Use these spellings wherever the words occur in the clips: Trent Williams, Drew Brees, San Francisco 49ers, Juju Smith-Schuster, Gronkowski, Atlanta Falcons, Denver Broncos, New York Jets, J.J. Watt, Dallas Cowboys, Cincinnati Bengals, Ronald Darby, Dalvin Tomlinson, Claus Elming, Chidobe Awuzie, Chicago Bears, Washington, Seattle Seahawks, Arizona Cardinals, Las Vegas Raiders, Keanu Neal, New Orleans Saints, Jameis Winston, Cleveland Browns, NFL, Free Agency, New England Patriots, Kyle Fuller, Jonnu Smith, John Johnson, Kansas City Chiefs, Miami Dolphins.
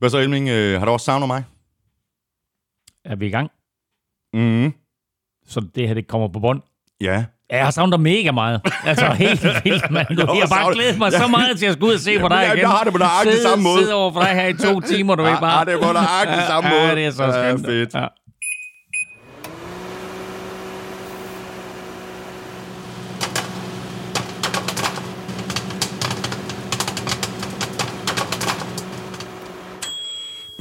Hvad så, Elming? Har du også savnet mig? Er vi i gang? Mhm. Så det her, det kommer på bånd? Ja. Jeg har savnet dig mega meget. Altså helt vildt, mand. Jeg har bare glædet mig så meget til at skulle ud og se på dig igen. Jeg har det på nøjagtig samme måde. Sidde over for dig her i 2 timer, du ved bare. Jeg har det på nøjagtig samme måde. Ja, det er så skønt. Ja, fedt. Ja.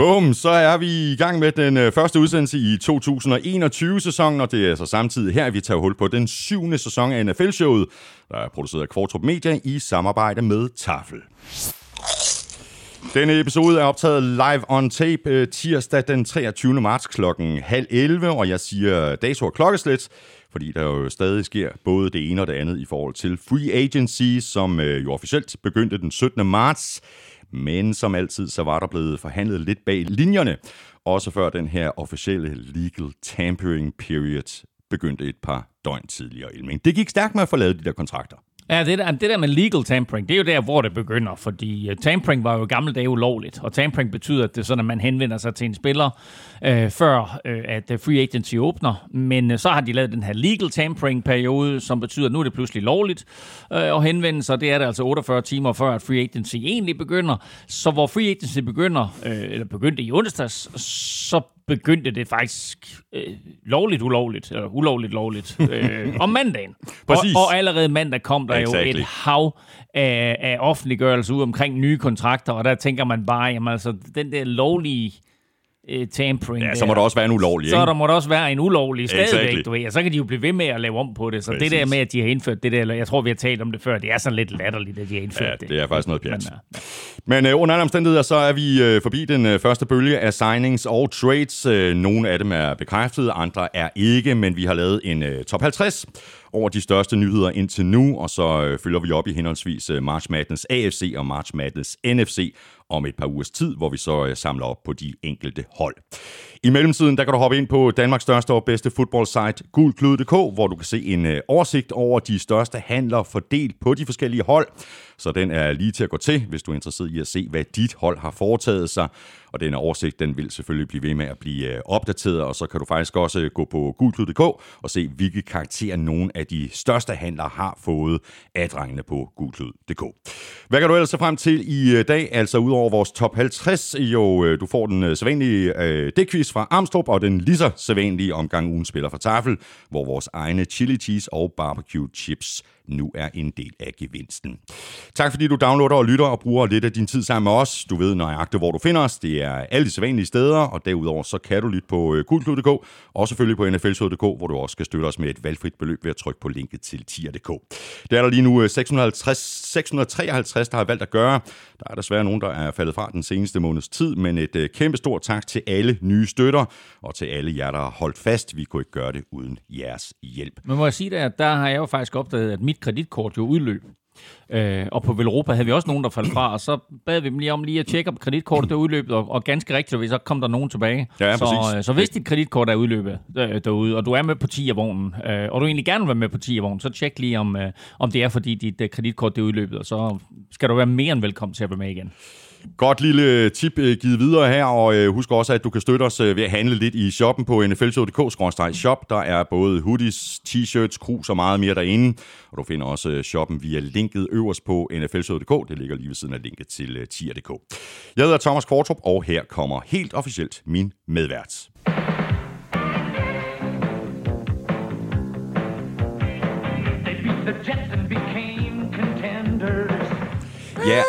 Bum, så er vi i gang med den første udsendelse i 2021-sæsonen, og det er altså samtidig her, vi tager hul på den 7. sæson af NFL-showet, der er produceret af Kvartrup Media i samarbejde med Tafel. Denne episode er optaget live on tape tirsdag den 23. marts klokken 10:30, og jeg siger dato og klokkeslæt, fordi der jo stadig sker både det ene og det andet i forhold til Free Agency, som jo officielt begyndte den 17. marts. Men som altid, så var der blevet forhandlet lidt bag linjerne, også før den her officielle legal tampering period begyndte et par døgn tidligere. Det gik stærkt med at få lavet de der kontrakter. Ja, det der med legal tampering, det er jo der, hvor det begynder, fordi tampering var jo i gamle dage ulovligt, og tampering betyder, at det er sådan, at man henvender sig til en spiller, før at free agency åbner, men så har de lavet den her legal tampering-periode, som betyder, at nu er det pludselig lovligt at henvende sig, det er det altså 48 timer før, at free agency egentlig begynder, så hvor free agency begynder, eller begyndte i onsdags, så begyndte det faktisk ulovligt om mandagen. Og allerede mandag kom der jo et hav af offentliggørelse ud omkring nye kontrakter, og der tænker man bare, jamen altså, den der lovlige tampering. Ja, så må der også være en ulovlig. Så der må der også være en ulovlig stadigvæk, du ved. Og så kan de jo blive ved med at lave om på det. Så præcis. Det der med, at de har indført det der, eller jeg tror, vi har talt om det før, det er sådan lidt latterligt, at de har indført det. Ja, det er faktisk noget pjat. Men under alle omstændigheder, så er vi forbi den første bølge af signings og trades. Nogle af dem er bekræftet, andre er ikke, men vi har lavet en top 50 over de største nyheder indtil nu, og så følger vi op i henholdsvis March Madness AFC og March Madness NFC om et par ugers tid, hvor vi så samler op på de enkelte hold. I mellemtiden, der kan du hoppe ind på Danmarks største og bedste fodboldsite, gulklud.dk, hvor du kan se en oversigt over de største handler fordelt på de forskellige hold. Så den er lige til at gå til, hvis du er interesseret i at se, hvad dit hold har foretaget sig. Og den oversigt, den vil selvfølgelig blive ved med at blive opdateret, og så kan du faktisk også gå på gulklud.dk og se, hvilke karakterer nogle af de største handlere har fået af drengene på gulklud.dk. Hvad kan du ellers se frem til i dag? Altså udover vores top 50, jo, du får den sædvanlige dækquiz fra Amstrup, og den lige så sædvanlige omgang ugen spiller fra Tafel, hvor vores egne chili cheese og barbecue chips nu er en del af gevinsten. Tak fordi du downloader og lytter og bruger lidt af din tid sammen med os. Du ved nøjagtigt, hvor du finder os. Det er alle de sædvanlige steder, og derudover så kan du lytte på gulklud.dk og selvfølgelig på nflshow.dk, hvor du også skal støtte os med et valgfrit beløb ved at trykke på linket til tier.dk. Det er der lige nu 653, der har valgt at gøre. Der er desværre nogen, der er faldet fra den seneste måneds tid, men et kæmpe stort tak til alle nye støtter og til alle jer, der har holdt fast. Vi kunne ikke gøre det uden jeres hjælp. Men må jeg sige det, at der har jeg jo faktisk opdaget, at mit kreditkort jo udløb. Og på Velropa havde vi også nogen, der faldt fra, og så bad vi dem lige om at tjekke, om kreditkortet der udløbet, og ganske rigtigt, så kom der nogen tilbage. Ja, så hvis dit kreditkort er udløbet derude, og du er med på 10-vognen, og du egentlig gerne vil være med på 10-vognen, så tjek lige, om det er, fordi dit kreditkort er udløbet, og så skal du være mere end velkommen til at være med igen. Godt lille tip givet videre her, og husk også, at du kan støtte os ved at handle lidt i shoppen på nflshow.dk/shop. Der er både hoodies, t-shirts, krus og meget mere derinde, og du finder også shoppen via linket øverst på nflshow.dk. Det ligger lige ved siden af linket til tier.dk. Jeg hedder Thomas Kvartrup, og her kommer helt officielt min medvært. Ja,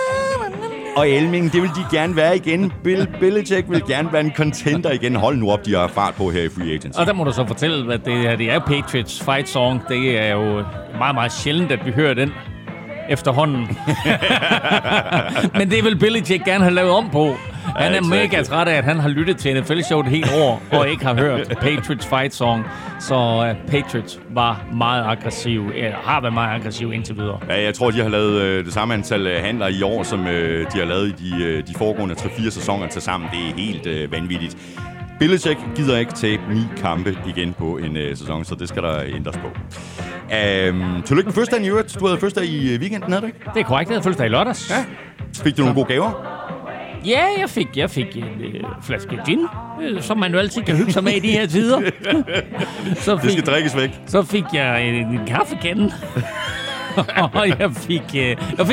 og Elming, det vil de gerne være igen. Bill Belichick vil gerne være en contender igen. Hold nu op, de har fart på her i Free Agency. Og der må du så fortælle, at det er Patriots Fight Song. Det er jo meget, meget sjældent, at vi hører den efterhånden. Men det vil Belichick gerne have lavet om på. Han er mega træt af, at han har lyttet til NFL-showet et helt år, og ikke har hørt Patriots Fight Song. Så Patriots var meget aggressiv, eller har været meget aggressiv indtil videre. Ja, jeg tror, de har lavet det samme antal handler i år, som de har lavet i de foregående 3-4 sæsoner til sammen. Det er helt vanvittigt. Belichick gider ikke tabe 9 kampe igen på en sæson, så det skal der ændres på. Tillykke med fødselsdagen i øvrigt. Du havde fødselsdag i weekenden, havde du ikke? Det er korrekt, jeg havde fødselsdag i lørdags. Ja. Fik du nogle gode gaver? Ja, jeg fik en flaske gin, som man jo altid kan hygge sig med i de her tider. Det skal drikkes væk. Så fik jeg en kaffekande. Og jeg fik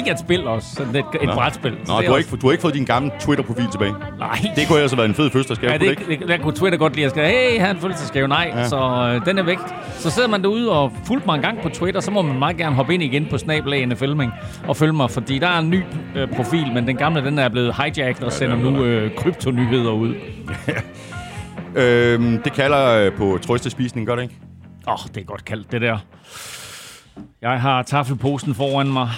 et spil også, sådan et brætspil. Nå, du har ikke fået din gamle Twitter-profil tilbage. Nej. Det kunne ellers have været en fed fødselsdagsgave. Ja, det kunne Twitter godt lide at skrive, hey, her er en fødselsdagsgave, nej, ja. Så den er væk. Så sidder man derude og fulgte mig en gang på Twitter, så må man meget gerne hoppe ind igen på @NFLming og følge mig, fordi der er en ny profil, men den gamle, den er blevet hijacket og sender nu kryptonyheder ud. Det kalder på trøstespisning, gør det ikke? Det er godt kaldt, det der. Jeg har tafelposen foran mig,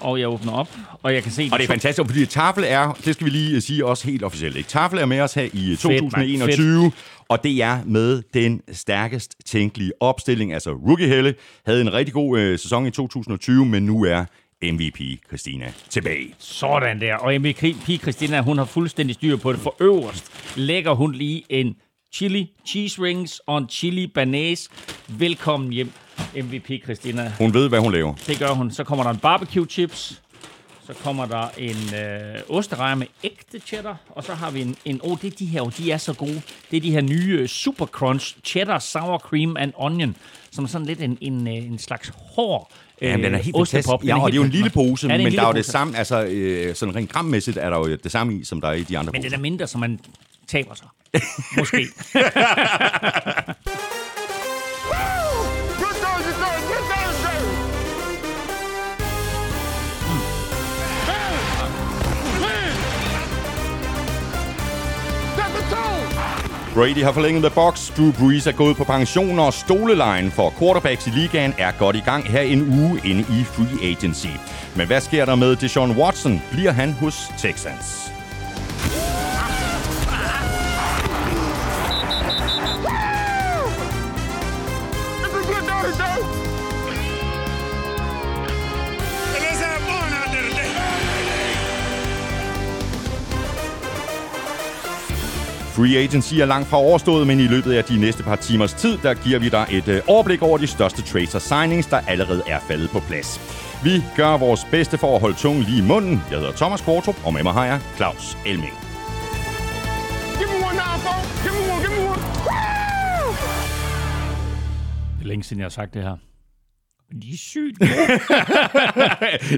og jeg åbner op, og jeg kan se... Og det er fantastisk, fordi Tafel er, det skal vi lige sige også helt officielt, ikke? Tafel er med os her i 2021, og det er med den stærkest tænkelige opstilling. Altså, Rookie Helle havde en rigtig god sæson i 2020, men nu er MVP Christina tilbage. Sådan der, og MVP Christina, hun har fuldstændig styr på det. For øverst lægger hun lige en chili cheese rings og en chili banase. Velkommen hjem, MVP Christina. Hun ved, hvad hun laver. Det gør hun. Så kommer der en barbecue chips. Så kommer der en osterejer med ægte cheddar. Og så har vi det er de her, de er så gode. Det er de her nye Super Crunch Cheddar Sour Cream and Onion, som er sådan lidt en slags hård ostepop. Den er helt fantastisk. Ja, og det er jo en lille pose, men der er jo det samme, altså sådan rent grammæssigt er der jo det samme i, som der er i de andre poser. Men det er mindre, så man taber sig. Måske. Brady har forlænget The Box, Drew Brees er gået på pension, og stolelejen for quarterbacks i ligaen er godt i gang her en uge inde i Free Agency. Men hvad sker der med Deshaun Watson? Bliver han hos Texans? Free Agency er langt fra overstået, men i løbet af de næste par timers tid, der giver vi dig et overblik over de største trades og signings, der allerede er faldet på plads. Vi gør vores bedste for at holde tungen lige i munden. Jeg hedder Thomas Kvartrup, og med mig har jeg Claus Elming. Det er længe siden, jeg har sagt det her. De er sygt gode.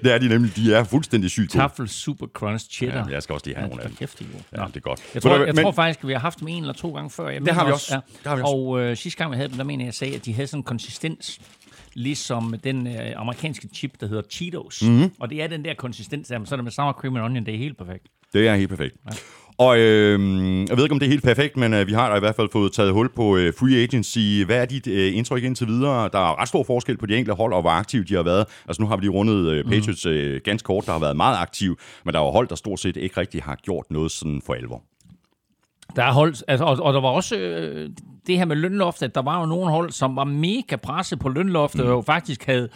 Det er de nemlig. De er fuldstændig sygt gode. Tafel Super Crunch Cheddar. Ja, jeg skal også lige have nogle af dem. Ja, det er godt. Jeg tror faktisk, at vi har haft dem en eller to gange før. Det har vi også. Og sidste gang, vi havde dem, der mener jeg sagde, at de havde sådan en konsistens, ligesom den amerikanske chip, der hedder Cheetos. Mm-hmm. Og det er den der konsistens, der, så er det med sour cream and onion, det er helt perfekt. Det er helt perfekt. Ja. Og jeg ved ikke, om det er helt perfekt, men vi har i hvert fald fået taget hul på Free Agency. Hvad er dit indtryk indtil videre? Der er ret stor forskel på de enkelte hold, og hvor aktive de har været. Altså nu har vi lige rundet Patriots ganske kort, der har været meget aktive, men der er hold, der stort set ikke rigtig har gjort noget sådan for alvor. Der er hold, altså, og der var også det her med lønloftet. Der var jo nogle hold, som var mega presset på lønloftet, og jo faktisk havde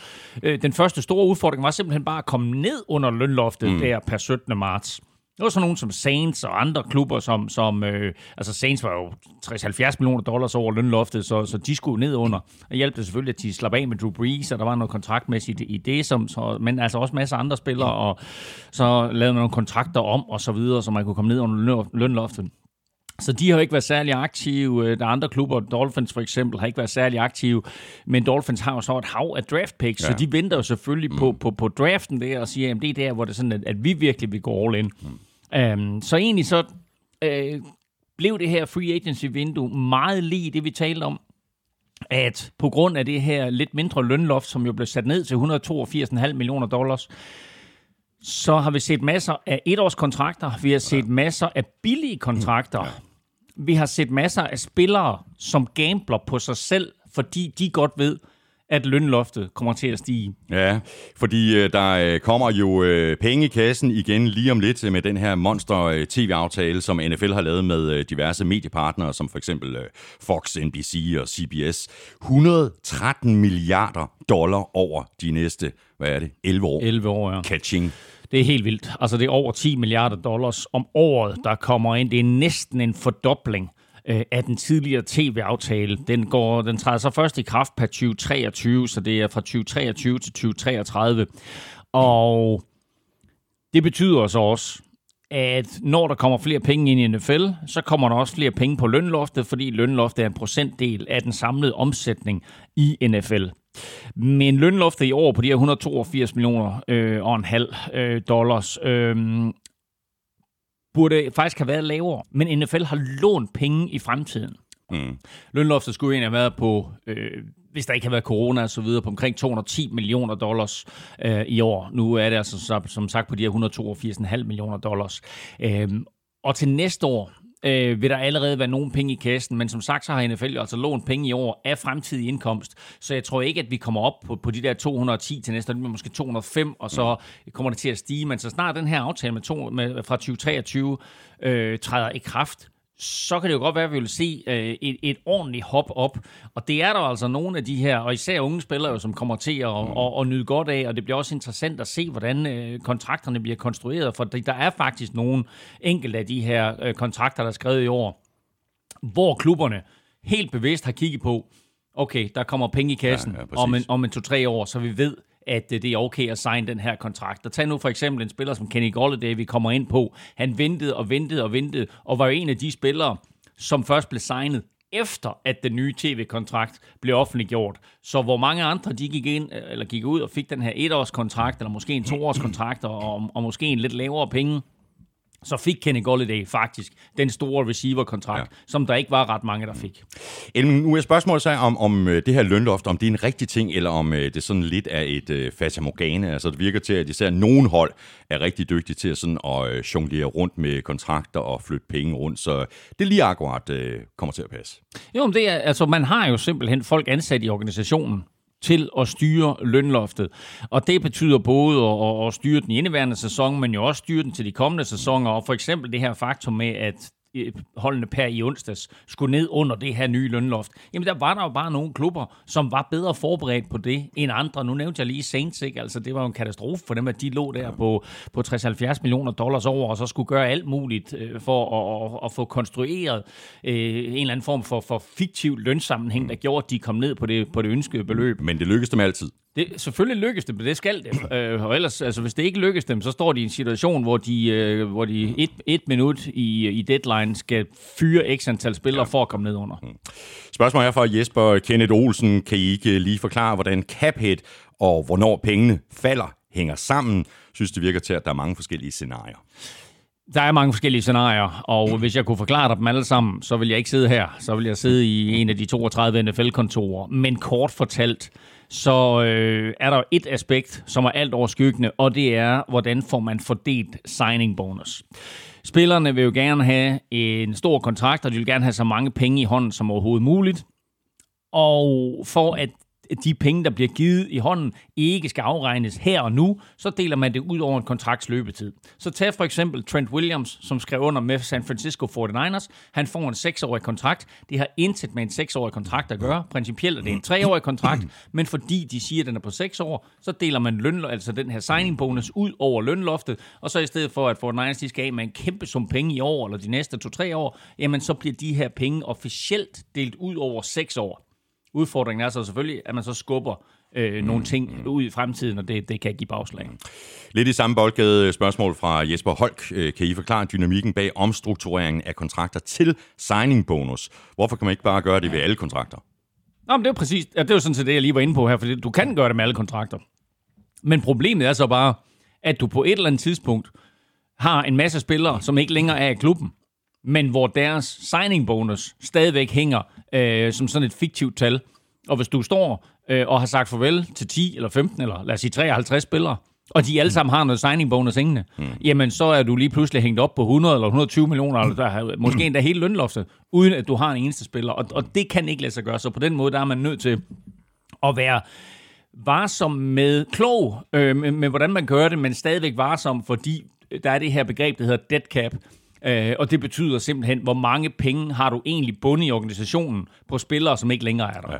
den første store udfordring, var simpelthen bare at komme ned under lønloftet der per 17. marts. Der var sådan nogen som Saints og andre klubber, som Saints var jo 60-70 millioner dollars over lønloftet, så de skulle ned under. Og hjalp det selvfølgelig, at de slap af med Drew Brees, og der var noget kontraktmæssigt i det, men altså også masser af andre spillere, og så lavede man nogle kontrakter om, og så videre, så man kunne komme ned under lønloftet. Så de har ikke været særlig aktive. Der er andre klubber, Dolphins for eksempel, har ikke været særlig aktive, men Dolphins har jo så et hav af draft picks, så de venter jo selvfølgelig på draften der og siger, at det er der, hvor det er sådan, at vi virkelig vil gå all in. Så egentlig så blev det her free agency-vindue meget lige det, vi talte om, at på grund af det her lidt mindre lønloft, som jo blev sat ned til $182,5 millioner, så har vi set masser af etårskontrakter, vi har set masser af billige kontrakter, vi har set masser af spillere, som gambler på sig selv, fordi de godt ved, at lønloftet kommer til at stige. Ja, fordi der kommer jo penge i kassen igen lige om lidt med den her monster-tv-aftale, som NFL har lavet med diverse mediepartnere, som for eksempel Fox, NBC og CBS. $113 milliarder over de næste, 11 år. 11 år, ja. Catching. Det er helt vildt. Altså, det er over $10 milliarder om året, der kommer ind. Det er næsten en fordobling af den tidligere tv-aftale. Den træder så først i kraft per 2023, så det er fra 2023 til 2033. Og det betyder så også, at når der kommer flere penge ind i NFL, så kommer der også flere penge på lønloftet, fordi lønloftet er en procentdel af den samlede omsætning i NFL. Men lønloftet i år på de her 182,5 millioner dollars burde faktisk have været lavere, men NFL har lånt penge i fremtiden. Mm. Lønloftet skulle egentlig have været på, hvis der ikke havde været corona og så videre, på omkring 210 millioner dollars i år. Nu er det altså som sagt på de her 182,5 millioner dollars. Og til næste år vil der allerede være nogen penge i kassen, men som sagt, så har NFL altså lånt penge i år af fremtidig indkomst, så jeg tror ikke, at vi kommer op på de der 210 til næste år, men måske 205, og så kommer det til at stige, men så snart den her aftale fra 2023 træder i kraft, så kan det jo godt være, at vi vil se et ordentligt hop op. Og det er der altså nogle af de her, og især unge spillere, jo, som kommer til at nyde godt af, og det bliver også interessant at se, hvordan kontrakterne bliver konstrueret, for der er faktisk nogle enkelte af de her kontrakter, der er skrevet i år, hvor klubberne helt bevidst har kigget på, okay, der kommer penge i kassen om en 2-3 år, så vi ved, at det er okay at signe den her kontrakt. Og tag nu for eksempel en spiller som Kenny Golladay, vi kommer ind på. Han ventede, og var jo en af de spillere, som først blev signet, efter at den nye tv-kontrakt blev offentliggjort. Så hvor mange andre, de gik ud og fik den her 1-årskontrakt, eller måske en 2-årskontrakt, og måske en lidt lavere penge, så fik Kenny Golladay faktisk den store receiver-kontrakt, som der ikke var ret mange, der fik. Nu er spørgsmålet så om det her lønloft, om det er en rigtig ting, eller om det sådan lidt er et fatamorgana. Altså det virker til, at især nogen hold er rigtig dygtige til sådan at jonglere rundt med kontrakter og flytte penge rundt, så det lige akkurat kommer til at passe. Jo, men det er, altså man har jo simpelthen folk ansat i organisationen til at styre lønloftet. Og det betyder både at styre den indeværende sæson, men jo også styre den til de kommende sæsoner. Og for eksempel det her faktum med, at holdene per i onsdags skulle ned under det her nye lønloft. Jamen der var jo bare nogle klubber, som var bedre forberedt på det end andre. Nu nævnte jeg lige Saints, ikke? Altså det var jo en katastrofe for dem, at de lå der på 60-70 millioner dollars over, og så skulle gøre alt muligt for at få konstrueret en eller anden form for fiktiv lønsammenhæng, der gjorde, at de kom ned på det ønskede beløb. Men det lykkedes dem altid. Selvfølgelig lykkes det, men det skal det. Og ellers, altså, hvis det ikke lykkes dem, så står de i en situation, hvor de et minut i deadline skal fyre x antal spillere for at komme ned under. Spørgsmålet er fra Jesper Kenneth Olsen. Kan I ikke lige forklare, hvordan cap-hit og hvornår pengene falder hænger sammen? Synes, det virker til, at der er mange forskellige scenarier. Der er mange forskellige scenarier, og hvis jeg kunne forklare dem alle sammen, så vil jeg ikke sidde her. Så vil jeg sidde i en af de 32 NFL-kontorer. Men kort fortalt, så er der et aspekt, som er alt overskyggende, og det er, hvordan får man fordelt signing bonus. Spillerne vil jo gerne have en stor kontrakt, og de vil gerne have så mange penge i hånden som overhovedet muligt. Og for at de penge, der bliver givet i hånden, ikke skal afregnes her og nu, så deler man det ud over en kontrakts løbetid. Så tag for eksempel Trent Williams, som skrev under med San Francisco 49ers. Han får en 6-årig kontrakt. Det har intet med en 6-årig kontrakt at gøre. Principielt er det en 3-årig kontrakt, men fordi de siger, at den er på 6 år, så deler man altså den her signing bonus ud over lønloftet, og så i stedet for, at 49ers de skal af med en kæmpe sum penge i år, eller de næste 2-3 år, jamen så bliver de her penge officielt delt ud over 6 år. Udfordringen er så selvfølgelig, at man så skubber nogle ting ud i fremtiden, og det kan give bagslag. Lidt i samme boldgade spørgsmål fra Jesper Holk. Kan I forklare dynamikken bag omstruktureringen af kontrakter til signing bonus? Hvorfor kan man ikke bare gøre det ved alle kontrakter? Nå, men det er jo præcis. Ja, det er jo sådan set det, jeg lige var inde på her, for du kan gøre det med alle kontrakter. Men problemet er så bare, at du på et eller andet tidspunkt har en masse spillere, som ikke længere er i klubben, men hvor deres signing bonus stadigvæk hænger som sådan et fiktivt tal. Og hvis du står og har sagt farvel til 10 eller 15, eller lad os sige 53 spillere, og de alle sammen har noget signing bonus hængende, jamen så er du lige pludselig hængt op på 100 eller 120 millioner, eller der, måske endda hele lønloftet, uden at du har en eneste spiller. Og det kan ikke lade sig gøre, så på den måde der er man nødt til at være varsom med klog, med hvordan man gør det, men stadigvæk varsom, fordi der er det her begreb, der hedder dead cap. Og det betyder simpelthen, hvor mange penge har du egentlig bundet i organisationen på spillere, som ikke længere er der. Ja.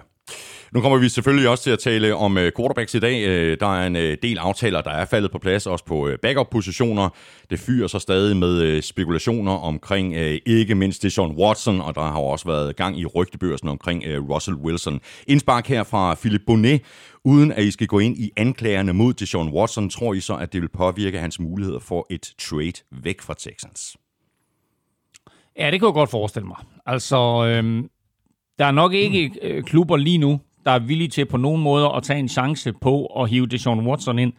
Nu kommer vi selvfølgelig også til at tale om quarterbacks i dag. Der er en del aftaler, der er faldet på plads, også på backup-positioner. Det fyrer så stadig med spekulationer omkring ikke mindst Deshaun Watson, og der har også været gang i rygtebørsen omkring Russell Wilson. Indspark her fra Philip Bonnet. Uden at I skal gå ind i anklagerne mod Deshaun Watson, tror I så, at det vil påvirke hans muligheder for et trade væk fra Texans? Ja, det kunne jeg godt forestille mig. Altså, der er nok ikke klubber lige nu, der er villige til på nogen måder at tage en chance på at hive Deshaun Watson ind,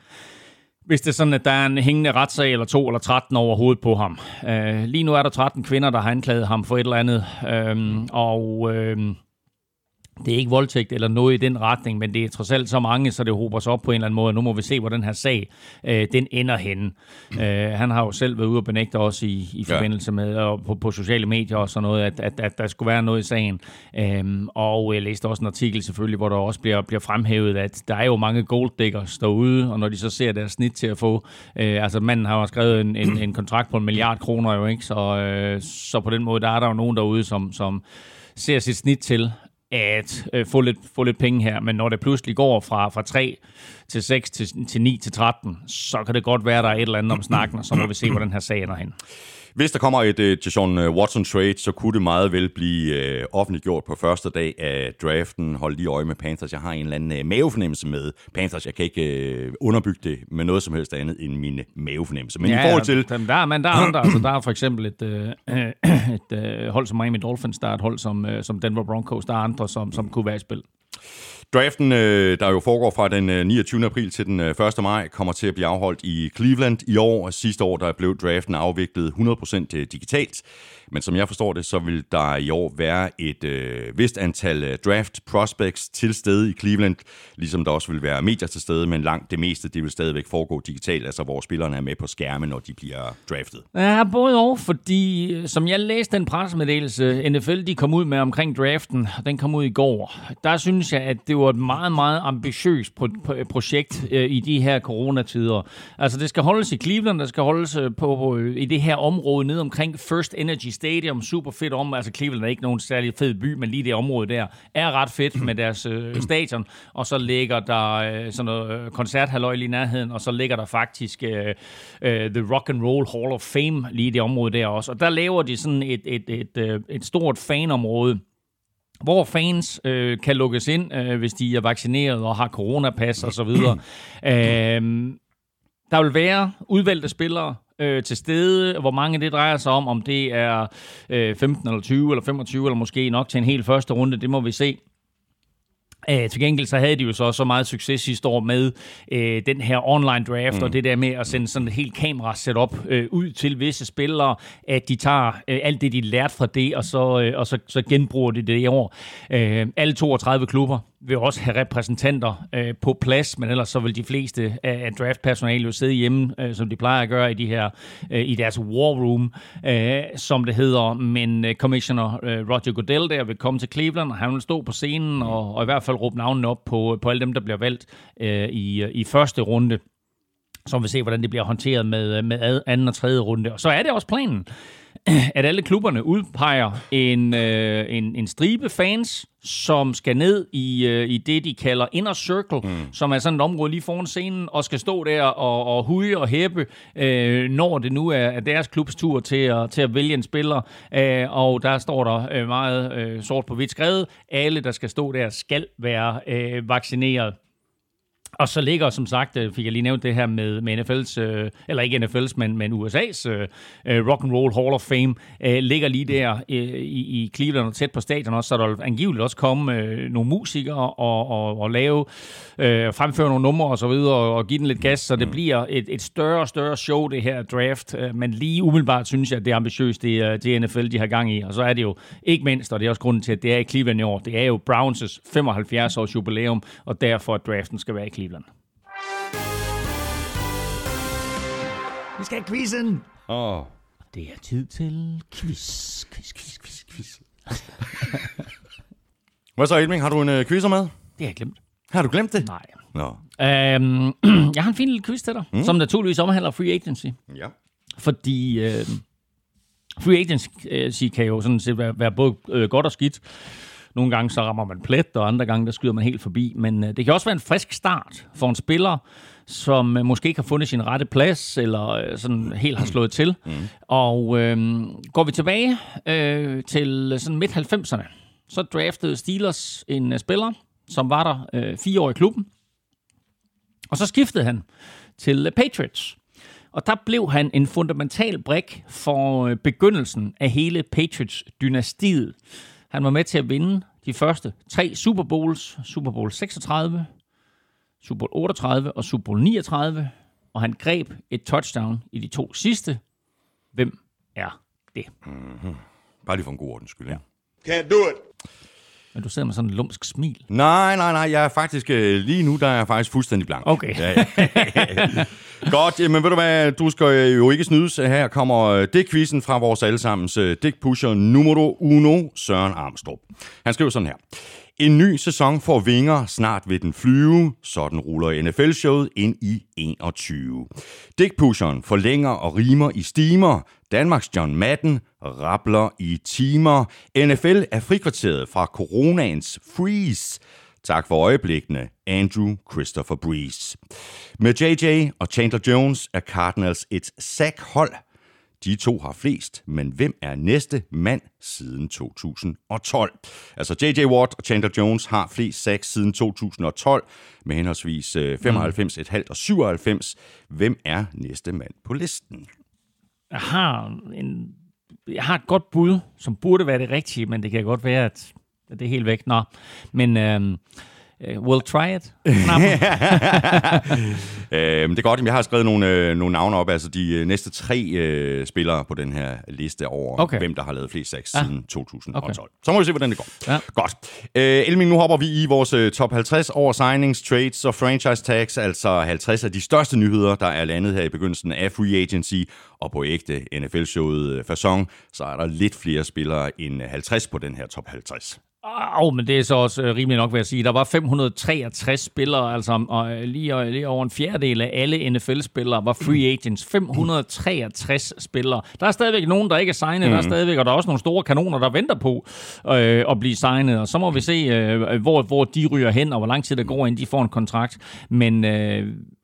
hvis det er sådan, at der er en hængende retssag eller 2 eller 13 overhovedet på ham. Lige nu er der 13 kvinder, der har anklaget ham for et eller andet, det er ikke voldtægt eller noget i den retning, men det er trods alt så mange, så det hober sig op på en eller anden måde. Nu må vi se, hvor den her sag den ender henne. Han har jo selv været ude og benægte også i forbindelse med, og på sociale medier og sådan noget, at der skulle være noget i sagen. Og jeg læste også en artikel selvfølgelig, hvor der også bliver fremhævet, at der er jo mange golddiggers derude, og når de så ser deres snit til at få... altså manden har jo skrevet en kontrakt på 1 milliard kroner jo, ikke? Så på den måde, der er der jo nogen derude, som ser sit snit til at få lidt penge her, men når det pludselig går fra 3 til 6 til 9 til 13, så kan det godt være, der er et eller andet om snakken, og så må vi se, hvordan den her sag ender hen. Hvis der kommer et Deshaun Watson-trade, så kunne det meget vel blive offentliggjort på første dag af draften. Hold lige øje med Panthers. Jeg har en eller anden mavefornemmelse med Panthers. Jeg kan ikke underbygge det med noget som helst andet end min mavefornemmelse. Men ja, i forhold til... Der er for eksempel et hold som Miami Dolphins, der er et hold som Denver Broncos, der er andre, som kunne være i spil. Draften, der jo foregår fra den 29. april til den 1. maj, kommer til at blive afholdt i Cleveland i år. Sidste år der blev draften afviklet 100% digitalt, men som jeg forstår det, så vil der i år være et vist antal draft prospects til stede i Cleveland, ligesom der også vil være medier til stede, men langt det meste, det vil stadigvæk foregå digitalt, altså hvor spillerne er med på skærmen, når de bliver draftet. Ja, både og, fordi som jeg læste den pressemeddelelse, NFL de kom ud med omkring draften, den kom ud i går, der synes jeg, at det var et meget, meget ambitiøst projekt i de her coronatider. Altså det skal holdes i Cleveland, der skal holdes i det her område ned omkring First Energy Stadium, super fedt om. Altså Cleveland er ikke nogen særlig fed by, men lige det område der er ret fedt med deres stadion, og så ligger der sådan noget koncerthalløj lige i nærheden, og så ligger der faktisk The Rock and Roll Hall of Fame lige det område der også. Og der laver de sådan et stort fanområde, hvor fans kan lukkes ind, hvis de er vaccineret og har coronapas og så videre. Der vil være udvalgte spillere til stede, hvor mange det drejer sig om det er 15 eller 20 eller 25 eller måske nok til en helt første runde, det må vi se. Til gengæld så havde de jo så meget succes sidste år med den her online draft og det der med at sende sådan et helt kamera-setup ud til visse spillere, at de tager alt det, de lærte fra det, og så genbruger de det i år. Alle 32 klubber vil også have repræsentanter på plads, men ellers så vil de fleste af draftpersonale jo sidde hjemme, som de plejer at gøre i de her i deres war room, som det hedder. Men commissioner Roger Goodell der vil komme til Cleveland, og han vil stå på scenen og i hvert fald råbe navnene op på alle dem, der bliver valgt i første runde, så vi ser, hvordan det bliver håndteret med anden og tredje runde. Og så er det også planen, at alle klubberne udpeger en stribe fans, som skal ned i det, de kalder Inner Circle, som er sådan et område lige foran scenen, og skal stå der og huge og hæppe, når det nu er deres klubs tur til at vælge en spiller. Og der står der meget sort på hvidt skrevet, alle, der skal stå der, skal være vaccineret. Og så ligger, som sagt, fik jeg lige nævnt det her med NFL's, eller ikke NFL's, men USA's Rock'n'Roll Hall of Fame, ligger lige der i Cleveland og tæt på stadion også, så der angiveligt også komme nogle musikere og lave, fremføre nogle numre og så videre, og give den lidt gas, så det bliver et større og større show, det her draft, men lige umiddelbart synes jeg, at det er ambitiøst, det NFL, de har gang i, og så er det jo ikke mindst, og det er også grunden til, at det er i Cleveland i år, det er jo Browns' 75-års jubilæum, og derfor at draften skal være i Cleveland. Vi skal have quizzen. Det er tid til quiz. Hvad så, Elming? Har du en quiz med? Det har jeg glemt. Har du glemt det? Nej. Nå. Jeg har en fin lille quiz til dig, som naturligvis omhandler Free Agency. Ja. Fordi Free Agency kan jo sådan set være både godt og skidt. Nogle gange så rammer man plet, og andre gange der skyder man helt forbi. Men det kan også være en frisk start for en spiller, som måske ikke har fundet sin rette plads, eller sådan helt har slået til. Mm. Og går vi tilbage til sådan midt-90'erne, så draftede Steelers en spiller, som var der 4 år i klubben. Og så skiftede han til Patriots. Og der blev han en fundamental brik for begyndelsen af hele Patriots-dynastiet. Han var med til at vinde de første 3 Super Bowls. Super Bowl 36, Super Bowl 38 og Super Bowl 39. Og han greb et touchdown i de 2 sidste. Hvem er det? Mm-hmm. Bare lige for en god ordens skyld. Ja. Can't do it! Men du sidder med sådan en lumsk smil. Nej. Jeg er faktisk, lige nu, der er jeg faktisk fuldstændig blank. Okay. Ja. Godt, men ved du hvad, du skal jo ikke snydes. Her kommer dækquizzen fra vores allesammens dækpusher numero uno, Søren Armstrong. Han skriver sådan her. En ny sæson får vinger, snart vil den flyve. Sådan ruller NFL-showet ind i 21. Dækpusheren forlænger og rimer i stimer. Danmarks John Madden rabler i timer. NFL er frikvarteret fra coronaens freeze. Tak for øjeblikkene, Andrew Christopher Brees. Med J.J. og Chandler Jones er Cardinals et sackhold. De 2 har flest, men hvem er næste mand siden 2012? Altså J.J. Watt og Chandler Jones har flest sacks siden 2012, med henholdsvis 95, et halvt og 97. Hvem er næste mand på listen? Jeg har et godt bud, som burde være det rigtige, men det kan godt være, at det er helt væk. Nå, men... We'll try it. Det er godt, jeg har skrevet nogle navne op, altså de næste 3 spillere på den her liste over, hvem der har lavet flest sacks siden 2012. Okay. Så må vi se, hvordan det går. Ja. Godt. Elming, nu hopper vi i vores top 50 over signings, trades og franchise tags, altså 50 af de største nyheder, der er landet her i begyndelsen af Free Agency, og på ægte NFL-showet façon, så er der lidt flere spillere end 50 på den her top 50. Men det er så også rimelig nok, vil jeg sige. Der var 563 spillere, altså og lige over en fjerdedel af alle NFL-spillere var free agents. 563 spillere. Der er stadigvæk nogen, der ikke er signet, der er stadigvæk, og der er også nogle store kanoner, der venter på at blive signet. Og så må vi se, hvor de ryger hen, og hvor lang tid der går, inden de får en kontrakt. Men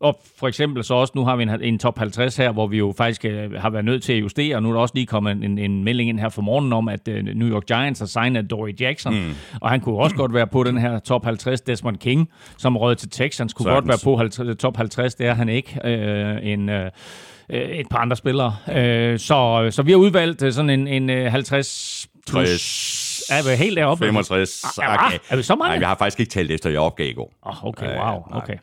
og for eksempel så også, nu har vi en top 50 her, hvor vi jo faktisk har været nødt til at justere, og nu er der også lige kommet en melding ind her for morgenen om, at New York Giants har signet Dory Jackson. Og han kunne også godt være på den her top 50. Desmond King, som rød til Texans, kunne godt være på top 50. Det er han ikke. Et par andre spillere. Så vi har udvalgt sådan en 50 plus... Er vi helt deroppe? 65. Okay. Er vi så mange? Nej, jeg har faktisk ikke talt efter, jeg opgav i går. Okay.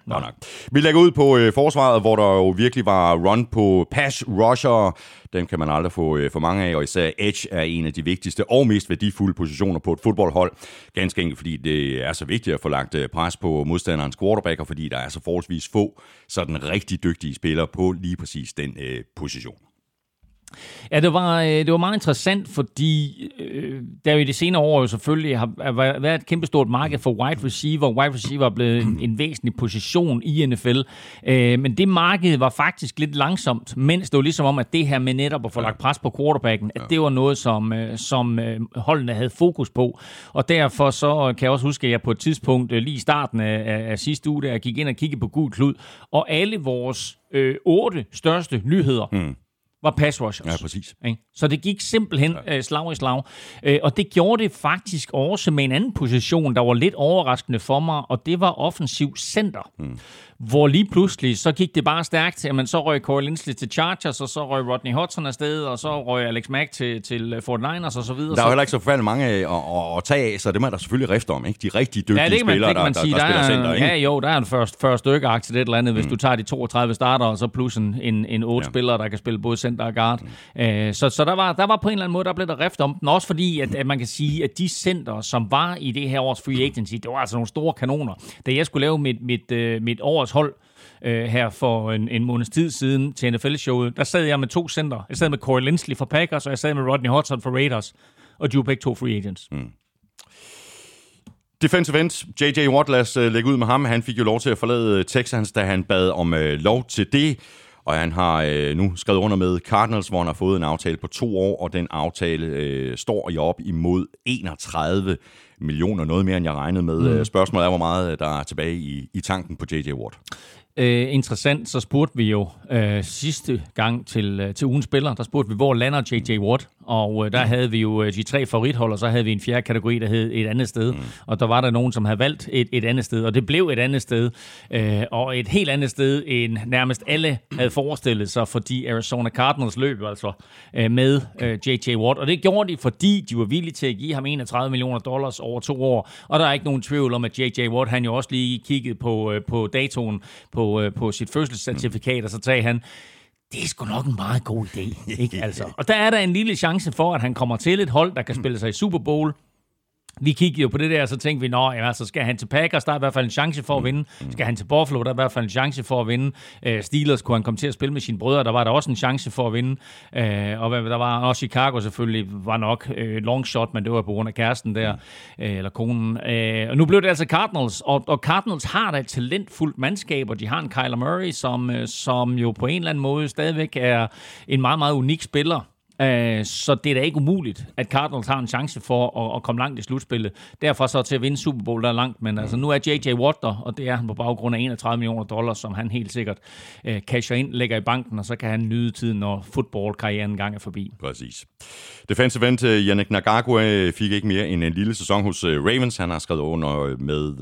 Vi lægger ud på forsvaret, hvor der jo virkelig var run på pass rusher. Dem kan man aldrig få for mange af, og især edge er en af de vigtigste og mest værdifulde positioner på et fodboldhold. Ganske enkelt, fordi det er så vigtigt at få lagt pres på modstanderens quarterback, og fordi der er så forholdsvis få sådan rigtig dygtige spillere på lige præcis den position. Ja, det var meget interessant, fordi der jo i de senere år jo selvfølgelig har været et kæmpestort marked for wide receiver. Wide receiver er blevet en væsentlig position i NFL. Men det marked var faktisk lidt langsomt, mens det var ligesom om, at det her med netop at få lagt pres på quarterbacken, at det var noget, som holdene havde fokus på. Og derfor så kan jeg også huske, at jeg på et tidspunkt lige i starten af sidste uge, der gik ind og kiggede på Gul Klud, og alle vores 8 største nyheder... var pass rushers. Ja, præcis. Så det gik simpelthen slag i slag. Og det gjorde det faktisk også med en anden position, der var lidt overraskende for mig, og det var offensiv center. Hvor lige pludselig, så gik det bare stærkt. Jamen, så røg Corey Linsley til Chargers, og så røg Rodney Hudson afsted, og så røg Alex Mack til 49ers, og så videre. Der er jo heller ikke så forfærdelig mange at tage af, så det må der selvfølgelig rifte om, ikke? De rigtig dygtige spillere, der spiller center, ikke? Ja, jo, der er en første stykke-akt til det eller andet, hvis du tager de 32 starter, og så plus en 8 spillere, der kan spille både center og guard. Så der var på en eller anden måde, der blev der rift om den, også fordi, at man kan sige, at de center, som var i det her års free agency, det var altså nogle store kanoner. Da jeg skulle lave mit års hold her for en måneds tid siden til NFL-showet, der sad jeg med 2 center. Jeg sad med Corey Linsley for Packers, og jeg sad med Rodney Hudson for Raiders, og de var begge 2 free agents. Defensive end, J.J. Watt, lad os lægge ud med ham. Han fik jo lov til at forlade Texans, da han bad om lov til det. Og han har nu skrevet under med Cardinals, hvor han har fået en aftale på 2 år, og den aftale står i op imod 31 millioner, noget mere end jeg regnede med. Spørgsmålet er, hvor meget der er tilbage i tanken på J.J. Watt. Interessant, så spurgte vi jo sidste gang til ugens spiller, der spurgte vi, hvor lander J.J. Watt? Og der havde vi jo de 3 favorithold, og så havde vi en fjerde kategori, der hed et andet sted. Og der var der nogen, som havde valgt et andet sted, og det blev et andet sted. Og et helt andet sted, end nærmest alle havde forestillet sig, fordi Arizona Cardinals løb altså med J.J. Watt. Og det gjorde de, fordi de var villige til at give ham $31 million over 2 år. Og der er ikke nogen tvivl om, at J.J. Watt, han jo også lige kiggede på datoen på sit fødselscertifikat, og så sagde han, det er sgu nok en meget god idé. Ikke? Altså. Og der er der en lille chance for, at han kommer til et hold, der kan spille sig i Super Bowl. Vi kiggede jo på det der, og så tænkte vi, nå, jamen, altså, skal han til Packers, der er i hvert fald en chance for at vinde. Skal han til Buffalo, der er i hvert fald en chance for at vinde. Steelers kunne han komme til at spille med sine brødre, der var der også en chance for at vinde. Og der var også Chicago selvfølgelig, var nok long shot, men det var på grund af kæresten der, eller konen. Og nu blev det altså Cardinals, og Cardinals har da et talentfuldt mandskab, og de har en Kyler Murray, som jo på en eller anden måde stadigvæk er en meget, meget unik spiller. Så det er da ikke umuligt, at Cardinals har en chance for at komme langt i slutspillet. Derfor så til at vinde Super Bowl, der er langt, men altså nu er J.J. Watt der, og det er han på baggrund af $31 million, som han helt sikkert casher ind, lægger i banken, og så kan han nyde tiden, når fodboldkarrieren engang er forbi. Præcis. Defensive end Yannick Ngakoue fik ikke mere end en lille sæson hos Ravens. Han har skrevet under med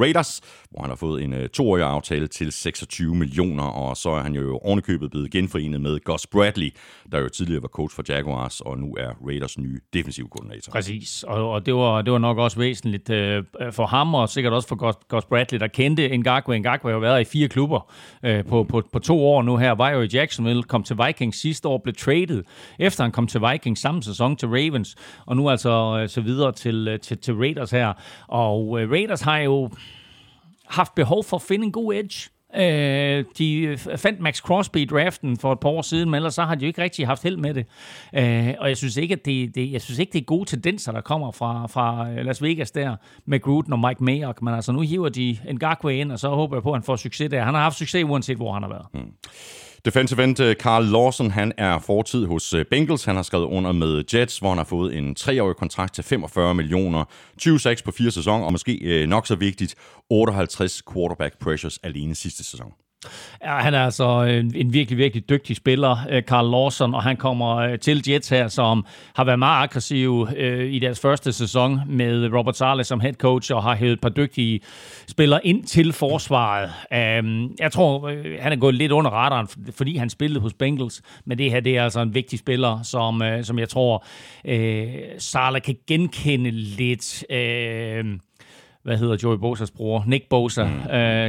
Raiders, hvor han har fået en 2-årig aftale til $26 million, og så er han jo ovenikøbet blevet genforenet med Gus Bradley, der jo tidligere var coach for Jaguars, og nu er Raiders nye defensive koordinator. Præcis, og det var nok også væsentligt for ham, og sikkert også for Gus Bradley, der kendte Ngakoue. Ngakoue har været i 4 klubber på 2 år nu her. Var jo i Jacksonville, kom til Vikings sidste år, blev traded, efter han kom til Vikings samme sæson til Ravens, og nu altså så videre til Raiders her. Og Raiders har jo haft behov for at finde en god edge. De fandt Max Crosby i draften for et par år siden, men ellers så har de jo ikke rigtig haft held med det. Og jeg synes ikke, at det er gode tendenser, der kommer fra Las Vegas der med Gruden og Mike Mayock. Men altså nu hiver de Ngakoue ind, og så håber jeg på, at han får succes der. Han har haft succes uanset, hvor han har været. Defensive end Carl Lawson, han er fortid hos Bengals. Han har skrevet under med Jets, hvor han har fået en 3-årig kontrakt til $45 million, 26 på 4 sæsoner, og måske nok så vigtigt, 58 quarterback pressures alene sidste sæson. Ja, han er altså en virkelig, virkelig dygtig spiller, Carl Lawson, og han kommer til Jets her, som har været meget aggressiv i deres første sæson med Robert Saleh som head coach, og har hævet et par dygtige spillere ind til forsvaret. Jeg tror, han er gået lidt under radaren, fordi han spillede hos Bengals, men det her, det er altså en vigtig spiller, som jeg tror, Saleh kan genkende lidt. Hvad hedder Joey Bosa's bror? Nick Bosa.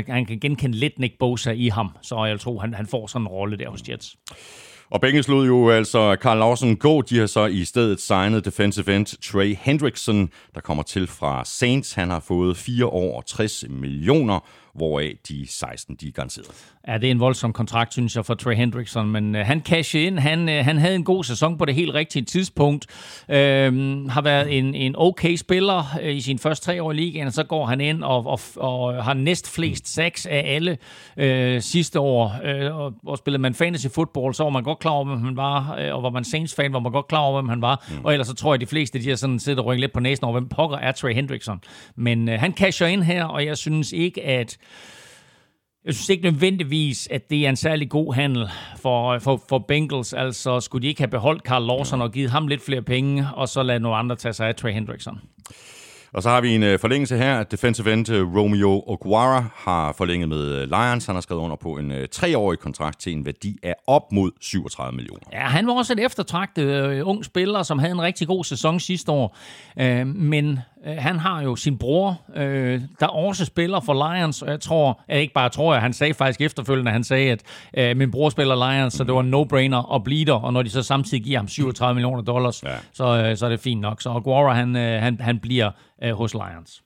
Han kan genkende lidt Nick Bosa i ham, så jeg tror, han får sådan en rolle der hos Jets. Og Bengals lod jo altså Carl Lawson gå. De har så i stedet signet defensive end Trey Hendrickson, der kommer til fra Saints. Han har fået 4 år og $60 million, hvoraf de 16 de er garanteret. Ja, det er en voldsom kontrakt, synes jeg, for Trey Hendrickson, men han cashede ind. Han havde en god sæson på det helt rigtige tidspunkt. Har været en okay spiller i sine første 3 år i ligaen, og så går han ind og har næst flest sacks af alle sidste år. Og spillede man fantasy football, så var man godt klar over, hvem han var, og var man Saints-fan, var man godt klar over, hvem han var. Og ellers så tror jeg, de fleste, de har sådan siddet og rynket lidt på næsen over, hvem pokker er Trey Hendrickson. Men han casher ind her, og jeg synes ikke nødvendigvis, at det er en særlig god handel for Bengals. Altså, skulle de ikke have beholdt Carl Lawson og givet ham lidt flere penge, og så lade nogle andre tage sig af Trey Hendrickson? Og så har vi en forlængelse her. Defensive end Romeo Okwara har forlænget med Lions. Han har skrevet under på en 3-årig kontrakt til en værdi af op mod $37 million. Ja, han var også et eftertragtet ung spiller, som havde en rigtig god sæson sidste år. Men han har jo sin bror, der også spiller for Lions, og jeg tror, han sagde faktisk efterfølgende, han sagde, at min bror spiller Lions, så det var en no-brainer at blive der, og når de så samtidig giver ham $37 million, så er det fint nok. Så Aguara, han bliver hos Lions.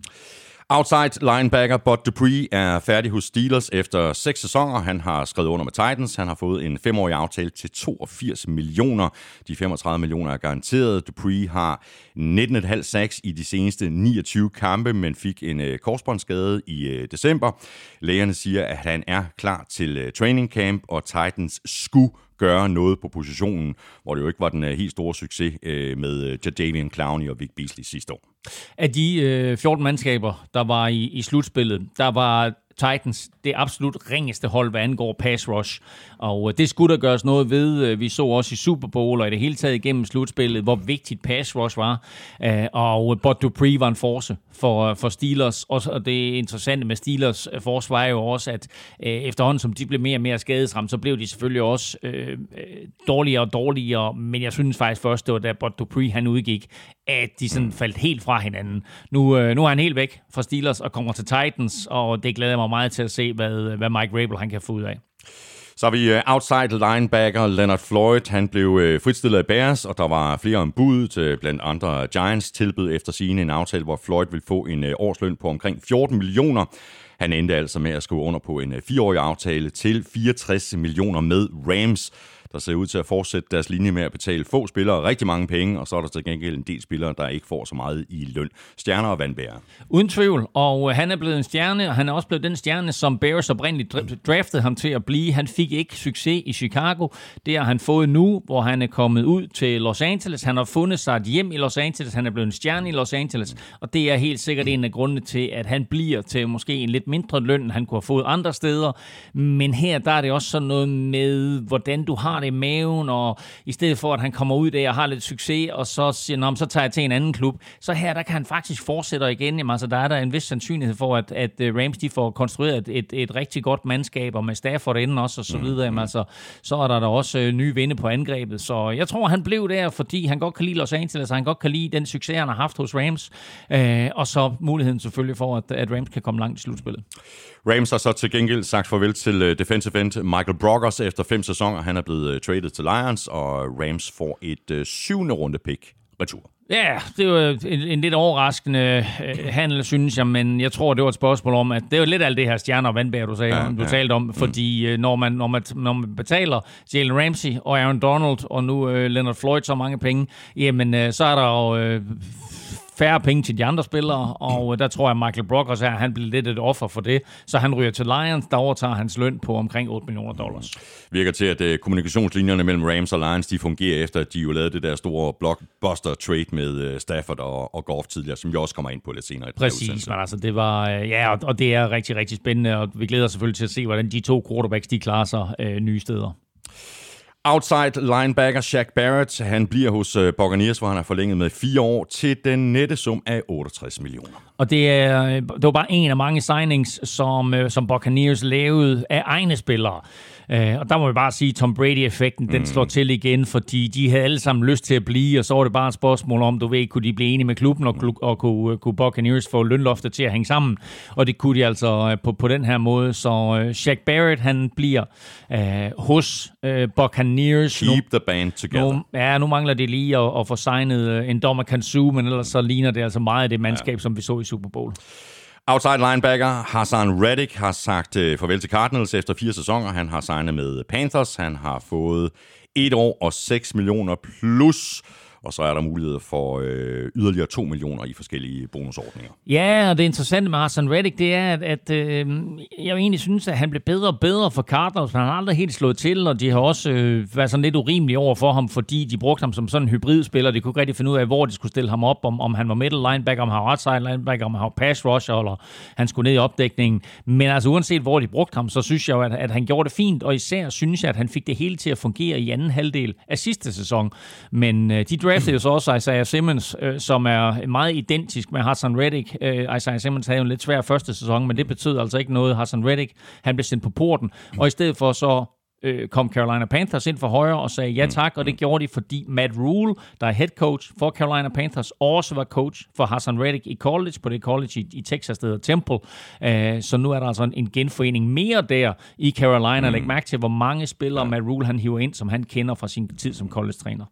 Outside linebacker Bud Dupree er færdig hos Steelers efter 6 sæsoner. Han har skrevet under med Titans. Han har fået en 5-årig aftale til 82 millioner. De 35 millioner er garanteret. Dupree har 19,5 sacks i de seneste 29 kampe, men fik en korsbåndsskade i december. Lægerne siger, at han er klar til training camp, og Titans skulle gøre noget på positionen, hvor det jo ikke var den helt store succes med Jadeveon Clowney og Vic Beasley sidste år. Af de 14 mandskaber, der var i slutspillet, der var Titans det absolut ringeste hold, hvad angår pass rush. Og det skulle der gøres noget ved. Vi så også i Super Bowl og i det hele taget igennem slutspillet, hvor vigtigt pass rush var. Og Bud Dupree var en force for Steelers. Og det interessante med Steelers forsvar er jo også, at efterhånden som de blev mere og mere skadesramt, så blev de selvfølgelig også dårligere og dårligere. Men jeg synes faktisk først, det var da Bud Dupree han udgik, at de sådan faldt helt fra hinanden. Nu er han helt væk fra Steelers og kommer til Titans, og det glæder jeg mig meget til at se, hvad Mike Vrabel han kan få ud af. Så har vi outside linebacker Leonard Floyd. Han blev fritstillet af Bears, og der var flere om budet til blandt andre Giants tilbud efter sigende en aftale, hvor Floyd ville få en årsløn på omkring 14 millioner. Han endte altså med at skrive under på en 4-årig aftale til 64 millioner med Rams, der ser ud til at fortsætte deres linje med at betale få spillere rigtig mange penge, og så er der til gengæld en del spillere, der ikke får så meget i løn. Stjerner og vandbærere. Uden tvivl, og han er blevet en stjerne, og han er også blevet den stjerne, som Bears oprindeligt draftede ham til at blive. Han fik ikke succes i Chicago. Det har han fået nu, hvor han er kommet ud til Los Angeles. Han har fundet sig et hjem i Los Angeles. Han er blevet en stjerne i Los Angeles, og det er helt sikkert en af grundene til, at han bliver til måske en lidt mindre løn, end han kunne have fået andre steder. Men her, der er det også sådan noget med, hvordan du har det i maven, og i stedet for, at han kommer ud der og har lidt succes, og så siger, nå, så tager jeg til en anden klub. Så her, der kan han faktisk fortsætte igen. Jamen, altså, der er der en vis sandsynlighed for, at Rams, de får konstrueret et rigtig godt mandskab, og med Stafford inden også, og så videre. Jamen, altså, så er der også nye vinde på angrebet. Så jeg tror, han blev der, fordi han godt kan lide Los Angeles, og han godt kan lide den succes, han har haft hos Rams, og så muligheden selvfølgelig for, at Rams kan komme langt i slutspillet. Rams har så til gengæld sagt farvel til defensive end Michael Brockers efter 5 sæsoner. Han er blevet traded til Lions, og Rams får et 7. runde pick retur. Ja, det var en lidt overraskende handel, synes jeg, men jeg tror, det var et spørgsmål om, at det var lidt alt det her stjerner og vandbær, du sagde, talte om, fordi når man betaler Jalen Ramsey og Aaron Donald og nu Leonard Floyd så mange penge, jamen så er der jo færre penge til de andre spillere, og der tror jeg, Michael Brockers her, han bliver lidt et offer for det, så han ryger til Lions, der overtager hans løn på omkring $8 millioner. Virker til, at kommunikationslinjerne mellem Rams og Lions, de fungerer efter, at de jo lavede det der store blockbuster-trade med Stafford og Goff tidligere, som vi også kommer ind på lidt senere. Præcis, men altså det var, ja, og det er rigtig, rigtig spændende, og vi glæder selvfølgelig til at se, hvordan de 2 quarterbacks, de klarer sig nye steder. Outside linebacker Shaq Barrett, han bliver hos Buccaneers, hvor han har forlænget med 4 år til den nette sum af 68 millioner. Og det var bare en af mange signings, som Buccaneers lavede af egne spillere. Og der må vi bare sige, at Tom Brady-effekten, den slår til igen, fordi de havde alle sammen lyst til at blive, og så var det bare et spørgsmål om, du ved, kunne de blive enige med klubben, og kunne Buccaneers få lønloftet til at hænge sammen. Og det kunne de altså på den her måde. Så Shaq Barrett, han bliver hos Buccaneers. Keep the band together. Nu mangler det lige at få signet en dommer Kansu, men ellers så ligner det altså meget af det mandskab, som vi så i Super Bowl. Outside linebacker Haason Reddick har sagt farvel til Cardinals efter 4 sæsoner. Han har signet med Panthers. Han har fået 1 år og 6 millioner plus, og så er der mulighed for yderligere 2 millioner i forskellige bonusordninger. Ja, og det interessante med Haason Reddick, det er, at jeg egentlig synes, at han blev bedre og bedre for Cardinals, men han har aldrig helt slået til, og de har også været sådan lidt urimelige over for ham, fordi de brugte ham som sådan en hybridspiller. De kunne ikke rigtig finde ud af, hvor de skulle stille ham op, om han var middle linebacker, om han var outside linebacker, om han var pass rusher, eller han skulle ned i opdækningen. Men altså uanset, hvor de brugte ham, så synes jeg jo, at han gjorde det fint, og især synes jeg, at han fik det hele til at fungere i anden halvdel af sidste sæson. Men de draftede jo så også Isaiah Simmons, som er meget identisk med Haason Reddick. Isaiah Simmons havde jo en lidt svær første sæson, men det betød altså ikke noget. Haason Reddick, han blev sendt på porten, og i stedet for så kom Carolina Panthers ind for højre og sagde ja tak, og det gjorde de, fordi Matt Rule, der er head coach for Carolina Panthers, også var coach for Haason Reddick i college, på det college i Texas, der hedder Temple. Så nu er der altså en genforening mere der i Carolina. Læg mærke til, hvor mange spillere Matt Rule han hiver ind, som han kender fra sin tid som college-træner.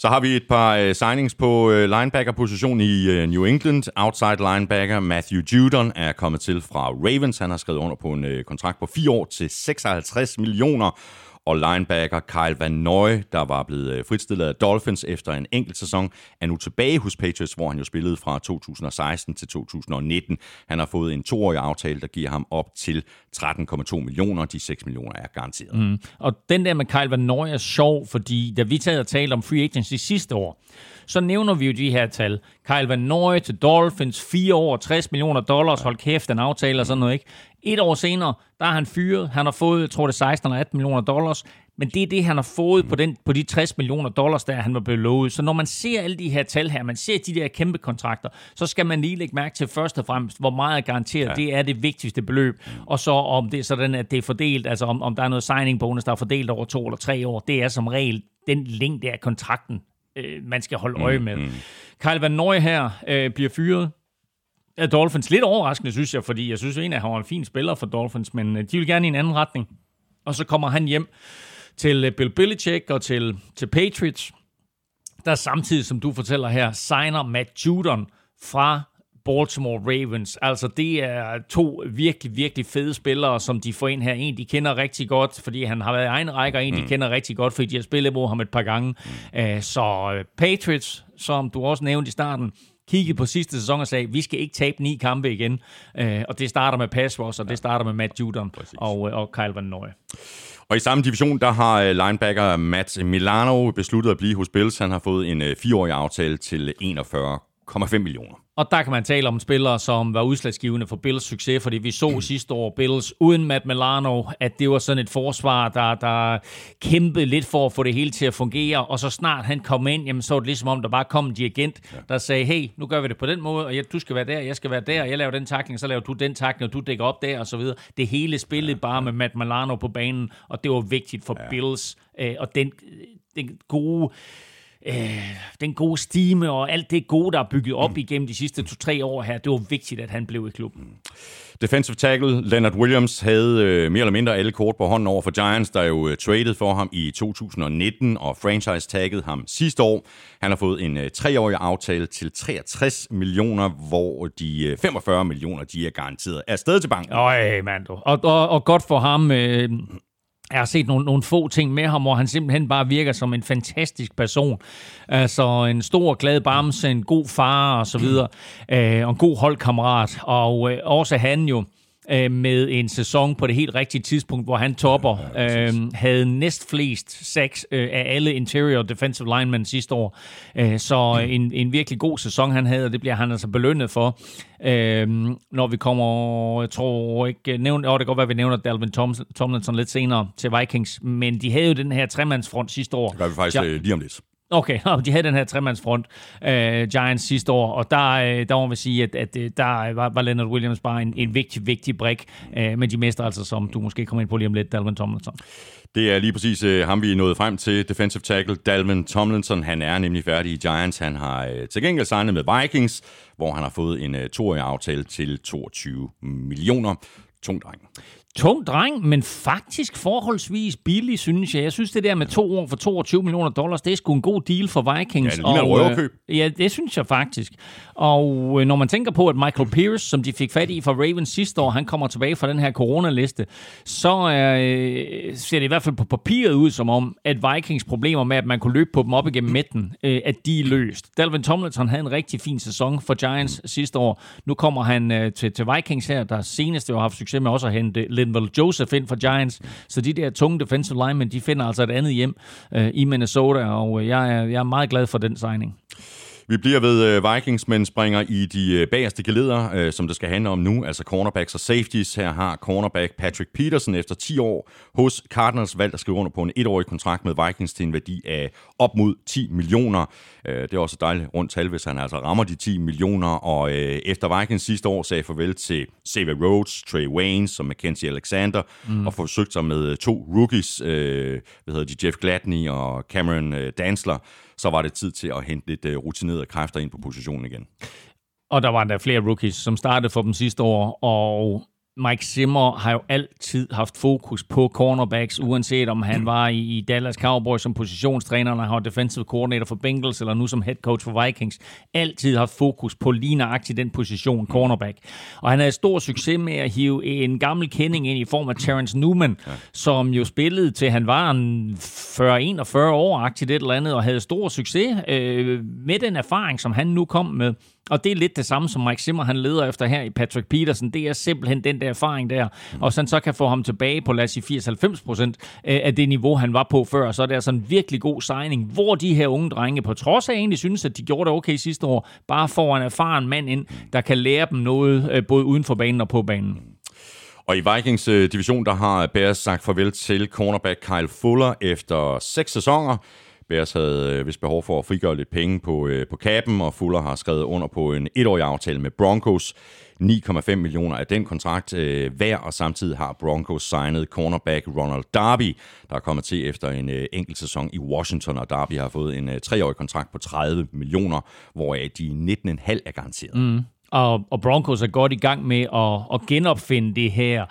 Så har vi et par signings på linebacker-position i New England. Outside linebacker Matthew Judon er kommet til fra Ravens. Han har skrevet under på en kontrakt på 4 år til 56 millioner. Og linebacker Kyle Van Noy, der var blevet fritstillet af Dolphins efter en enkelt sæson, er nu tilbage hos Patriots, hvor han jo spillede fra 2016 til 2019. Han har fået en 2-årig aftale, der giver ham op til 13,2 millioner. De 6 millioner er garanteret. Mm. Og den der med Kyle Van Noy er sjov, fordi da vi talte om Free Agency sidste år, så nævner vi jo de her tal. Kyle Van Noy til Dolphins, 4 år, 60 millioner dollars, hold kæft, den aftale og sådan noget, ikke? 1 år senere, der er han fyret. Han har fået, jeg tror det er 16 eller 18 millioner dollars. Men det er det, han har fået på de 60 millioner dollars, der han var blevet lovet. Så når man ser alle de her tal her, man ser de der kæmpe kontrakter, så skal man lige lægge mærke til først og fremmest, hvor meget garanteret det er det vigtigste beløb. Og så om det er sådan, at det er fordelt, altså om der er noget signing bonus, der er fordelt over 2 eller 3 år. Det er som regel den længde af kontrakten, man skal holde øje med. Kyle Van Noy her bliver fyret. Dolphins lidt overraskende, synes jeg, fordi jeg synes egentlig, at han var en fin spiller for Dolphins, men de vil gerne i en anden retning. Og så kommer han hjem til Bill Belichick og til Patriots, der samtidig, som du fortæller her, signer Matt Judon fra Baltimore Ravens. Altså, det er 2 virkelig, virkelig fede spillere, som de får ind her. En, de kender rigtig godt, fordi han har været i egen række, og en, de kender rigtig godt, fordi de har spillet mod ham et par gange. Så Patriots, som du også nævnte i starten, kiggede på sidste sæson og sagde, vi skal ikke tabe 9 kampe igen. Og det starter med pass rush, og det starter med Matt Judon og Kyle Van Noy. Og i samme division, der har linebacker Matt Milano besluttet at blive hos Bills. Han har fået en 4-årig aftale til 41,5 millioner. Og der kan man tale om spillere, som var udslagsgivende for Bills succes, fordi vi så sidste år Bills uden Matt Milano, at det var sådan et forsvar, der kæmpede lidt for at få det hele til at fungere, og så snart han kom ind, jamen, så var det ligesom om, der bare kom en dirigent, der sagde, hey, nu gør vi det på den måde, og du skal være der, jeg skal være der, jeg laver den tackling, så laver du den tackling, og du dækker op der, og så videre. Det hele spillede bare med Matt Milano på banen, og det var vigtigt for Bills, og den gode... den gode stime og alt det gode, der er bygget op igennem de sidste 2-3 år her, det var vigtigt, at han blev i klubben. Defensive tackle Leonard Williams havde mere eller mindre alle kort på hånden over for Giants, der jo traded for ham i 2019 og franchise-taggede ham sidste år. Han har fået en 3-årig aftale til 63 millioner, hvor de 45 millioner, de er garanteret afsted til banken. Øj, mand. Og godt for ham... Jeg har set nogle få ting med ham, hvor han simpelthen bare virker som en fantastisk person. Altså en stor, glad bamse, en god far og så videre, og en god holdkammerat. Og også han jo med en sæson på det helt rigtige tidspunkt, hvor han topper, havde næst flest sacks af alle interior defensive linemen sidste år. Så en virkelig god sæson, han havde, og det bliver han altså belønnet for. Når vi kommer, jeg tror ikke, det kan godt være, vi nævner Dalvin Tomlinson lidt senere til Vikings, men de havde jo den her tremandsfront sidste år. Det gør vi faktisk lige om lidt. Okay, de havde den her tremandsfront, Giants sidste år, og der må man sige, at der var Leonard Williams bare en vigtig, vigtig brik, men de mester altså, som du måske kommer ind på lige om lidt, Dalvin Tomlinson. Det er lige præcis ham, vi nåede frem til. Defensive tackle Dalvin Tomlinson, han er nemlig færdig i Giants. Han har til gengæld signet med Vikings, hvor han har fået en 2-årig aftale til 22 millioner. Tung dreng. Tung dreng, men faktisk forholdsvis billig, synes jeg. Jeg synes, det der med 2 år for 22 millioner dollars, det er sgu en god deal for Vikings. Ja, det ligner røverkøb. Ja, det synes jeg faktisk. Og når man tænker på, at Michael Pierce, som de fik fat i fra Ravens sidste år, han kommer tilbage fra den her coronaliste, så ser det i hvert fald på papiret ud som om, at Vikings problemer med, at man kunne løbe på dem op igennem midten, at de er løst. Dalvin Tomlinson havde en rigtig fin sæson for Giants sidste år. Nu kommer han til Vikings her, der seneste har haft succes med også at hente Linval Joseph ind for Giants, så de der tunge defensive linemen, de finder altså et andet hjem i Minnesota, og jeg er meget glad for den signing. Vi bliver ved Vikings, men springer i de bagerste geleder, som det skal handle om nu, altså cornerbacks og safeties. Her har cornerback Patrick Peterson efter 10 år hos Cardinals valgt at skrive under på en 1-årig kontrakt med Vikings til en værdi af op mod 10 millioner. Det er også et dejligt rundt tal, hvis han altså rammer de 10 millioner, og efter Vikings sidste år sagde farvel til Xavier Rhodes, Trey Waynes og Mackenzie Alexander, og forsøgte sig med 2 rookies, Jeff Gladney og Cameron Dantzler, så var det tid til at hente lidt rutinerede kræfter ind på positionen igen. Og der var der flere rookies, som startede for dem sidste år, og Mike Zimmer har jo altid haft fokus på cornerbacks, uanset om han var i Dallas Cowboys som positionstræner, eller han var defensive coordinator for Bengals, eller nu som head coach for Vikings. Altid haft fokus på lige nøjagtigt den position, cornerback. Og han havde stor succes med at hive en gammel kending ind i form af Terrence Newman, som jo spillede til han var 40-41 år-agtigt et eller andet, og havde stor succes med den erfaring, som han nu kom med. Og det er lidt det samme, som Mike Zimmer han leder efter her i Patrick Peterson. Det er simpelthen den der erfaring der. Og sådan så kan få ham tilbage på, lad os sige, 80-90% af det niveau, han var på før. Så er det sådan en virkelig god signing, hvor de her unge drenge, på trods af egentlig synes, at de gjorde det okay sidste år, bare får en erfaren mand ind, der kan lære dem noget, både uden for banen og på banen. Og i Vikings division, der har Bears sagt farvel til cornerback Kyle Fuller efter 6 sæsoner. Bears havde vist behov for at frigøre lidt penge på kappen, og Fuller har skrevet under på en 1-årig aftale med Broncos. 9,5 millioner af den kontrakt hver, og samtidig har Broncos signet cornerback Ronald Darby, der er kommet til efter en enkelt sæson i Washington, og Darby har fået en 3-årig kontrakt på 30 millioner, hvoraf de 19,5 er garanteret. Mm. Og Broncos er godt i gang med at genopfinde det her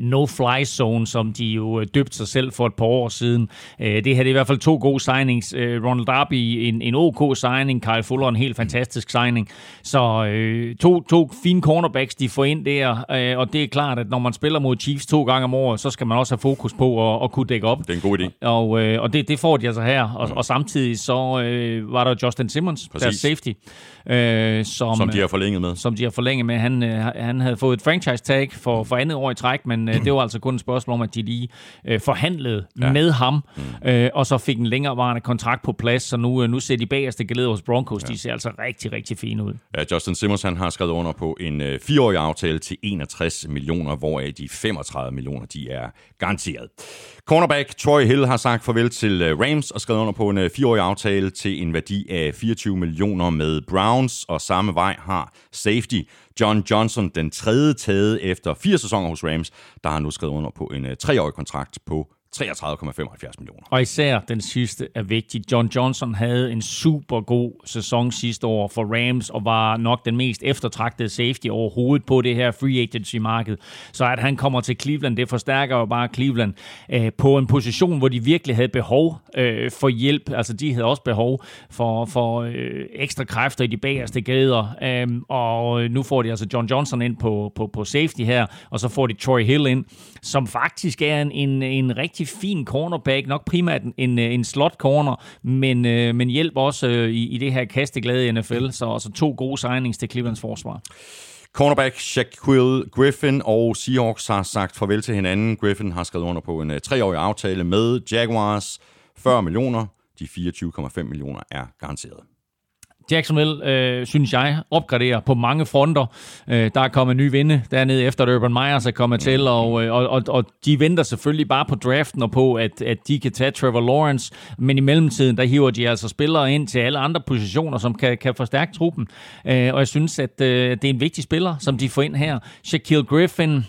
no-fly zone, som de jo døbte sig selv for et par år siden. Det her er i hvert fald 2 gode signings. Ronald Darby en OK signing, Kyle Fuller en helt fantastisk signing. Så to fine cornerbacks, de får ind der. Og det er klart, at når man spiller mod Chiefs 2 gange om året, så skal man også have fokus på at kunne dække op. Det er en god idé. Og det får de altså her. Og samtidig så var der Justin Simmons, deres safety. Som de har forlænget med. Han havde fået et franchise tag for andet år i træk, men det var altså kun et spørgsmål om, at de lige forhandlede med ham, og så fik en længerevarende kontrakt på plads, så nu ser de bagerste gelede hos Broncos. De ser altså rigtig, rigtig fine ud. Ja, Justin Simmons han har skrevet under på en 4-årig aftale til 61 millioner, hvoraf de 35 millioner, de er garanteret. Cornerback Troy Hill har sagt farvel til Rams og skrevet under på en 4-årig aftale til en værdi af 24 millioner med Browns, og samme vej har safety John Johnson den 3. taget efter 4 sæsoner hos Rams, der har nu skrevet under på en 3-årig kontrakt på 33,75 millioner. Og især den sidste er vigtig. John Johnson havde en super god sæson sidste år for Rams, og var nok den mest eftertragtede safety overhovedet på det her free agency-marked. Så at han kommer til Cleveland, det forstærker jo bare Cleveland på en position, hvor de virkelig havde behov for hjælp. Altså, de havde også behov for ekstra kræfter i de bagerste gader. Og nu får de altså John Johnson ind på safety her, og så får de Troy Hill ind, som faktisk er en rigtig fin cornerback, nok primært en slot corner, men hjælp også i det her kasteglade NFL, så 2 gode signings til Clevelands forsvar. Cornerback Shaquille Griffin og Seahawks har sagt farvel til hinanden. Griffin har skrevet under på en 3-årig aftale med Jaguars. 40 millioner, de 24,5 millioner er garanteret. Jacksonville, synes jeg, opgraderer på mange fronter. Der er kommet en ny vinde dernede, efter at Urban Meyer er kommet til, og de venter selvfølgelig bare på draften og på, at de kan tage Trevor Lawrence, men i mellemtiden, der hiver de altså spillere ind til alle andre positioner, som kan forstærke truppen. Og jeg synes, at det er en vigtig spiller, som de får ind her. Shaquille Griffin,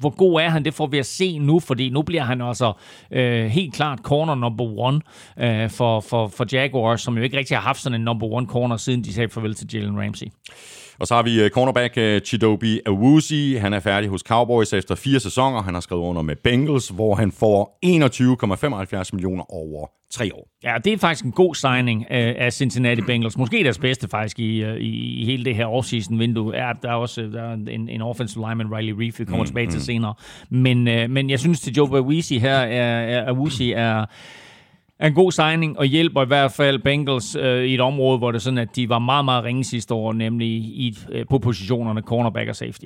hvor god er han, det får vi at se nu, fordi nu bliver han altså helt klart corner number 1 for Jaguars, som jo ikke rigtig har haft sådan en number 1 corner, siden de sagde farvel til Jalen Ramsey. Og så har vi cornerback Chidobe Awuzie. Han er færdig hos Cowboys efter 4 sæsoner. Han har skrevet under med Bengals, hvor han får 21,75 millioner over 3 år. Ja, det er faktisk en god signing af Cincinnati Bengals. Måske deres bedste faktisk i hele det her offseason-vindue. Ja, der er også en offensive lineman, Riley Reef, vi kommer tilbage til senere. Men jeg synes, at Chidobe Awuzie her er en god signing, og hjælper i hvert fald Bengals i et område, hvor det sådan, at de var meget, meget ringe sidste år, nemlig på positionerne cornerback og safety.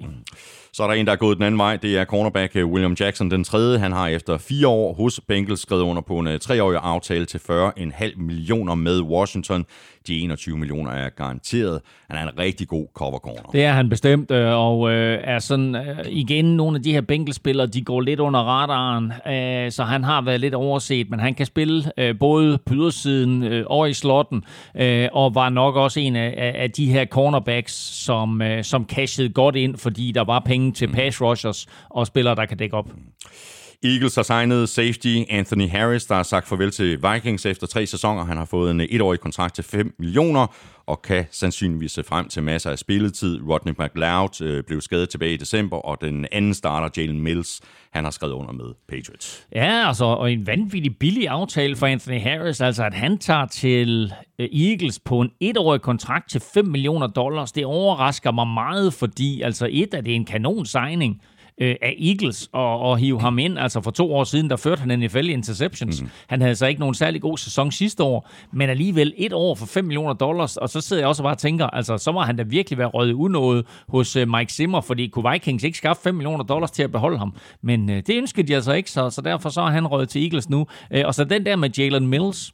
Så er der en, der er gået den anden vej. Det er cornerback William Jackson den 3. Han har efter 4 år hos Bengals skrevet under på en 3-årig aftale til 40,5 millioner med Washington. De 21 millioner er garanteret. Han er en rigtig god cover corner. Det er han bestemt, og er sådan igen nogle af de her Bengals-spillere, de går lidt under radaren, så han har været lidt overset, men han kan spille både på ydersiden og i slotten, og var nok også en af de her cornerbacks, som cashede godt ind, fordi der var penge til pass rushers og spillere, der kan dække op. Eagles har signet safety Anthony Harris, der har sagt farvel til Vikings efter 3 sæsoner. Han har fået en 1-årig kontrakt til 5 millioner og kan sandsynligvis se frem til masser af spilletid. Rodney McLeod blev skadet tilbage i december, og den anden starter, Jalen Mills, han har skrevet under med Patriots. Ja, altså, og en vanvittig billig aftale for Anthony Harris, altså at han tager til Eagles på en 1-årig kontrakt til $5 millioner. Det overrasker mig meget, fordi altså det er en kanon signing af Eagles og hive ham ind. Altså for 2 år siden, der førte han en NFL interceptions. Mm. Han havde altså ikke nogen særlig god sæson sidste år, men alligevel 1 år for $5 millioner, og så sidder jeg også bare og tænker, altså så må han da virkelig være røget unået hos Mike Zimmer, fordi kunne Vikings ikke skaffe $5 millioner til at beholde ham. Men det ønskede de altså ikke, så derfor så er han røget til Eagles nu. Og så den der med Jalen Mills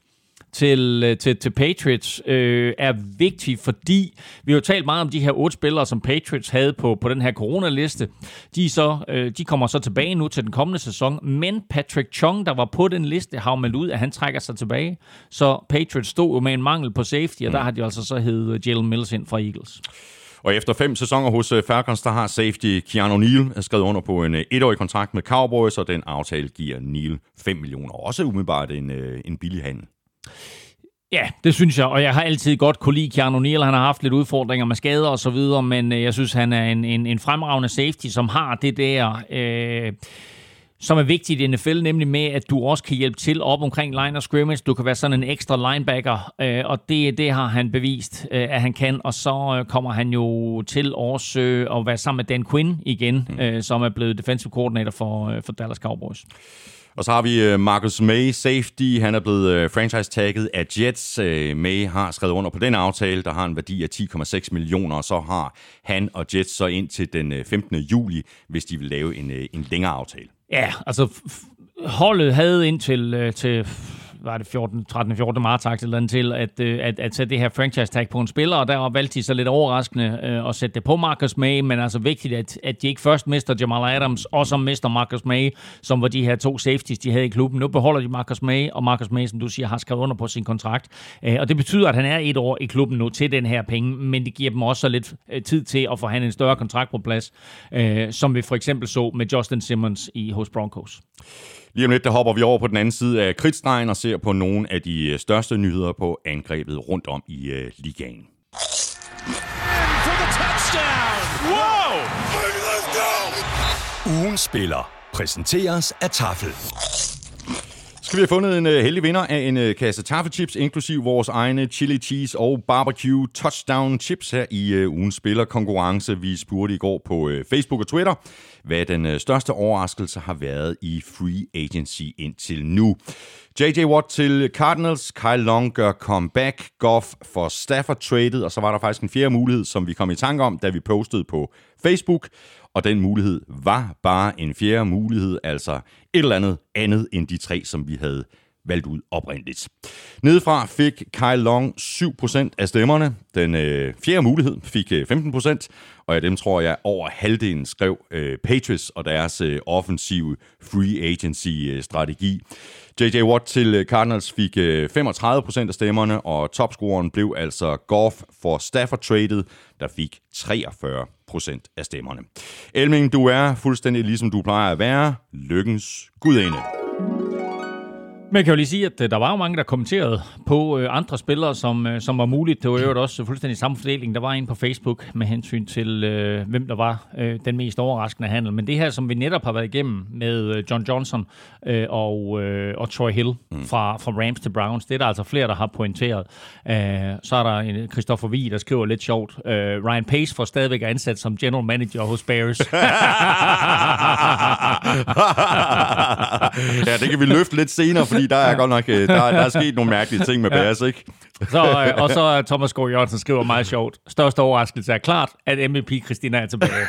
til Patriots er vigtig, fordi vi har jo talt meget om de her 8 spillere, som Patriots havde på den her coronaliste. De kommer så tilbage nu til den kommende sæson, men Patrick Chung, der var på den liste, har jo meldt ud, at han trækker sig tilbage. Så Patriots stod jo med en mangel på safety, og der har de altså så heddet Jalen Mills ind fra Eagles. Og efter 5 sæsoner hos Falcons, der har safety Keanu Neal skrevet under på en 1-årig kontrakt med Cowboys, og den aftale giver Neal $5 millioner. Også umiddelbart en billig handel. Ja, det synes jeg, og jeg har altid godt kunne lide Keanu Neal. Han har haft lidt udfordringer med skader og så videre, men jeg synes, han er en fremragende safety, som har det der, som er vigtigt i NFL, nemlig med, at du også kan hjælpe til op omkring line of scrimmage. Du kan være sådan en ekstra linebacker, og det har han bevist, at han kan. Og så kommer han jo til også at være sammen med Dan Quinn igen, som er blevet defensive coordinator for Dallas Cowboys. Og så har vi Marcus May, safety. Han er blevet franchise-tagget af Jets. May har skrevet under på den aftale, der har en værdi af $10,6 millioner, og så har han og Jets så indtil den 15. juli, hvis de vil lave en længere aftale. Ja, altså holdet havde indtil til var det 13. marts til at sætte det her franchise tag på en spiller, og der valgte de så lidt overraskende at sætte det på Marcus May, men altså vigtigt, at de ikke først mister Jamal Adams, og så mister Marcus May, som var de her 2 safeties, de havde i klubben. Nu beholder de Marcus May, og Marcus May, som du siger, har skrevet under på sin kontrakt, og det betyder, at han er 1 år i klubben nu til den her penge, men det giver dem også så lidt tid til at få han en større kontrakt på plads, som vi for eksempel så med Justin Simmons hos Broncos. Lige om lidt, der hopper vi over på den anden side af kridtstregen og ser på nogle af de største nyheder på angrebet rundt om i ligaen. Wow! Ugens spiller præsenteres af Tafel. Så vi har fundet en heldig vinder af en kasse taffelchips, inklusiv vores egne chili cheese og barbecue touchdown chips her i ugens spillerkonkurrence. Vi spurgte i går på Facebook og Twitter, hvad den største overraskelse har været i Free Agency indtil nu. J.J. Watt til Cardinals, Kyle Long gør comeback, Goff for Stafford traded, og så var der faktisk en fjerde mulighed, som vi kom i tanke om, da vi postede på Facebook. Og den mulighed var bare en fjerde mulighed, altså et eller andet end de 3, som vi havde valgt ud oprindeligt. Nedefra fik Kyle Long 7% af stemmerne. Den fjerde mulighed fik 15%, og af dem tror jeg over halvdelen skrev Patriots og deres offensive free agency-strategi. J.J. Watt til Cardinals fik 35% af stemmerne, og topscoreren blev altså Goff for Stafford traded, der fik 43% af stemmerne. Elming, du er fuldstændig ligesom du plejer at være. Lykkens gudinde. Man kan jo lige sige, at der var jo mange, der kommenterede på andre spillere, som var muligt. Det var jo også fuldstændig samme fordeling. Der var en på Facebook med hensyn til, hvem der var den mest overraskende handel. Men det her, som vi netop har været igennem med John Johnson og Troy Hill fra Rams til Browns, det er der altså flere, der har pointeret. Så er der en Christoffer Vig, der skriver lidt sjovt. Ryan Pace får stadigvæk ansat som general manager hos Bears. Ja, det kan vi løfte lidt senere, fordi der er godt nok der er sket nogle mærkelige ting med Bears, ikke? Og så Thomas Gård Jørgensen skriver meget sjovt. Største overraskelse er klart, at MVP Christina er tilbage.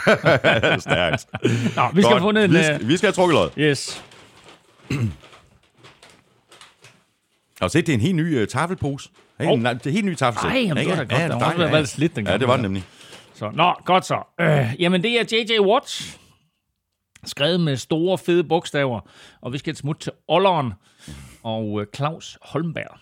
Stærkt. Nå, vi skal få en... Vi skal have trukket lod. Yes. Og se, det er en helt ny taffelpose. Hey, nej, det er en helt ny taffelsæt. Nej, det var da godt. Ja, der har været slidt den gang. Ja, det var det nemlig. Så, nå, godt så. Jamen, det er J.J. Watt. Skrevet med store, fede bogstaver. Og vi skal et smut til Olleren og Claus Holmberg.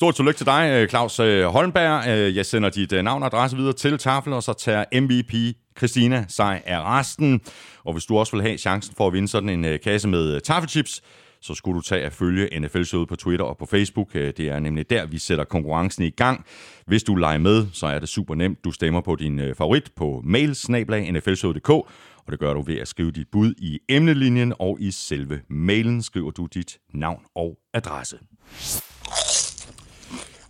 Stort tillykke til dig, Claus Holmberg. Jeg sender dit navn og adresse videre til Tafel, og så tager MVP Christina sig af resten. Og hvis du også vil have chancen for at vinde sådan en kasse med Tafelchips, så skulle du tage at følge NFL-showet på Twitter og på Facebook. Det er nemlig der, vi sætter konkurrencen i gang. Hvis du leger med, så er det super nemt. Du stemmer på din favorit på mail@nflshowet.dk, og det gør du ved at skrive dit bud i emnelinjen, og i selve mailen skriver du dit navn og adresse.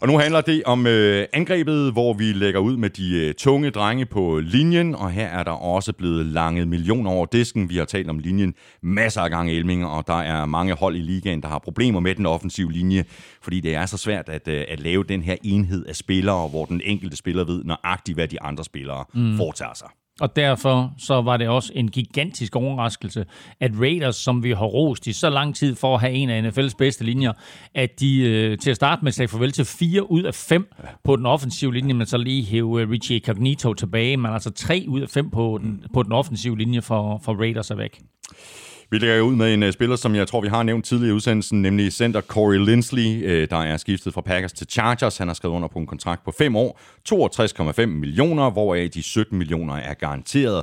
Og nu handler det om angrebet, hvor vi lægger ud med de tunge drenge på linjen, og her er der også blevet langet millioner over disken. Vi har talt om linjen masser af gange, Elming, og der er mange hold i ligaen, der har problemer med den offensive linje, fordi det er så svært at lave den her enhed af spillere, hvor den enkelte spiller ved nøjagtigt, hvad de andre spillere foretager sig. Og derfor så var det også en gigantisk overraskelse, at Raiders, som vi har rost i så lang tid for at have en af NFL's bedste linjer, at de til at starte med sagde farvel til 4 ud af 5 på den offensive linje, men så lige hæve Richie Cognito tilbage, men altså 3 ud af 5 på den offensive linje for Raiders er væk. Vi lægger ud med en spiller, som jeg tror, vi har nævnt tidligere i udsendelsen, nemlig center Corey Linsley, der er skiftet fra Packers til Chargers. Han har skrevet under på en kontrakt på 5 år, 62,5 millioner, hvoraf de 17 millioner er garanteret,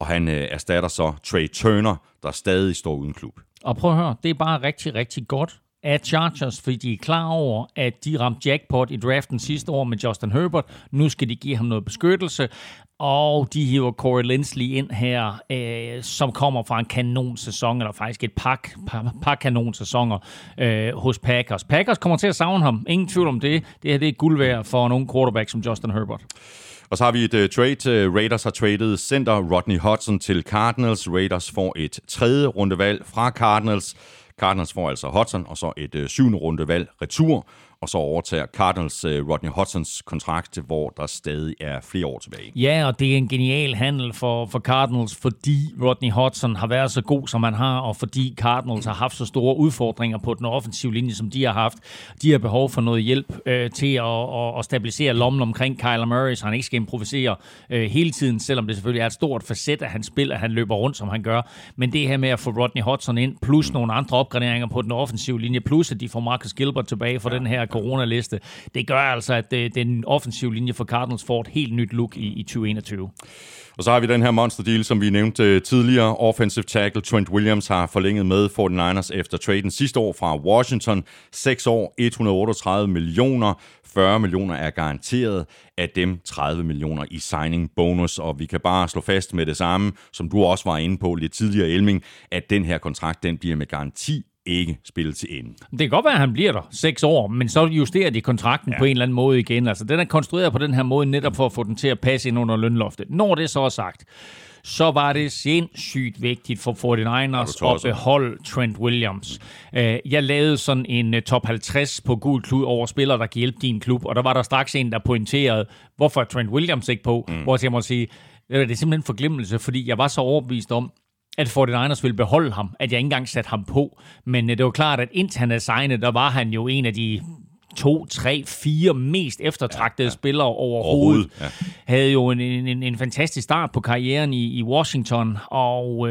og han erstatter så Trey Turner, der stadig står uden klub. Og prøv at høre, det er bare rigtig, rigtig godt af Chargers, fordi de er klar over, at de ramte jackpot i draften sidste år med Justin Herbert. Nu skal de give ham noget beskyttelse, og de hiver Corey Linsley ind her, som kommer fra en kanonsæson, eller faktisk et par kanonsæsoner hos Packers. Packers kommer til at savne ham. Ingen tvivl om det. Det her det er guld værd for en ung quarterback som Justin Herbert. Og så har vi et trade. Raiders har traded center Rodney Hudson til Cardinals. Raiders får et 3. rundevalg fra Cardinals. Cardinals får altså Hudson, og så et 7. rundevalg retur, og så overtager Cardinals Rodney Hudsons kontrakt, hvor der stadig er flere år tilbage. Ja, og det er en genial handel for Cardinals, fordi Rodney Hudson har været så god, som han har, og fordi Cardinals har haft så store udfordringer på den offensive linje, som de har haft. De har behov for noget hjælp til at stabilisere lommen omkring Kyler Murray, så han ikke skal improvisere hele tiden, selvom det selvfølgelig er et stort facet af hans spil, at han løber rundt, som han gør. Men det her med at få Rodney Hudson ind, plus nogle andre opgraderinger på den offensive linje, plus at de får Marcus Gilbert tilbage fra den her coronaliste. Det gør altså, at den offensive linje for Cardinals får et helt nyt look i 2021. Og så har vi den her monster deal, som vi nævnte tidligere. Offensive tackle Trent Williams har forlænget med 49ers efter traden sidste år fra Washington. 6 år, 138 millioner. 40 millioner er garanteret, af dem 30 millioner i signing bonus, og vi kan bare slå fast med det samme, som du også var inde på lidt tidligere, Elming, at den her kontrakt, den bliver med garanti ikke spillet til ende. Det kan godt være, at han bliver der 6 år, men så justerer de kontrakten på en eller anden måde igen. Altså, den er konstrueret på den her måde, netop for at få den til at passe ind under lønloftet. Når det så er sagt, så var det sindssygt vigtigt for 49ers at beholde Trent Williams. Jeg lavede sådan en top 50 på Gul Klud over spillere, der kan hjælpe din klub, og der var der straks en, der pointerede, hvorfor er Trent Williams ikke på? Hvor jeg må sige, det er simpelthen en forglemmelse, fordi jeg var så overbevist om, at 49ers ville beholde ham, at jeg ikke engang satte ham på. Men det var klart, at indtil han havde signet, der var han jo en af de 2, 3, 4 mest eftertragtede spillere overhovedet. Havde jo en fantastisk start på karrieren i Washington, og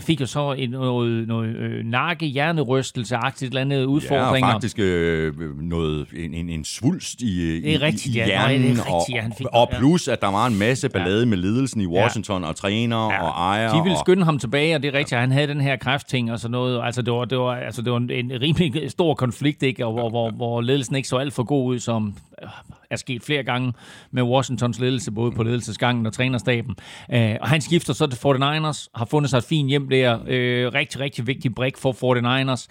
fik jo så noget nakkehjernerystelse-agtigt eller andet udfordringer. Ja, faktisk en svulst i hjernen, og plus, at der var en masse ballade med ledelsen i Washington, og trænere og ejere. De ville skynde ham tilbage, og det er rigtigt, han havde den her kræftting og sådan noget. Altså, det var en rimelig stor konflikt, ikke? Hvor ledelsen ikke så alt for god ud, som er sket flere gange med Washingtons ledelse, både på ledelsesgangen og trænerstaben. Og han skifter så til 49ers, har fundet sig et fint hjem der. Rigtig, rigtig vigtig brik for 49ers.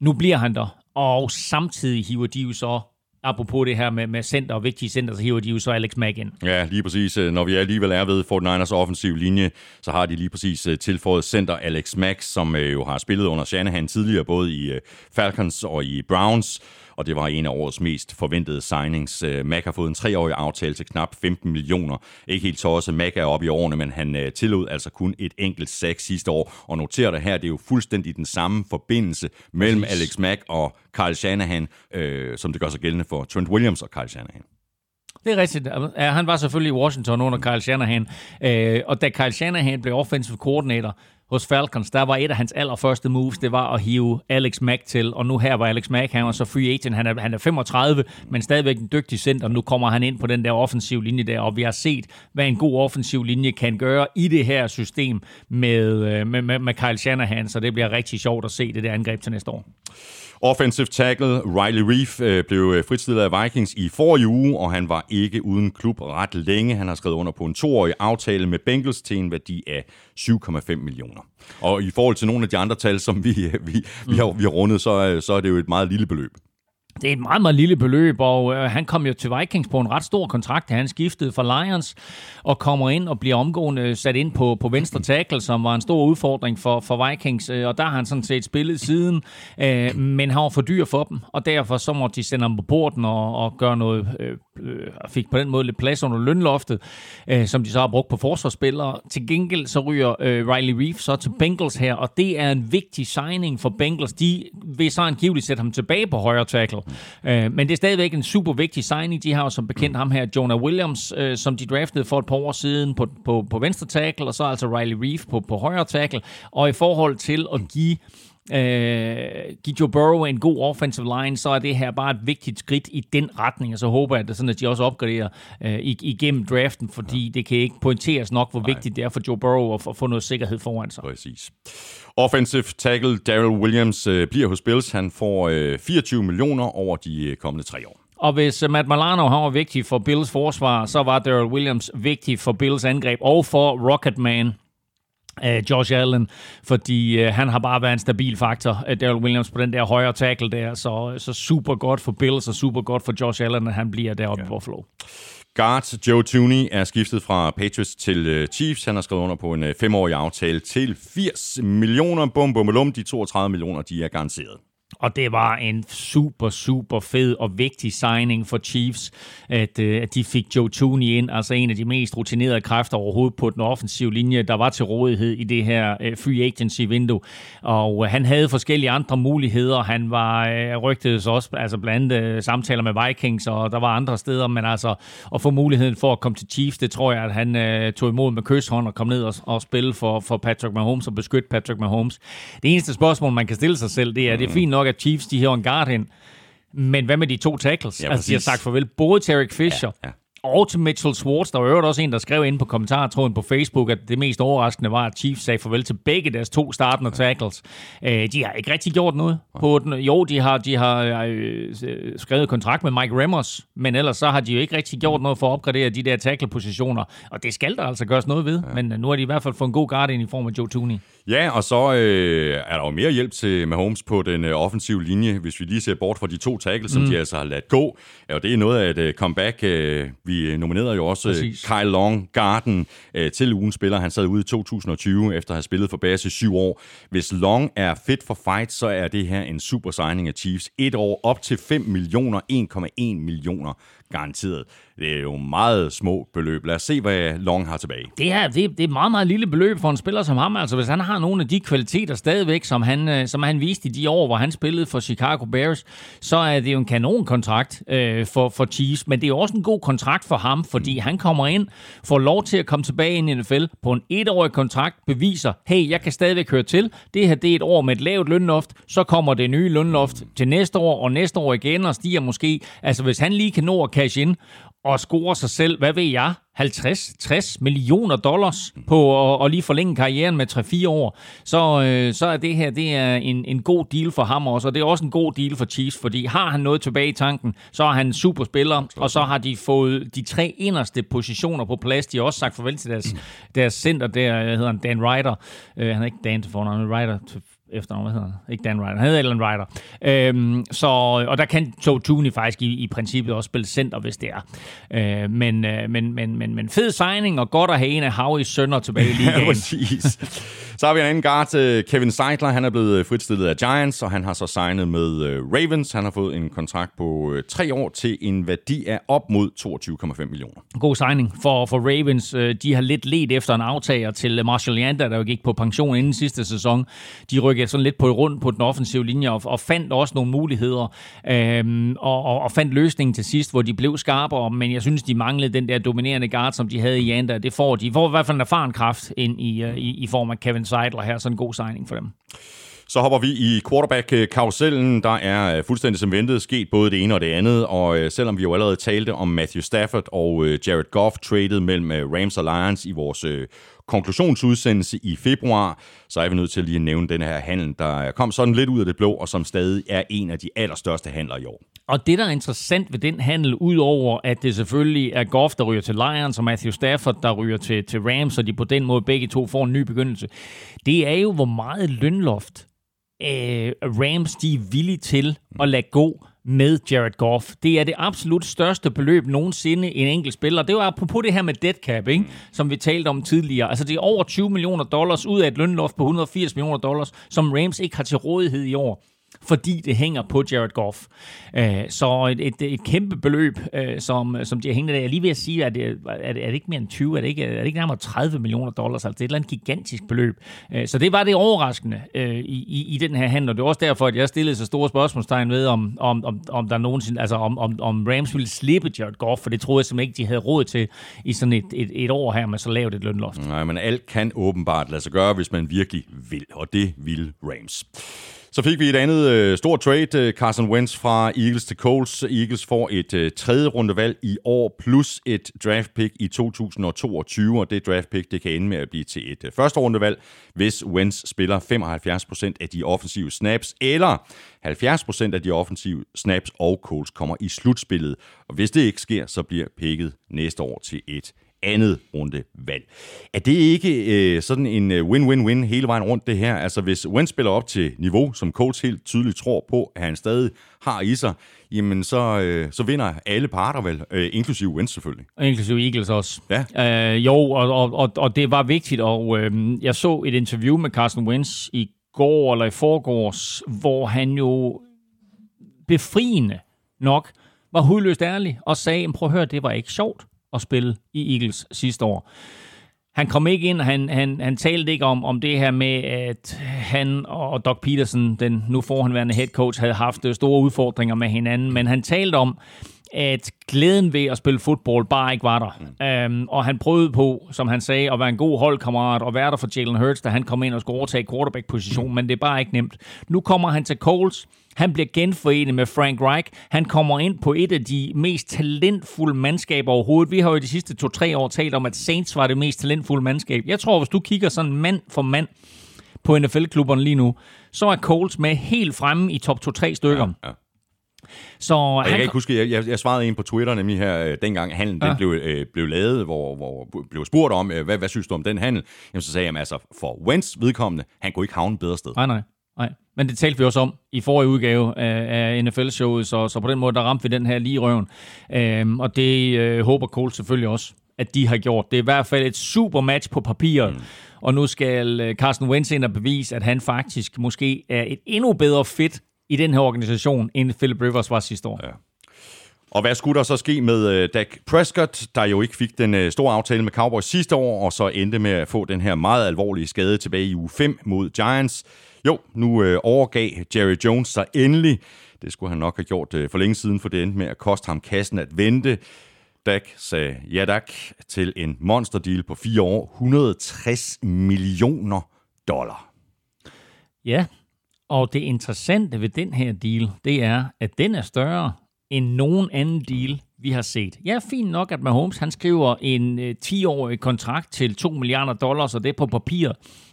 Nu bliver han der, og samtidig hiver de jo så, apropos det her med center og vigtige center, så hiver de jo så Alex Mack ind. Ja, lige præcis. Når vi alligevel er ved 49ers offensiv linje, så har de lige præcis tilføjet center Alex Mack, som jo har spillet under Shanahan tidligere, både i Falcons og i Browns, og det var en af årets mest forventede signings. Mack har fået en 3-årig aftale til knap 15 millioner. Ikke helt tosset, Mack er oppe i årene, men han tillod altså kun et enkelt sack sidste år. Og noter dig her, det er jo fuldstændig den samme forbindelse mellem Alex Mack og Kyle Shanahan, som det gør sig gældende for Trent Williams og Kyle Shanahan. Det er rigtigt. Han var selvfølgelig i Washington under Kyle Shanahan, og da Kyle Shanahan blev offensive coordinator hos Falcons, der var et af hans allerførste moves, det var at hive Alex Mack til, og nu her var Alex Mack, han var så free agent, han er 35, men stadigvæk en dygtig center, nu kommer han ind på den der offensiv linje der, og vi har set, hvad en god offensiv linje kan gøre i det her system med Kyle Shanahan, så det bliver rigtig sjovt at se det der angreb til næste år. Offensive tackle Riley Reif blev fritstillet af Vikings i forrige uge, og han var ikke uden klub ret længe. Han har skrevet under på en 2-årig aftale med Bengals til en værdi af 7,5 millioner. Og i forhold til nogle af de andre tal, som vi har rundet, så er det jo et meget lille beløb. Det er et meget, meget lille beløb, og han kom jo til Vikings på en ret stor kontrakt, han skiftede fra Lions og kommer ind og bliver omgående sat ind på venstre tackle, som var en stor udfordring for Vikings, og der har han sådan set spillet siden, men han var for dyr for dem, og derfor så måtte de sende ham på porten og gøre noget, fik på den måde lidt plads under lønloftet, som de så har brugt på forsvarsspillere. Til gengæld så ryger Riley Reif så til Bengals her, og det er en vigtig signing for Bengals. De vil så angiveligt sætte ham tilbage på højre tackle. Men det er stadigvæk en super vigtig signing. De har jo som bekendt ham her, Jonah Williams, som de draftede for et par år siden på venstre tackle, og så altså Riley Reif på højre tackle. Og i forhold til at give Joe Burrow en god offensive line, så er det her bare et vigtigt skridt i den retning, og så håber jeg, at, det sådan, at de også opgraderer igennem draften, fordi det kan ikke pointeres nok, hvor vigtigt det er for Joe Burrow at få noget sikkerhed foran sig. Præcis. Offensive tackle Darrell Williams bliver hos Bills. Han får 24 millioner over de kommende 3 år. Og hvis Matt Milano var vigtig for Bills forsvar, så var Darrell Williams vigtig for Bills angreb og for Rocketman Josh Allen, fordi han har bare været en stabil faktor, Darrell Williams, på den der højre tackle der, så super godt for Bills og super godt for Josh Allen, at han bliver deroppe i Buffalo. Guard Joe Thuney er skiftet fra Patriots til Chiefs. Han har skrevet under på en 5-årig aftale til 80 millioner. Bum, bum, bum. De 32 millioner, de er garanteret. Og det var en super, super fed og vigtig signing for Chiefs, at de fik Joe Thuney ind, altså en af de mest rutinerede kræfter overhovedet på den offensive linje, der var til rådighed i det her free agency-vindue. Og han havde forskellige andre muligheder. Han var rygtedes også, altså blandt andet samtaler med Vikings, og der var andre steder, men altså at få muligheden for at komme til Chiefs, det tror jeg, at han tog imod med kysshånd og kom ned og spille for Patrick Mahomes og beskytte Patrick Mahomes. Det eneste spørgsmål, man kan stille sig selv, det er, det er fint nok, at Chiefs, de hæver en guard hen. Men hvad med de 2 tackles? Ja, altså, de har sagt farvel både til Eric Fisher og til Mitchell Schwartz. Der var jo også en, der skrev ind på kommentartråden på Facebook, at det mest overraskende var, at Chiefs sagde farvel til begge deres 2 startende tackles. De har ikke rigtig gjort noget på den. Jo, de har skrevet kontrakt med Mike Remmers, men ellers så har de jo ikke rigtig gjort noget for at opgradere de der tackle-positioner. Og det skal der altså gøres noget ved, men nu har de i hvert fald fået en god guard ind i form af Joe Thuney. Ja, og så er der jo mere hjælp til Mahomes på den offensive linje, hvis vi lige ser bort fra de 2 tackles, som de altså har ladt gå. Og det er noget af et comeback. Vi nominerede jo også Kyle Long-Garden til ugens spiller. Han sad ude i 2020, efter at have spillet for Bears i 7 år. Hvis Long er fit for fight, så er det her en super signing af Chiefs. 1 år op til 5 millioner, 1,1 millioner garanteret. Det er jo meget små beløb. Lad os se, hvad Long har tilbage. Det er meget, meget lille beløb for en spiller som ham. Altså, hvis han har nogle af de kvaliteter stadigvæk, som han viste i de år, hvor han spillede for Chicago Bears, så er det jo en kanonkontrakt for Chiefs. Men det er også en god kontrakt for ham, fordi han kommer ind, får lov til at komme tilbage ind i NFL på en 1-årig kontrakt, beviser, hey, jeg kan stadigvæk høre til. Det her, det er et år med et lavt lønloft. Så kommer det nye lønloft til næste år, og næste år igen, og stiger måske. Altså, hvis han lige kan nå at cash in og score sig selv, hvad ved jeg, 50-60 millioner dollars på at lige forlænge karrieren med 3-4 år, så er det her, det er en god deal for ham også, og det er også en god deal for Chiefs, fordi har han noget tilbage i tanken, så er han en superspiller, og så har de fået de 3 inderste positioner på plads. De har også sagt farvel til deres center, der hedder han Dan Ryder. Han er ikke Dan til fornavn, Ryder til efternavn, hvad hedder han? Ikke Dan Ryder, han hedder Allen Ryder. Og der kan Joe Thuney faktisk i princippet også spille center, hvis det er. Men fed signing, og godt at have en af Howie's sønner tilbage i ligaen. Ja, præcis. Så har vi en anden guard, Kevin Zeitler. Han er blevet fritstillet af Giants, og han har så signet med Ravens. Han har fået en kontrakt på 3 år til en værdi af op mod 22,5 millioner. God signing for Ravens. De har lidt ledt efter en aftager til Marshall Yanda, der jo gik på pension inden sidste sæson. De rykkede sådan lidt rundt på den offensive linje og fandt også nogle muligheder og fandt løsningen til sidst, hvor de blev skarpere, men jeg synes, de manglede den der dominerende guard, som de havde i Yanda. Det får de. De får i hvert fald en erfaren kraft ind i form af Kevin Zeitler her, så en god signing for dem. Så hopper vi i quarterback-karusellen. Der er fuldstændig som ventet sket både det ene og det andet, og selvom vi jo allerede talte om Matthew Stafford og Jared Goff traded mellem Rams og Lions i vores konklusionsudsendelse i februar, så er vi nødt til at lige nævne den her handel, der kom sådan lidt ud af det blå, og som stadig er en af de allerstørste handler i år. Og det, der er interessant ved den handel, udover at det selvfølgelig er Goff, der ryger til Lions, og Matthew Stafford, der ryger til Rams, og de på den måde begge to får en ny begyndelse, det er jo, hvor meget lønloft Rams de er villige til at lade gå med Jared Goff. Det er det absolut største beløb nogensinde en enkelt spiller. Det var apropos det her med dead cap, ikke? Som vi talte om tidligere. Altså det er over $20 million ud af et lønloft på $180 million, som Rams ikke har til rådighed i år, fordi det hænger på Jared Goff. Så et kæmpe beløb, som de har hængende der. Jeg er lige ved at sige, at er det ikke mere end 20? Er det ikke nærmere $30 million? Altså det er et eller andet gigantisk beløb. Så det var det overraskende i den her handel. Og det er også derfor, at jeg stillede så store spørgsmålstegn ved, om der nogensinde, altså om Rams ville slippe Jared Goff, for det troede jeg simpelthen ikke, de havde råd til i sådan et år her med så lavt et lønloft. Nej, men alt kan åbenbart lade sig gøre, hvis man virkelig vil, og det vil Rams. Så fik vi et andet stort trade. Carson Wentz fra Eagles til Colts. Eagles får et tredje rundevalg i år, plus et draftpick i 2022, og det draftpick det kan ende med at blive til et første rundevalg, hvis Wentz spiller 75% af de offensive snaps, eller 70% af de offensive snaps, og Colts kommer i slutspillet. Og hvis det ikke sker, så bliver picket næste år til et andet rundevalg. Er det ikke sådan en win-win-win hele vejen rundt det her? Altså hvis Wentz spiller op til niveau, som Colts helt tydeligt tror på, at han stadig har i sig, jamen så vinder alle parter vel, inklusive Wentz selvfølgelig. Inklusive Eagles også. Ja. Jo, og det var vigtigt, og jeg så et interview med Carson Wentz i går eller i forgårs, hvor han jo befriende nok var hudløst ærlig og sagde, prøv at høre, det var ikke sjovt at spille i Eagles sidste år. Han kom ikke ind, han talte ikke om det her med, at han og Doug Peterson, den nu forhenværende head coach, havde haft store udfordringer med hinanden, men han talte om, at glæden ved at spille fodbold bare ikke var der. Og han prøvede på, som han sagde, at være en god holdkammerat og være der for Jalen Hurts, da han kom ind og skulle overtage quarterback-positionen, men det er bare ikke nemt. Nu kommer han til Colts. Han bliver genforenet med Frank Reich. Han kommer ind på et af de mest talentfulde mandskaber overhovedet. Vi har jo i de sidste 2-3 år talt om, at Saints var det mest talentfulde mandskab. Jeg tror, hvis du kigger sådan mand for mand på NFL-klubberne lige nu, så er Colts med helt fremme i top 2-3 stykker. Ja, ja. Så jeg kan ikke huske, jeg svarede en på Twitter nemlig her, dengang handlen den blev lavet, hvor blev spurgt om, hvad synes du om den handel? Jamen så sagde jeg, altså for Wentz vedkommende, han kunne ikke havne et bedre sted. Nej. Men det talte vi også om i forrige udgave af NFL-showet, så på den måde, der ramte vi den her lige i røven. Og det håber Colts selvfølgelig også, at de har gjort. Det er i hvert fald et super match på papiret. Og nu skal Carson Wentz ind og bevise, at han faktisk måske er et endnu bedre fit i den her organisation, end Philip Rivers var sidste år. Ja. Og hvad skulle der så ske med Dak Prescott, der jo ikke fik den store aftale med Cowboys sidste år, og så endte med at få den her meget alvorlige skade tilbage i uge 5 mod Giants? Jo, nu overgav Jerry Jones sig endelig. Det skulle han nok have gjort for længe siden, for det endte med at koste ham kassen at vente. Dak sagde ja tak til en monsterdeal på 4 år, $160 million. Ja, og det interessante ved den her deal, det er, at den er større end nogen anden deal, vi har set. Ja, fint nok, at Mahomes han skriver en 10-årig kontrakt til $2 milliarder, og det på papir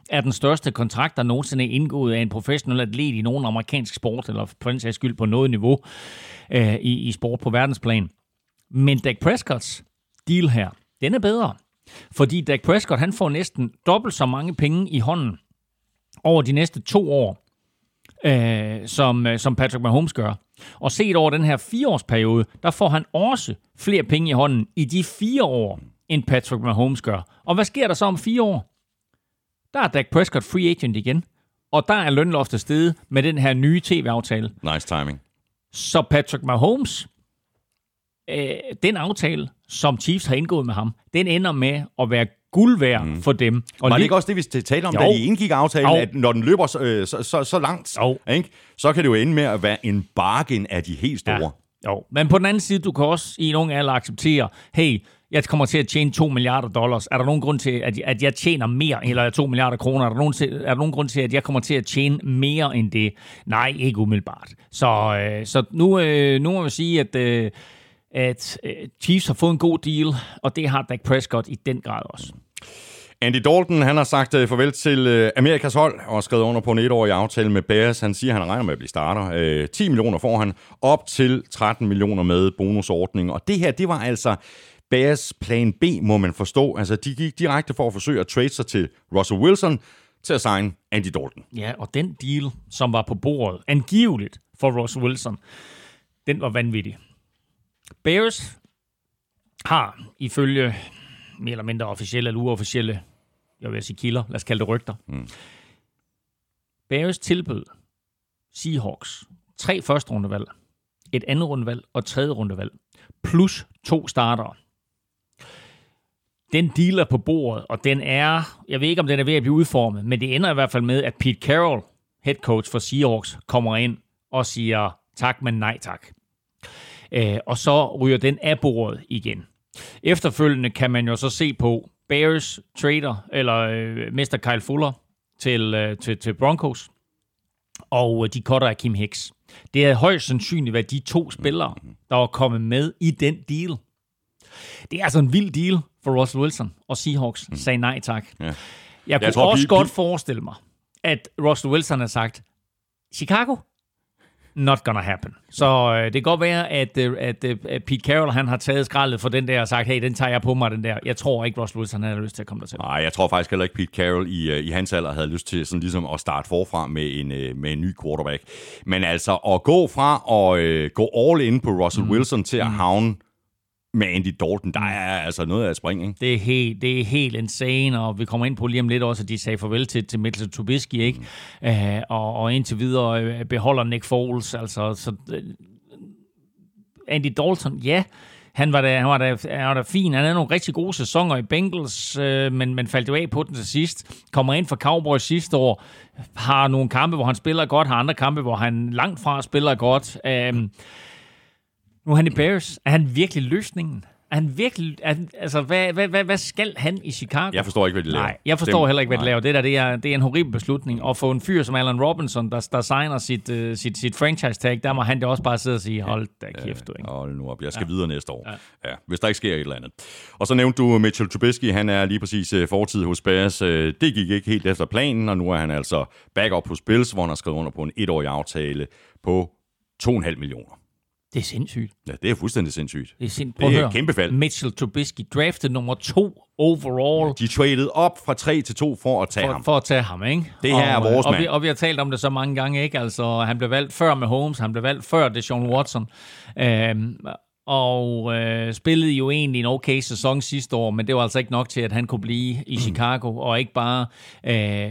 er den største kontrakt, der nogensinde er indgået af en professionel atlet i nogen amerikansk sport, eller på den sags skyld på noget niveau i sport på verdensplan. Men Dak Prescott's deal her, den er bedre, fordi Dak Prescott han får næsten dobbelt så mange penge i hånden over de næste 2 år, som Patrick Mahomes gør. Og set over den her 4-årsperiode, der får han også flere penge i hånden i de 4 år, end Patrick Mahomes gør. Og hvad sker der så om 4 år? Der er Dak Prescott free agent igen, og der er lønloftet steget med den her nye tv-aftale. Nice timing. Så Patrick Mahomes, den aftale, som Chiefs har indgået med ham, den ender med at være guld værd for dem. Og var det ikke også det, vi talte om, jo, da de indgik aftalen, at når den løber så langt, ikke, så kan det jo ende med at være en bargain af de helt store. Ja. Jo, men på den anden side, du kan også i nogle alder acceptere, hey, jeg kommer til at tjene $2 milliarder. Er der nogen grund til, at jeg tjener mere, eller 2 milliarder kroner? Er der nogen grund til, at jeg kommer til at tjene mere end det? Nej, ikke umiddelbart. Så nu må jeg sige, at Chiefs har fået en god deal, og det har Dak Prescott i den grad også. Andy Dalton, han har sagt farvel til Amerikas hold og skrevet under på en etårig aftale med Bears. Han siger, at han regner med at blive starter. 10 millioner får han, op til 13 millioner med bonusordningen. Og det her, det var altså Bears plan B, må man forstå. Altså, de gik direkte for at forsøge at trade sig til Russell Wilson til at signe Andy Dalton. Ja, og den deal, som var på bordet, angiveligt for Russell Wilson, den var vanvittig. Bears har ifølge mere eller mindre officielle eller uofficielle, jeg vil sige kilder, lad os kalde det rygter. Bears tilbød Seahawks 3 første rundevalg, et andet rundevalg og 3. rundevalg, plus 2 startere. Den deal er på bordet, og den er, jeg ved ikke, om den er ved at blive udformet, men det ender i hvert fald med, at Pete Carroll, head coach for Seahawks, kommer ind og siger tak, men nej tak. Og så ryger den af bordet igen. Efterfølgende kan man jo så se på Bears trader, eller Mr. Kyle Fuller til Broncos, og de cutter af Kim Hicks. Det er højst sandsynligt været de 2 spillere, der var kommet med i den deal. Det er altså en vild deal for Russell Wilson, og Seahawks sagde nej tak. Ja. Jeg tror også godt forestille mig, at Russell Wilson har sagt, Chicago? Not gonna happen. Så det kan godt være, at Pete Carroll, han har taget skraldet for den der og sagt, hey, den tager jeg på mig, den der. Jeg tror ikke, Russell Wilson havde lyst til at komme der til. Nej, jeg tror faktisk heller ikke, Pete Carroll i hans alder havde lyst til sådan ligesom at starte forfra med en ny quarterback. Men altså at gå fra og gå all in på Russell Wilson til at havne med Andy Dalton, der er altså noget af at springe, ikke? Det er helt insane, og vi kommer ind på lige om lidt også, at de sagde farvel til Mitchell Trubisky, ikke? Og indtil videre beholder Nick Foles, altså. Så Andy Dalton, ja, han var da fin. Han havde nogle rigtig gode sæsoner i Bengals, men faldt jo af på den til sidst. Kommer ind for Cowboys sidste år, har nogle kampe, hvor han spiller godt, har andre kampe, hvor han langt fra spiller godt. Nu er han i Bears. Er han virkelig løsningen? Hvad skal han i Chicago? Jeg forstår ikke, hvad de laver. Nej, jeg forstår heller ikke, hvad de laver. Det er en horribel beslutning. Og for en fyr som Allen Robinson, der signer sit franchise tag, der må han da også bare sidde og sige, hold da kæft, du, ikke? Hold nu op, jeg skal videre næste år. Ja. Hvis der ikke sker et eller andet. Og så nævnte du Mitchell Trubisky, han er lige præcis fortid hos Bears. Det gik ikke helt efter planen, og nu er han altså backup hos Bills, hvor han har skrevet under på en etårig aftale på 2,5 millioner. Det er sindssygt. Ja, det er fuldstændig sindssygt. Det er et kæmpe fald. Mitchell Trubisky draftet nummer 2 overall. Ja, de traded op fra 3 til 2 for at tage ham. For at tage ham, ikke? Det her er vores mand. Og vi har talt om det så mange gange, ikke? Altså, han blev valgt før med Holmes, han blev valgt før Deshaun Watson. Spillede jo egentlig en okay sæson sidste år, men det var altså ikke nok til, at han kunne blive i Chicago, og ikke bare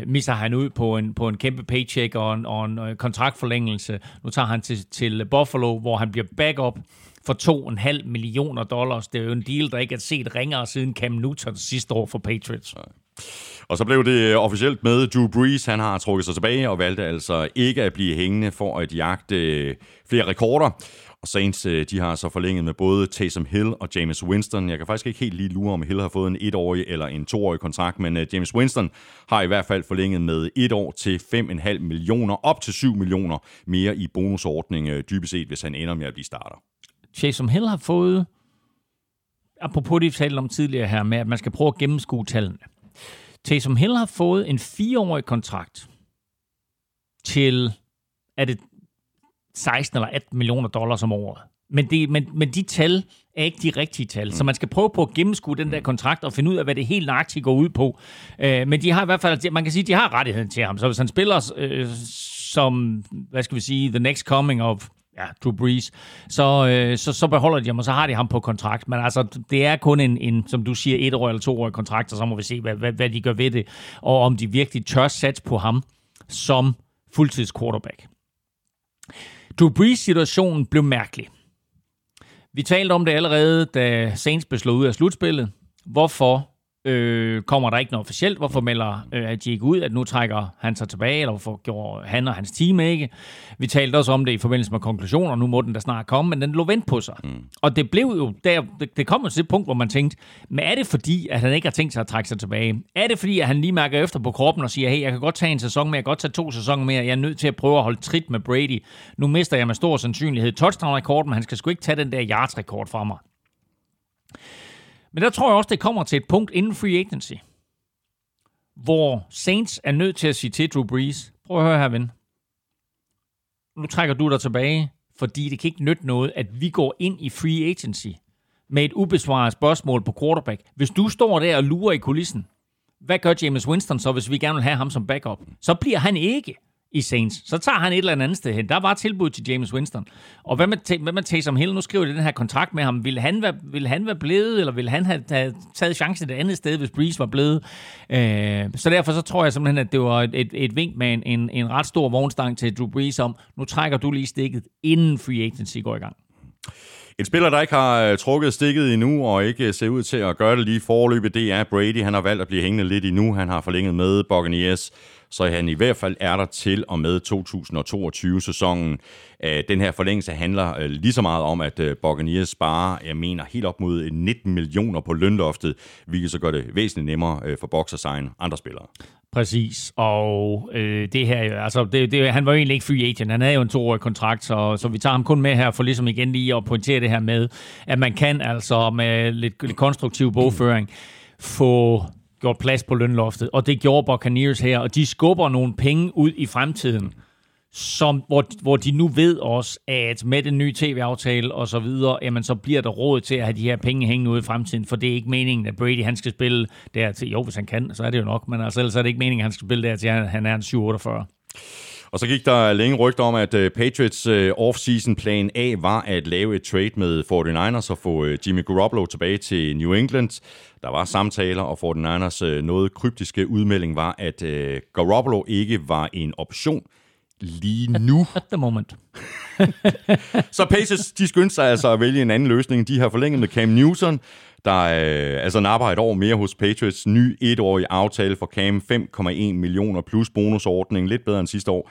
misser han ud på en kæmpe paycheck og en kontraktforlængelse. Nu tager han til Buffalo, hvor han bliver backup for $2,5 millioner. Det er jo en deal, der ikke er set ringere siden Cam Newton sidste år for Patriots. Og så blev det officielt med Drew Brees. Han har trukket sig tilbage og valgte altså ikke at blive hængende for at jagte flere rekorder. Og Saints, de har så forlænget med både Taysom Hill og Jameis Winston. Jeg kan faktisk ikke helt lige lure, om Hill har fået en 1-årig eller en 2-årig kontrakt, men Jameis Winston har i hvert fald forlænget med 1 år til 5,5 millioner, op til 7 millioner mere i bonusordning, dybest set, hvis han ender med at blive starter. Taysom Hill har fået, apropos det, vi talte om tidligere her, med at man skal prøve at gennemskue tallene. Taysom Hill har fået en 4-årig kontrakt til, er det 16 eller 18 millioner dollars om året. Men de tal er ikke de rigtige tal, så man skal prøve på at gennemskue den der kontrakt og finde ud af, hvad det helt nøjagtigt går ud på. Men de har i hvert fald, man kan sige, de har rettigheden til ham, så hvis han spiller som, hvad skal vi sige, the next coming of Ja, Drew Brees. Så beholder de ham, og så har de ham på kontrakt. Men altså, det er kun en som du siger, 1-årig eller 2-årig kontrakt, og så må vi se, hvad de gør ved det, og om de virkelig tør satse på ham som fuldtids quarterback. Drew Brees-situationen blev mærkelig. Vi talte om det allerede, da Saints blev slået ud af slutspillet. Hvorfor kommer der ikke noget officielt? Hvorfor melder de ikke ud, at nu trækker han sig tilbage, eller hvorfor gjorde han og hans team ikke? Vi talte også om det i forbindelse med konklusioner, nu må den da snart komme, men den lå vent på sig. Mm. Og det blev jo der, det kom jo til et punkt, hvor man tænkte, men er det fordi, at han ikke har tænkt sig at trække sig tilbage? Er det fordi, at han lige mærker efter på kroppen og siger, hey, jeg kan godt tage en sæson mere, jeg kan godt tage 2 sæsoner mere, jeg er nødt til at prøve at holde trit med Brady. Nu mister jeg med stor sandsynlighed touchdown-rekorden, men han skal sgu ikke tage den der yards-rekord fra mig. Men der tror jeg også, det kommer til et punkt inden free agency, hvor Saints er nødt til at sige til Drew Brees, prøv at høre her, ven. Nu trækker du dig tilbage, fordi det kan ikke nytte noget, at vi går ind i free agency med et ubesvaret spørgsmål på quarterback. Hvis du står der og lurer i kulissen, hvad gør Jameis Winston så, hvis vi gerne vil have ham som backup? Så bliver han ikke i Saints. Så tager han et eller andet sted hen. Der var tilbud til Jameis Winston. Og hvad man tager som hele, nu skriver de den her kontrakt med ham. Vil han være blevet, eller vil han have taget chancen et andet sted, hvis Brees var blevet? Så derfor så tror jeg simpelthen, at det var et vink med en ret stor vognstang til Drew Brees om, nu trækker du lige stikket, inden free agency går i gang. En spiller, der ikke har trukket stikket endnu, og ikke ser ud til at gøre det lige foreløbet, det er Brady. Han har valgt at blive hængende lidt endnu. Han har forlænget med Buccaneers, så han i hvert fald er der til og med 2022-sæsonen. Den her forlængelse handler lige så meget om, at Buccaneers sparer, jeg mener, helt op mod 19 millioner på lønloftet, hvilket så gør det væsentligt nemmere for Bucs at signe andre spillere. Præcis, og det her, altså, han var jo egentlig ikke free agent, han havde jo en 2-årig kontrakt, så vi tager ham kun med her for ligesom igen lige at pointere det her med, at man kan altså med lidt konstruktiv bogføring få gjort plads på lønloftet, og det gjorde Buccaneers her, og de skubber nogle penge ud i fremtiden, som, hvor de nu ved også, at med den nye tv-aftale og så videre, jamen så bliver der råd til at have de her penge hængende ude i fremtiden, for det er ikke meningen, at Brady han skal spille dertil. Jo, hvis han kan, så er det jo nok, men altså, ellers er det ikke meningen, at han skal spille dertil, han er en 748. Og så gik der længe rygter om, at Patriots off-season plan A var at lave et trade med 49ers og få Jimmy Garoppolo tilbage til New England. Der var samtaler, og 49ers noget kryptiske udmelding var, at Garoppolo ikke var en option lige nu. At the moment. Så Patriots, de skyndte sig altså at vælge en anden løsning. De har forlænget med Cam Newton, der altså napper et år mere hos Patriots. Ny 1-årig aftale for Cam, 5,1 millioner plus bonusordning, lidt bedre end sidste år.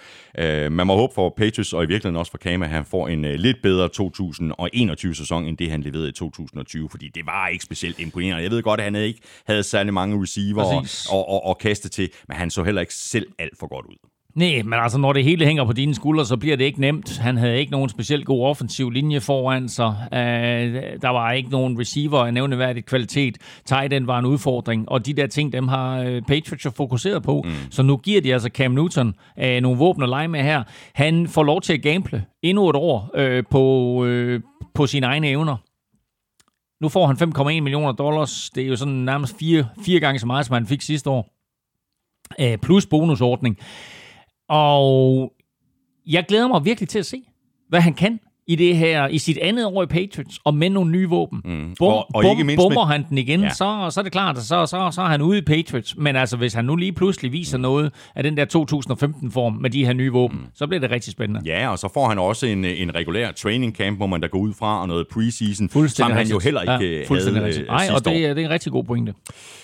Man må håbe for Patriots, og i virkeligheden også for Cam, at han får en lidt bedre 2021-sæson, end det han leverede i 2020, fordi det var ikke specielt imponerende. Jeg ved godt, at han ikke havde særlig mange receiver og kaste til, men han så heller ikke selv alt for godt ud. Nej, men altså, når det hele hænger på dine skuldre, så bliver det ikke nemt. Han havde ikke nogen specielt god offensiv linje foran sig. Der var ikke nogen receiver af nævneværdig kvalitet. Tight end var en udfordring, og de der ting, dem har Patriots jo fokuseret på. Mm. Så nu giver de altså Cam Newton nogle våben at lege med her. Han får lov til at gamble endnu et år på sine egne evner. Nu får han $5,1 million. Det er jo sådan nærmest fire gange så meget, som han fik sidste år. Plus bonusordning. Og jeg glæder mig virkelig til at se, hvad han kan i det her, i sit andet år i Patriots, og med nogle nye våben. Mm. Bummer han den igen, ja. så er det klart, at så er han ude i Patriots. Men altså, hvis han nu lige pludselig viser noget af den der 2015-form med de her nye våben, så bliver det rigtig spændende. Ja, og så får han også en regulær training camp, hvor man der går ud fra, og noget preseason, som han jo heller ikke havde sidste år. Nej, og det er en rigtig god pointe.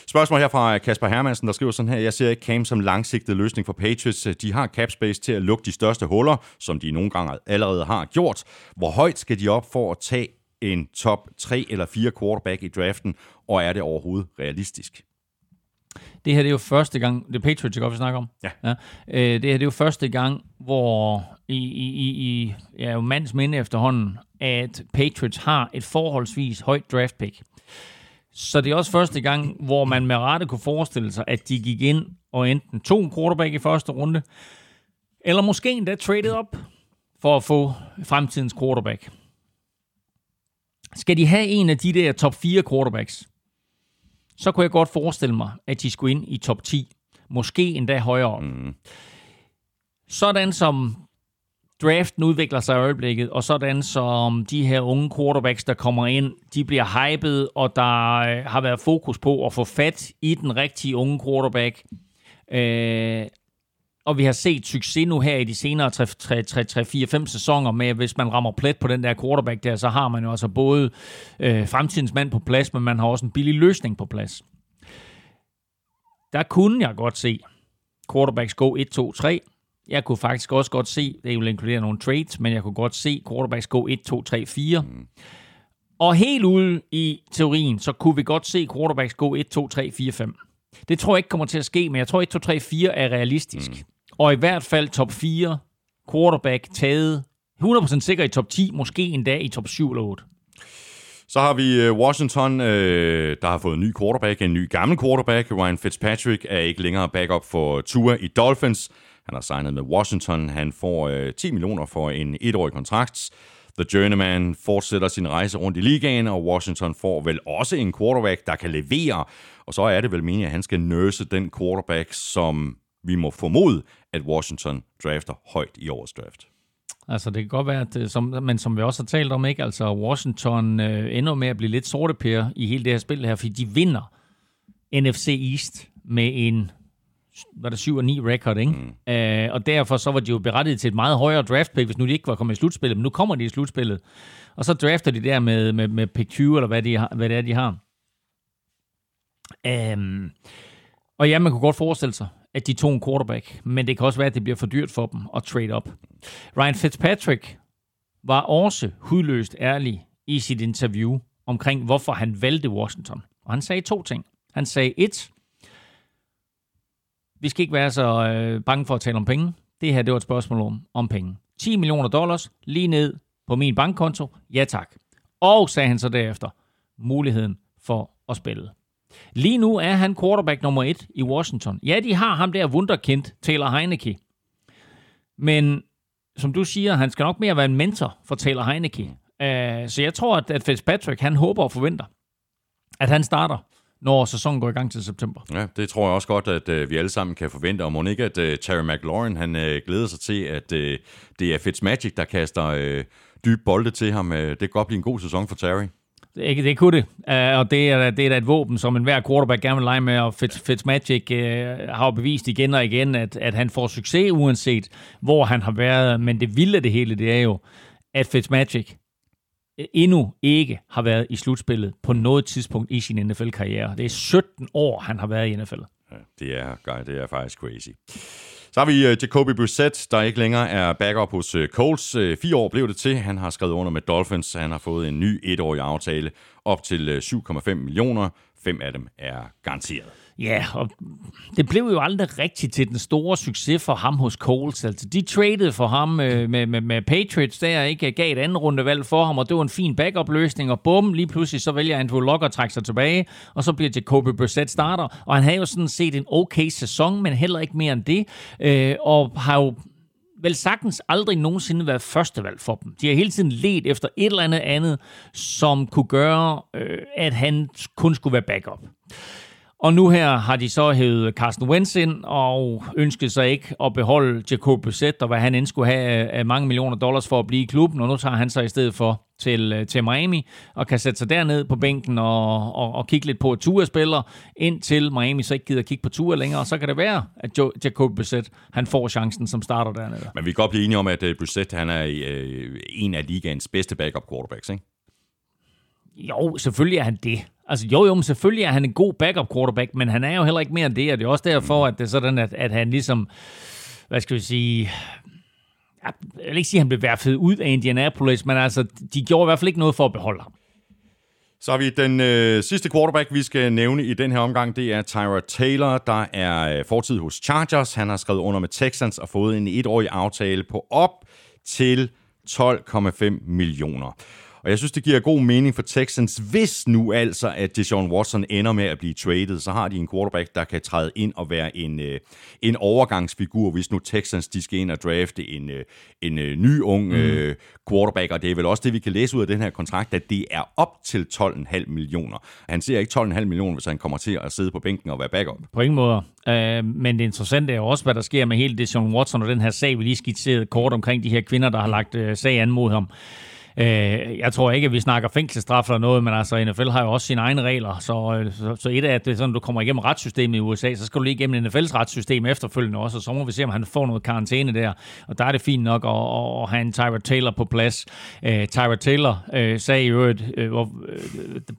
Spørgsmål her fra Kasper Hermansen, der skriver sådan her: jeg ser ikke Cam som langsigtet løsning for Patriots. De har cap space til at lukke de største huller, som de nogle gange allerede har gjort. Hvor højt skal de op for at tage en top 3 eller 4 quarterback i draften, og er det overhovedet realistisk? Det her, det er jo første gang, det er Patriots, jeg godt vil snakke om. Ja. Ja. Det her, det er jo første gang, hvor i mands minde efterhånden, at Patriots har et forholdsvis højt draft pick. Så det er også første gang, hvor man med rette kunne forestille sig, at de gik ind og enten tog en quarterback i første runde, eller måske endda traded op for at få fremtidens quarterback. Skal de have en af de der top 4 quarterbacks, så kunne jeg godt forestille mig, at de skulle ind i top 10. Måske endda højere op. Sådan som Draften udvikler sig i øjeblikket, og sådan som de her unge quarterbacks, der kommer ind, de bliver hyped, og der har været fokus på at få fat i den rigtige unge quarterback. Og vi har set succes nu her i de senere 3-4-5 sæsoner med, at hvis man rammer plet på den der quarterback der, så har man jo altså både fremtidens mand på plads, men man har også en billig løsning på plads. Der kunne jeg godt se quarterbacks gå 1-2-3. Jeg kunne faktisk også godt se, det vil inkludere nogle trades, men jeg kunne godt se quarterbacks gå 1-2-3-4. Og helt ude i teorien, så kunne vi godt se quarterbacks gå 1-2-3-4-5. Det tror jeg ikke kommer til at ske, men jeg tror 1-2-3-4 er realistisk. Og i hvert fald top 4 quarterback taget 100% sikker i top 10, måske endda i top 7 eller 8. Så har vi Washington, der har fået en ny quarterback, en ny gammel quarterback. Ryan Fitzpatrick er ikke længere backup for Tua i Dolphins. Han har signet med Washington. Han får 10 millioner for en etårig kontrakt. The Journeyman fortsætter sin rejse rundt i ligaen, og Washington får vel også en quarterback, der kan levere. Og så er det vel meningen, at han skal nurse den quarterback, som vi må formode, at Washington drafter højt i årets draft. Altså, det kan godt være, at, men som vi også har talt om, ikke? Altså, Washington ender med at blive lidt sorteper i hele det her spil her, fordi de vinder NFC East med en... var der 7-9 record, ikke? Og derfor så var de jo berettiget til et meget højere draftpick, hvis nu de ikke var kommet i slutspillet, men nu kommer de i slutspillet. Og så drafter de der med PQ, eller hvad det er, de har. Og ja, man kunne godt forestille sig, at de tog en quarterback, men det kan også være, at det bliver for dyrt for dem at trade op. Ryan Fitzpatrick var også hudløst ærlig i sit interview omkring, hvorfor han valgte Washington. Og han sagde to ting. Han sagde et: vi skal ikke være så bange for at tale om penge. Det her, det var et spørgsmål om penge. 10 millioner dollars lige ned på min bankkonto. Ja tak. Og sagde han så derefter, muligheden for at spille. Lige nu er han quarterback nummer 1 i Washington. Ja, de har ham der wunderkind, Taylor Heineke. Men som du siger, han skal nok mere være en mentor for Taylor Heineke. Så jeg tror, at Fitzpatrick, han håber og forventer, at han starter, når sæsonen går i gang til september. Ja, det tror jeg også godt, at vi alle sammen kan forvente. Og må ikke, at Terry McLaurin, han glæder sig til, at det er Fitzmagic, der kaster dybe bolde til ham. Det kan godt blive en god sæson for Terry. Det kunne det. Og det er da et våben, som enhver quarterback gerne vil lege med. Og Fitzmagic har bevist igen og igen, at han får succes, uanset hvor han har været. Men det vilde af det hele, det er jo, at Fitzmagic endnu ikke har været i slutspillet på noget tidspunkt i sin NFL-karriere. Det er 17 år, han har været i NFL. Ja, det er faktisk crazy. Så har vi Jacoby Brissett, der ikke længere er backup hos Colts. 4 år blev det til. Han har skrevet under med Dolphins. Han har fået en ny etårig aftale op til 7,5 millioner. 5 af dem er garanteret. Ja, og det blev jo aldrig rigtigt til den store succes for ham hos Colts. Altså, de tradede for ham med Patriots, der ikke gav et andet rundevalg for ham, og det var en fin backup-løsning, og bum, lige pludselig så vælger Andrew Luck at trække sig tilbage, og så bliver Jacoby Brissett starter, og han havde jo sådan set en okay sæson, men heller ikke mere end det, og har jo vel sagtens aldrig nogensinde været førstevalg for dem. De har hele tiden ledt efter et eller andet, som kunne gøre, at han kun skulle være backup. Og nu her har de så hævet Carson Wentz ind og ønskede sig ikke at beholde Jacoby Brissett, og hvad han end skulle have af mange millioner dollars for at blive i klubben, og nu tager han sig i stedet for til Miami og kan sætte sig derned på bænken og kigge lidt på, at Tua spiller, indtil Miami så ikke gider kigge på Tua længere, og så kan det være, at Jacoby Brissett, han får chancen som starter dernede. Men vi kan godt blive enige om, at Brissett, han er en af ligaens bedste backup quarterbacks, ikke? Jo, selvfølgelig er han det. Altså jo, men selvfølgelig er han en god backup quarterback, men han er jo heller ikke mere end det, og det er også derfor, at det er sådan, at han ligesom, hvad skal vi sige, jeg vil ikke sige, at han blev værfet ud af Indianapolis, men altså, de gjorde i hvert fald ikke noget for at beholde ham. Så har vi den sidste quarterback, vi skal nævne i den her omgang, det er Tyrod Taylor, der er fortid hos Chargers. Han har skrevet under med Texans og fået en etårig aftale på op til 12,5 millioner. Og jeg synes, det giver god mening for Texans, hvis nu altså, at Deshaun Watson ender med at blive traded, så har de en quarterback, der kan træde ind og være en overgangsfigur, hvis nu Texans, de skal ind og drafte en ny ung quarterback, og det er vel også det, vi kan læse ud af den her kontrakt, at det er op til 12,5 millioner. Han ser ikke 12,5 millioner, hvis han kommer til at sidde på bænken og være backup. På ingen måder. Men det interessante er jo også, hvad der sker med hele Deshaun Watson og den her sag, vi lige skitserede kort omkring de her kvinder, der har lagt sag an mod ham. Jeg tror ikke, at vi snakker fængselsstraf eller noget, men altså NFL har jo også sine egne regler, så et af det, sådan du kommer igennem retssystemet i USA, så skal du lige igennem NFL's retssystem efterfølgende også, og så må vi se, om han får noget karantæne der, og der er det fint nok at have en Tyrod Taylor på plads. Tyrod Taylor sagde jo, det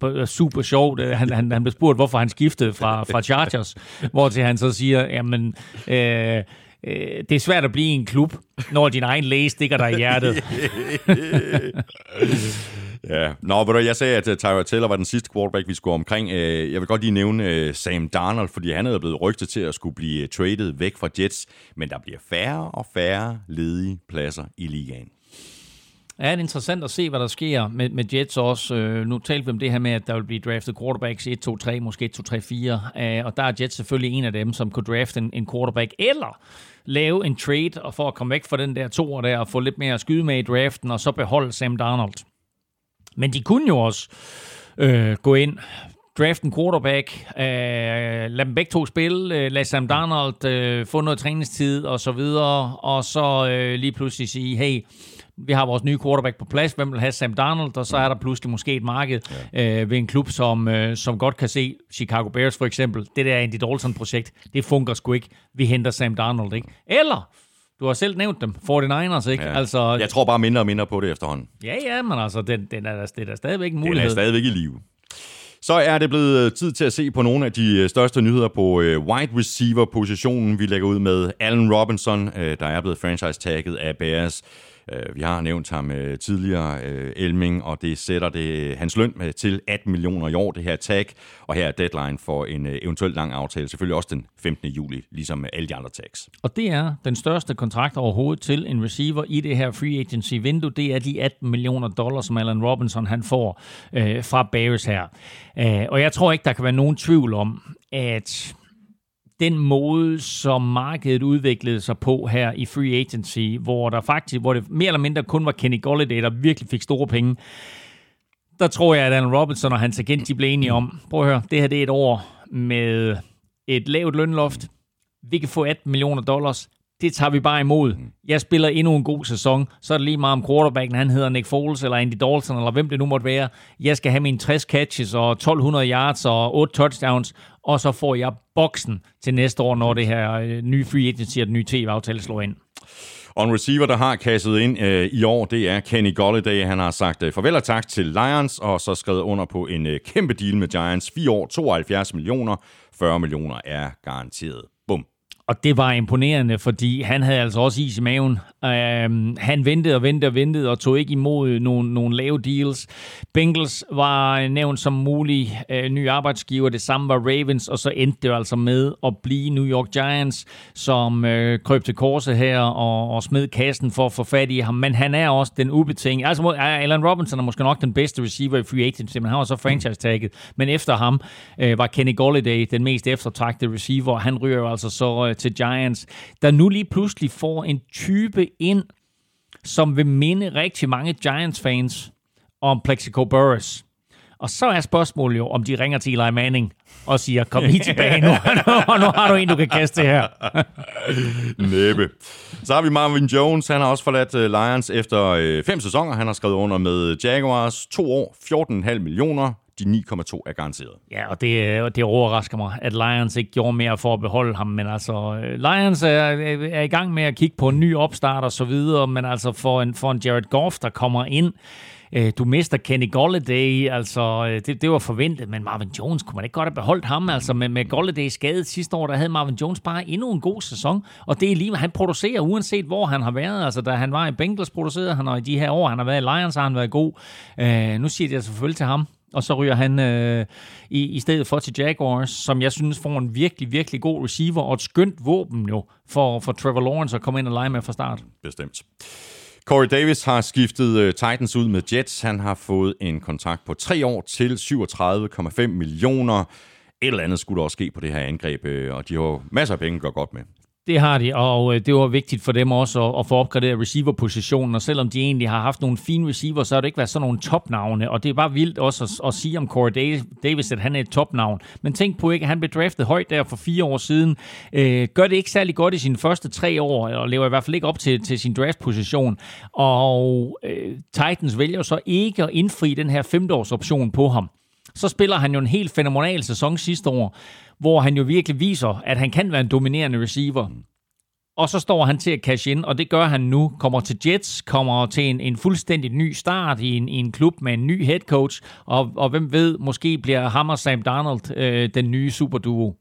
var super sjovt, han blev spurgt, hvorfor han skiftede fra Chargers, hvortil han så siger, jamen... det er svært at blive i en klub, når din egen læge stikker dig i hjertet. Ja, nå, ved du, jeg sagde, at Tyrod Taylor var den sidste quarterback, vi skulle omkring. Jeg vil godt lige nævne Sam Darnold, fordi han er blevet rygtet til at skulle blive traded væk fra Jets, men der bliver færre og færre ledige pladser i ligaen. Ja, det er interessant at se, hvad der sker med Jets også. Nu talte vi om det her med, at der vil blive draftet quarterbacks 1, 2, 3, måske 1, 2, 3, 4. Og der er Jets selvfølgelig en af dem, som kunne drafte en quarterback eller lave en trade og for at komme væk fra den der toer der og få lidt mere at skyde med i draften og så beholde Sam Darnold. Men de kunne jo også gå ind... draft en quarterback, lad dem begge to spille, lad Sam Darnold få noget træningstid og så videre, og så lige pludselig sige, hey, vi har vores nye quarterback på plads, hvem vil have Sam Darnold, og så er der pludselig måske et marked ved en klub, som godt kan se Chicago Bears for eksempel, det der Andy Dalton-projekt, det fungerer sgu ikke, vi henter Sam Darnold, ikke? Eller... Du har selv nævnt dem, 49ers, ikke? Ja. Altså, jeg tror bare mindre og mindre på det efterhånden. Ja, men altså, det er stadigvæk en mulighed. Den er stadigvæk i live. Så er det blevet tid til at se på nogle af de største nyheder på wide receiver-positionen. Vi lægger ud med Allen Robinson, der er blevet franchise-tagget af Bears. Vi har nævnt ham tidligere, Elming, og det sætter hans løn til 18 millioner i år, det her tag. Og her er deadline for en eventuelt lang aftale, selvfølgelig også den 15. juli, ligesom alle de andre tags. Og det er den største kontrakt overhovedet til en receiver i det her free agency-vindue. Det er de 18 millioner dollars, som Allen Robinson han får fra Bears her. Og jeg tror ikke, der kan være nogen tvivl om, at... den måde, som markedet udviklede sig på her i Free Agency, hvor det mere eller mindre kun var Kenny Golladay, der virkelig fik store penge, der tror jeg, at Allen Robinson og hans agent, de blev enige om, prøv at høre, det her det er et år med et lavt lønloft, vi kan få 18 millioner dollars, det tager vi bare imod. Jeg spiller endnu en god sæson, så er det lige meget om quarterbacken, han hedder Nick Foles eller Andy Dalton, eller hvem det nu måtte være. Jeg skal have mine 60 catches og 1200 yards og 8 touchdowns, og så får jeg boksen til næste år, når det her nye free agency og den nye TV-aftale slår ind. Og en receiver, der har kasset ind i år, det er Kenny Golladay. Han har sagt farvel og tak til Lions, og så skrevet under på en kæmpe deal med Giants. 4 år, 72 millioner, 40 millioner er garanteret. Og det var imponerende, fordi han havde altså også is i maven. Han ventede og tog ikke imod nogle lave deals. Bengals var nævnt som mulig ny arbejdsgiver. Det samme var Ravens, og så endte det altså med at blive New York Giants, som krøb til korset her og smed kassen for at få fat i ham. Men han er også den ubetingede. Altså, Allen Robinson er måske nok den bedste receiver i free agency, men han var så franchise-tagget. Men efter ham var Kenny Golladay den mest eftertragtede receiver. Han ryger jo altså så til Giants, der nu lige pludselig får en type ind, som vil minde rigtig mange Giants-fans om Plexico Burress. Og så er spørgsmålet jo, om de ringer til Eli Manning og siger, kom lige tilbage nu, og nu har du en, du kan kaste her. Næppe. Så har vi Marvin Jones, han har også forladt Lions efter 5 sæsoner. Han har skrevet under med Jaguars, 2 år, 14,5 millioner. De 9,2 er garanteret. Ja, og det overrasker mig, at Lions ikke gjorde mere for at beholde ham, men altså, Lions er i gang med at kigge på en ny opstart og så videre, men altså for en Jared Goff, der kommer ind, du mister Kenny Golladay, altså det var forventet, men Marvin Jones, kunne man ikke godt have beholdt ham, altså med Golladay skadet sidste år, der havde Marvin Jones bare endnu en god sæson, og det er lige, han producerer uanset hvor han har været, altså da han var i Bengals producerede han, og i de her år, han har været i Lions, har han været god, nu siger jeg selvfølgelig til ham, og så ryger han i stedet for til Jaguars, som jeg synes får en virkelig, virkelig god receiver og et skønt våben jo for Trevor Lawrence at komme ind og lege med fra start. Bestemt. Corey Davis har skiftet Titans ud med Jets. Han har fået en kontrakt på 3 år til 37,5 millioner. Et eller andet skulle der også ske på det her angreb, og de har masser af penge at gøre godt med. Det har de, og det var vigtigt for dem også at få opgraderet receiver-positionen, og selvom de egentlig har haft nogle fine receiver, så har det ikke været sådan nogle topnavne, og det er bare vildt også at sige om Corey Davis, at han er et topnavn. Men tænk på ikke, at han blev draftet højt der for 4 år siden, gør det ikke særlig godt i sine første 3 år, og lever i hvert fald ikke op til sin draft-position, og Titans vælger så ikke at indfri den her 5-årsoption på ham. Så spiller han jo en helt fænomenal sæson sidste år, hvor han jo virkelig viser, at han kan være en dominerende receiver. Og så står han til at cash in, og det gør han nu. Kommer til Jets, kommer til en fuldstændig ny start i en klub med en ny head coach, og hvem ved, måske bliver ham og Sam Darnold den nye superduo.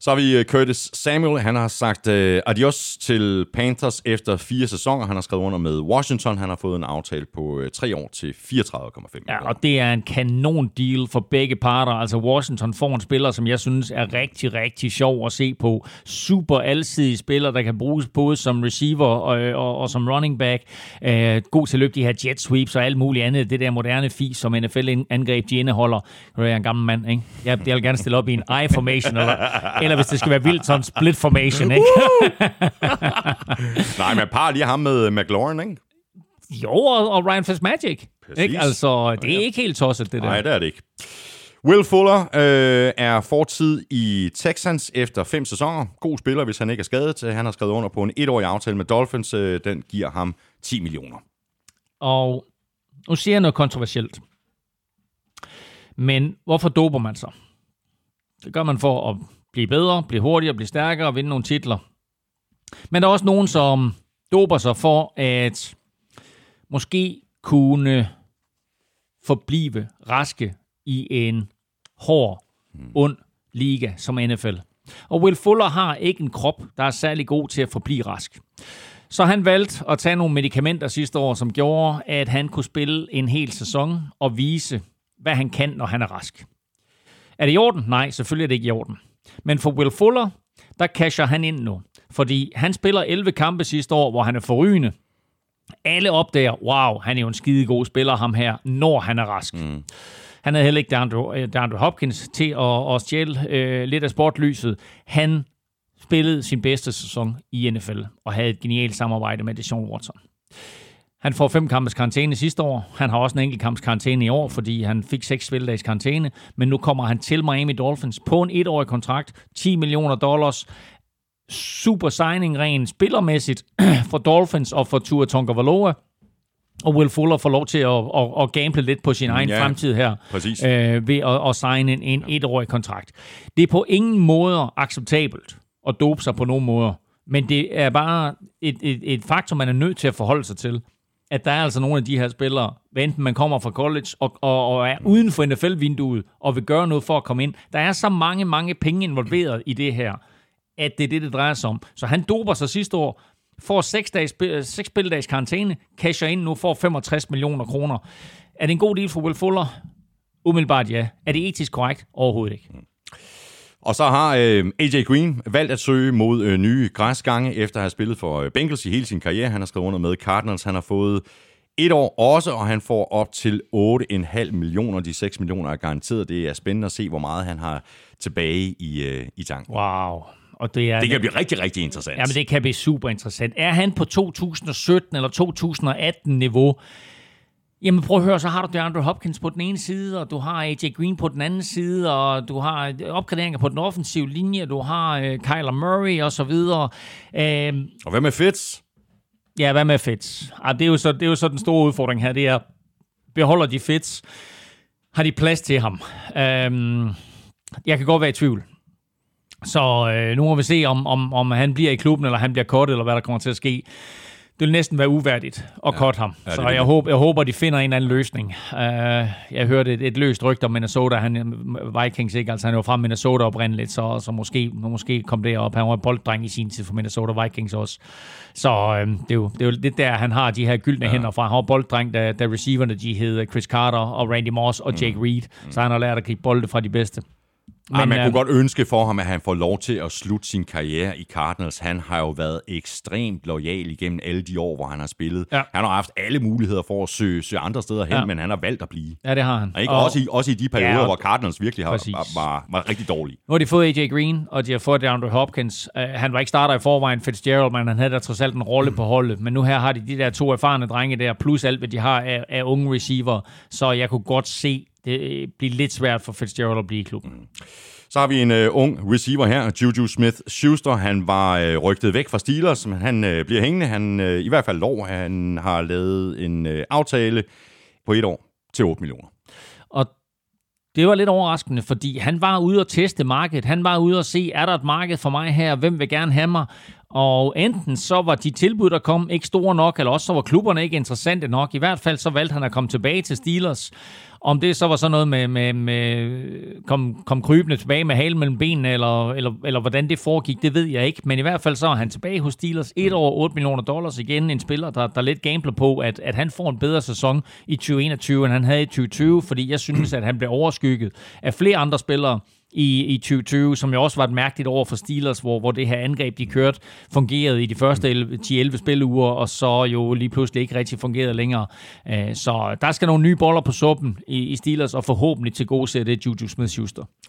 Så har vi Curtis Samuel. Han har sagt adios til Panthers efter 4 sæsoner. Han har skrevet under med Washington. Han har fået en aftale på 3 år til 34,5. Ja, og det er en kanon deal for begge parter. Altså Washington får en spiller, som jeg synes er rigtig, rigtig sjov at se på. Super alsidige spiller, der kan bruges både som receiver og som running back. God til at løbe de her jet sweeps og alt muligt andet. Det der moderne fis, som NFL-angreb de indeholder. Du er en gammel mand, ikke? Jeg vil gerne stille op i en I-formation eller hvis det skal være vildt, sådan split formation, ikke? Nej, men par lige ham med McLaurin, ikke? Jo, og Ryan Fitzmagic. Ikke? Altså, det er ikke helt tosset, det der. Nej, det er det ikke. Will Fuller er fortid i Texans efter 5 sæsoner. God spiller, hvis han ikke er skadet. Han har skrevet under på en 1-årig aftale med Dolphins. Den giver ham 10 millioner. Og nu siger jeg noget kontroversielt. Men hvorfor doper man sig? Det gør man for at blive bedre, blive hurtigere, blive stærkere og vinde nogle titler. Men der er også nogen, som doper sig for at måske kunne forblive raske i en hård, ond liga som NFL. Og Will Fuller har ikke en krop, der er særlig god til at forblive rask. Så han valgte at tage nogle medicamenter sidste år, som gjorde, at han kunne spille en hel sæson og vise, hvad han kan, når han er rask. Er det i orden? Nej, selvfølgelig er det ikke i orden. Men for Will Fuller, der casher han ind nu. Fordi han spiller 11 kampe sidste år, hvor han er forrygende. Alle opdager, wow, han er jo en skidegod spiller, ham her, når han er rask. Mm. Han havde heller ikke DeAndre Hopkins til at stjæle lidt af sportlyset. Han spillede sin bedste sæson i NFL, og havde et genialt samarbejde med Deshaun Watson. Han får 5 kampes karantæne sidste år. Han har også en enkelt kamps karantæne i år, fordi han fik 6 spildages karantæne. Men nu kommer han til Miami Dolphins på en 1-årig kontrakt. $10 millioner. Super signing rent spillermæssigt for Dolphins og for Tua Tagovailoa. Og Will Fuller får lov til at gamble lidt på sin egen fremtid her. Ved at signe en 1-årig kontrakt. Det er på ingen måde acceptabelt at dope sig på nogen måder. Men det er bare et faktum, man er nødt til at forholde sig til. At der er altså nogle af de her spillere, hvad enten man kommer fra college og er uden for NFL-vinduet og vil gøre noget for at komme ind. Der er så mange, mange penge involveret i det her, at det er det drejer sig om. Så han doper sig sidste år, får 6 spildages karantæne, casher ind nu, får 65 millioner kroner. Er det en god deal for Will Fuller? Umiddelbart ja. Er det etisk korrekt? Overhovedet ikke. Og så har AJ Green valgt at søge mod nye græsgange, efter at have spillet for Bengals i hele sin karriere. Han har skrevet under med Cardinals. Han har fået 1 år også, og han får op til 8,5 millioner. De 6 millioner er garanteret. Det er spændende at se, hvor meget han har tilbage i tanken. Wow. Og det kan blive rigtig, rigtig interessant. Ja, men det kan blive super interessant. Er han på 2017 eller 2018-niveau? Jamen prøv at høre, så har du DeAndre Hopkins på den ene side, og du har AJ Green på den anden side, og du har opgraderinger på den offensive linje, du har Kyler Murray og så videre. Og hvad med Fitz? Ja, hvad med Fitz? Det er jo så den store udfordring her, det er, beholder de Fitz? Har de plads til ham? Jeg kan godt være i tvivl. Så nu må vi se, om han bliver i klubben, eller han bliver cuttet, eller hvad der kommer til at ske. Det vil næsten være uværdigt at cutte ham. Ja, så jeg håber, de finder en eller anden løsning. Jeg hørte et løst rygte om Minnesota. Vikings ikke, altså han var fra Minnesota oprindeligt, så måske kom det op. Han var en bolddreng i sin tid for Minnesota Vikings også. Så det er jo lidt der, han har de her gyldne hænder fra. Han var bolddreng, da receiverne de hed Chris Carter og Randy Moss og Jake Reed. Så han har lært at gribe bolde fra de bedste. Men man kunne godt ønske for ham, at han får lov til at slutte sin karriere i Cardinals. Han har jo været ekstremt lojal igennem alle de år, hvor han har spillet. Ja. Han har haft alle muligheder for at søge andre steder hen, men han har valgt at blive. Ja, det har han. Og ikke? Også i de perioder, hvor Cardinals virkelig var rigtig dårlige. Nu har de fået A.J. Green, og de har fået DeAndre Hopkins. Han var ikke starter i forvejen, Fitzgerald, men han havde da trods alt en rolle på holdet. Men nu her har de der to erfarne drenge der, plus alt, hvad de har af unge receiver. Så jeg kunne godt se, det bliver lidt svært for Fitzgerald at blive i klubben. Så har vi en ung receiver her, Juju Smith-Schuster. Han var rygtet væk fra Steelers, men han bliver hængende. Han i hvert fald lov. Han har lavet en aftale på et år til 8 millioner. Og det var lidt overraskende, fordi han var ude at teste markedet. Han var ude at se, er der et marked for mig her? Hvem vil gerne have mig? Og enten så var de tilbud, der kom, ikke store nok, eller også så var klubberne ikke interessante nok. I hvert fald så valgte han at komme tilbage til Steelers. Om det så var sådan noget med kom krybende tilbage med halen mellem benene, eller hvordan det foregik, det ved jeg ikke. Men i hvert fald så er han tilbage hos Steelers. 1 år, $8 millioner igen. En spiller, der lidt gambler på, at han får en bedre sæson i 2021, end han havde i 2020. Fordi jeg synes, at han blev overskygget af flere andre spillere i 2020, som jo også var et mærkeligt år for Steelers, hvor det her angreb, de kørte, fungerede i de første 10-11 spilleuger, og så jo lige pludselig ikke rigtig fungerede længere. Så der skal nogle nye boller på suppen i Steelers, og forhåbentlig til gode ser det Juju Smith-Schuster.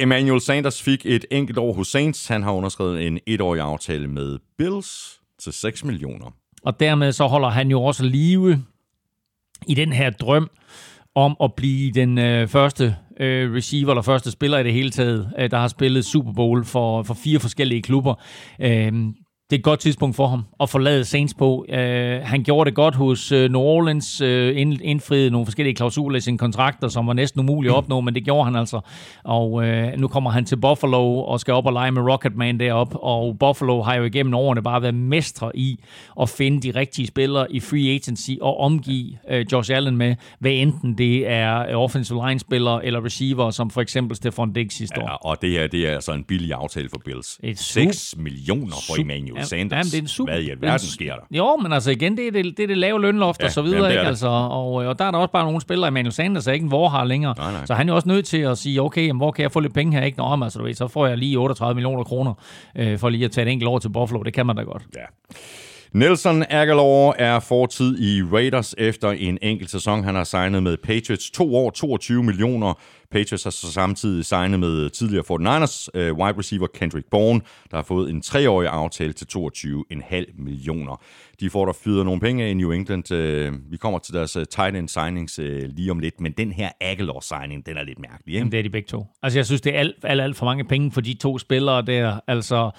Emmanuel Sanders fik et enkelt år hos Saints. Han har underskrevet en 1-årig aftale med Bills til 6 millioner. Og dermed så holder han jo også live i den her drøm om at blive den første receiver eller første spiller i det hele taget, der har spillet Super Bowl for 4 forskellige klubber. Det er et godt tidspunkt for ham at forlade Saints på. Han gjorde det godt hos New Orleans, indfriede nogle forskellige klausuler i sine kontrakter, som var næsten umulige at opnå, men det gjorde han altså. Og nu kommer han til Buffalo og skal op og lege med Rocketman derop. Og Buffalo har jo igennem årene bare været mestre i at finde de rigtige spillere i Free Agency og omgive Josh Allen med, hvad enten det er offensive line-spillere eller receiver, som for eksempel Stephon Diggs sidste år. Ja, og det her, det er altså en billig aftale for Bills. 6 millioner for Emmanuel Sanders. Jamen, det er en super... Hvad i alverden sker der? Jo, men altså igen, det er det lave lønloft og så videre. Jamen, ikke? Altså, og der er der også bare nogle spillere. Emmanuel Sanders er ikke en vorhar længere. Nej. Så han er jo også nødt til at sige, okay, jamen, hvor kan jeg få lidt penge her? Ikke? Nå, men altså, du ved, så får jeg lige 38 millioner kroner for lige at tage et enkelt år til Buffalo. Det kan man da godt. Ja. Nelson Aguilar er fortid i Raiders efter en enkelt sæson. Han har signet med Patriots 2 år, $22 millioner. Patriots har så samtidig signet med tidligere 49ers wide receiver Kendrick Bourne, der har fået en 3-årig aftale til 22,5 millioner. De får der fyret nogle penge i New England. Vi kommer til deres tight end signings lige om lidt, men den her Aguilar-signing, den er lidt mærkelig. Jamen, det er de begge to. Altså, jeg synes, det er alt for mange penge for de to spillere der. Altså,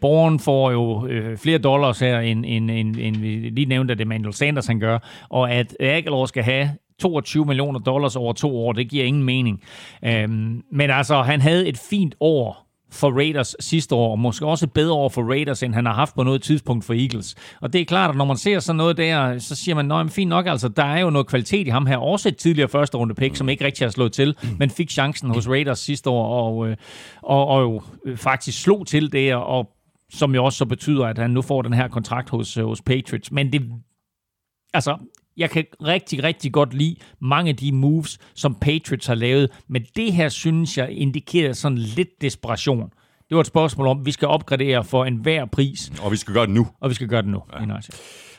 Bourne får jo flere dollars her, end vi lige nævnte, at det er Emmanuel Sanders, han gør, og at Aguilar skal have $22 millioner over 2 år, det giver ingen mening. Men altså, han havde et fint år for Raiders sidste år, og måske også et bedre år for Raiders, end han har haft på noget tidspunkt for Eagles. Og det er klart, at når man ser sådan noget der, så siger man, nej, men fint nok, altså, der er jo noget kvalitet i ham her. Også et tidligere første runde pick, som ikke rigtig har slået til, men fik chancen hos Raiders sidste år, og faktisk slog til der, og som jo også så betyder, at han nu får den her kontrakt hos Patriots. Men det... Altså... Jeg kan rigtig, rigtig godt lide mange af de moves, som Patriots har lavet, men det her, synes jeg, indikerer sådan lidt desperation. Det var et spørgsmål om, vi skal opgradere for enhver pris. Og vi skal gøre det nu. Ja.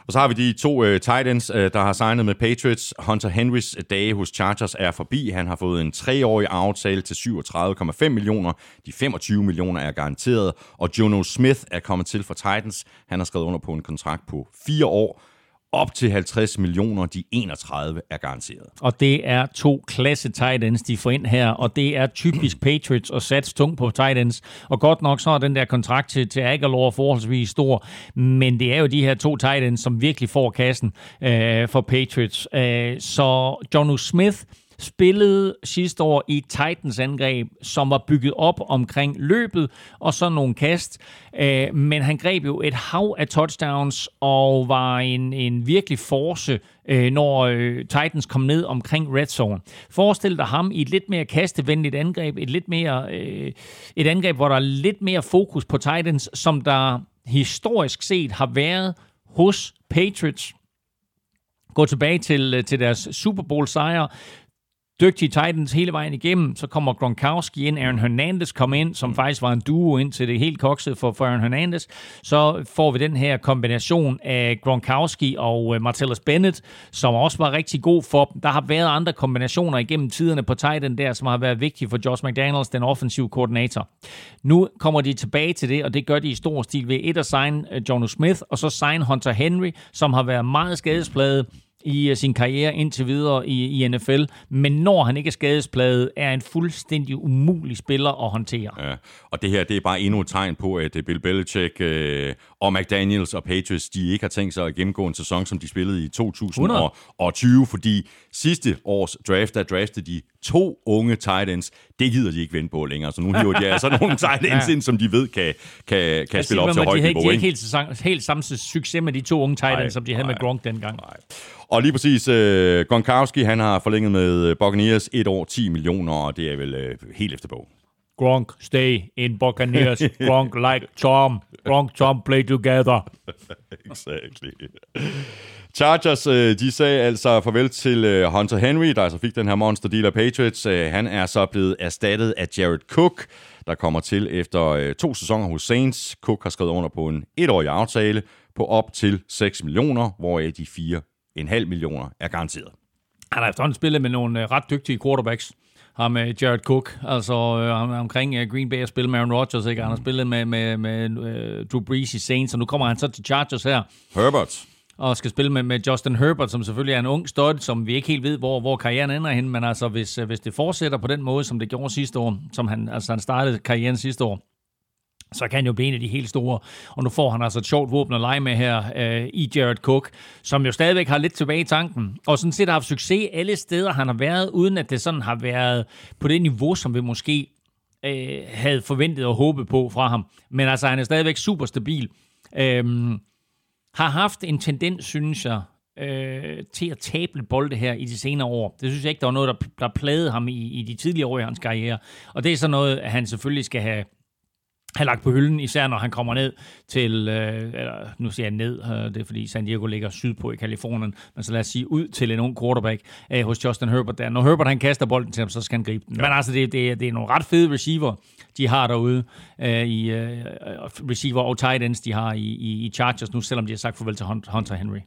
Og så har vi de 2 tight ends, der har signet med Patriots. Hunter Henrys dage hos Chargers er forbi. Han har fået en 3-årig aftale til 37,5 millioner. De 25 millioner er garanteret. Og Jono Smith er kommet til for Titans. Han har skrevet under på en kontrakt på 4 år. Op til 50 millioner, de 31 er garanteret. Og det er 2 klasse tight ends, de får ind her, og det er typisk Patriots at satse tungt på tight ends. Og godt nok så er den der kontrakt til Aguilar forholdsvis stor, men det er jo de her 2 tight ends, som virkelig får kassen for Patriots. Så Jono Smith spillede sidste år i Titans angreb, som var bygget op omkring løbet og så nogle kast. Men han greb jo et hav af touchdowns og var en virkelig force, når Titans kom ned omkring red zone. Forestil dig ham i et lidt mere kastevenligt angreb, et angreb, hvor der er lidt mere fokus på Titans, som der historisk set har været hos Patriots. Gå tilbage til deres Super Bowl sejr. dygtige Titans hele vejen igennem. Så kommer Gronkowski ind, Aaron Hernandez kom ind, som faktisk var en duo indtil det helt koksede for Aaron Hernandez. Så får vi den her kombination af Gronkowski og Martellus Bennett, som også var rigtig god for dem. Der har været andre kombinationer igennem tiderne på Titan der, som har været vigtige for Josh McDaniels, den offensive koordinator. Nu kommer de tilbage til det, og det gør de i stor stil ved at signe Jonnu Smith, og så signe Hunter Henry, som har været meget skadesplaget i sin karriere indtil videre i NFL, men når han ikke er skadesplaget, er en fuldstændig umulig spiller at håndtere. Ja, og det her, det er bare endnu et tegn på, at Bill Belichick og McDaniels og Patriots, de ikke har tænkt sig at gennemgå en sæson, som de spillede i 2020, fordi sidste års draft, der draftede de 2 unge tight ends. Det gider de ikke vente på længere, så nu hiver de altså nogle tight ends ind, som de ved kan spille op til højt niveau. De har ikke helt samme succes med de 2 unge tight ends, som de havde med Gronk dengang. Og lige præcis, Gronkowski, han har forlænget med Buccaneers 1 år, $10 millioner, og det er vel helt efter bog. Gronk, stay in Buccaneers. Gronk like Tom. Gronk, Tom, play together. Exactly. Chargers, de sagde altså farvel til Hunter Henry, der altså fik den her monster deal af Patriots. Han er så blevet erstattet af Jared Cook, der kommer til efter 2 sæsoner hos Saints. Cook har skrevet under på en 1-årig aftale på op til $6 millioner, hvoraf de 4,5 millioner er garanteret. Han har efterhånden spillet med nogle ret dygtige quarterbacks. Ham Jared Cook, altså omkring Green Bay, og spillet med Aaron Rodgers, ikke? Han har spillet med Drew Brees i Saints, og nu kommer han så til Chargers her. Herbert. Og skal spille med Justin Herbert, som selvfølgelig er en ung stud, som vi ikke helt ved, hvor karrieren ender hen, men altså hvis det fortsætter på den måde, som det gjorde sidste år, som han startede karrieren sidste år, så kan han jo blive en af de helt store. Og nu får han altså et sjovt våben at lege med her i Jared Cook, som jo stadigvæk har lidt tilbage i tanken. Og sådan set har haft succes alle steder, han har været, uden at det sådan har været på det niveau, som vi måske havde forventet og håbet på fra ham. Men altså, han er stadigvæk super stabil. Har haft en tendens, synes jeg, til at tabe bolde her i de senere år. Det synes jeg ikke, der var noget, der plagede ham i de tidligere år i hans karriere. Og det er sådan noget, han selvfølgelig skal have lagt på hylden, især når han kommer ned til, eller nu siger jeg ned, det er fordi San Diego ligger sydpå i Kalifornien, men så lad os sige ud til en ung quarterback hos Justin Herbert der. Når Herbert han kaster bolden til ham, så skal han gribe den. Ja. Men altså, det er nogle ret fede receiver, de har derude, receiver og tight ends, de har i Chargers nu, selvom de har sagt farvel til Hunter Henry.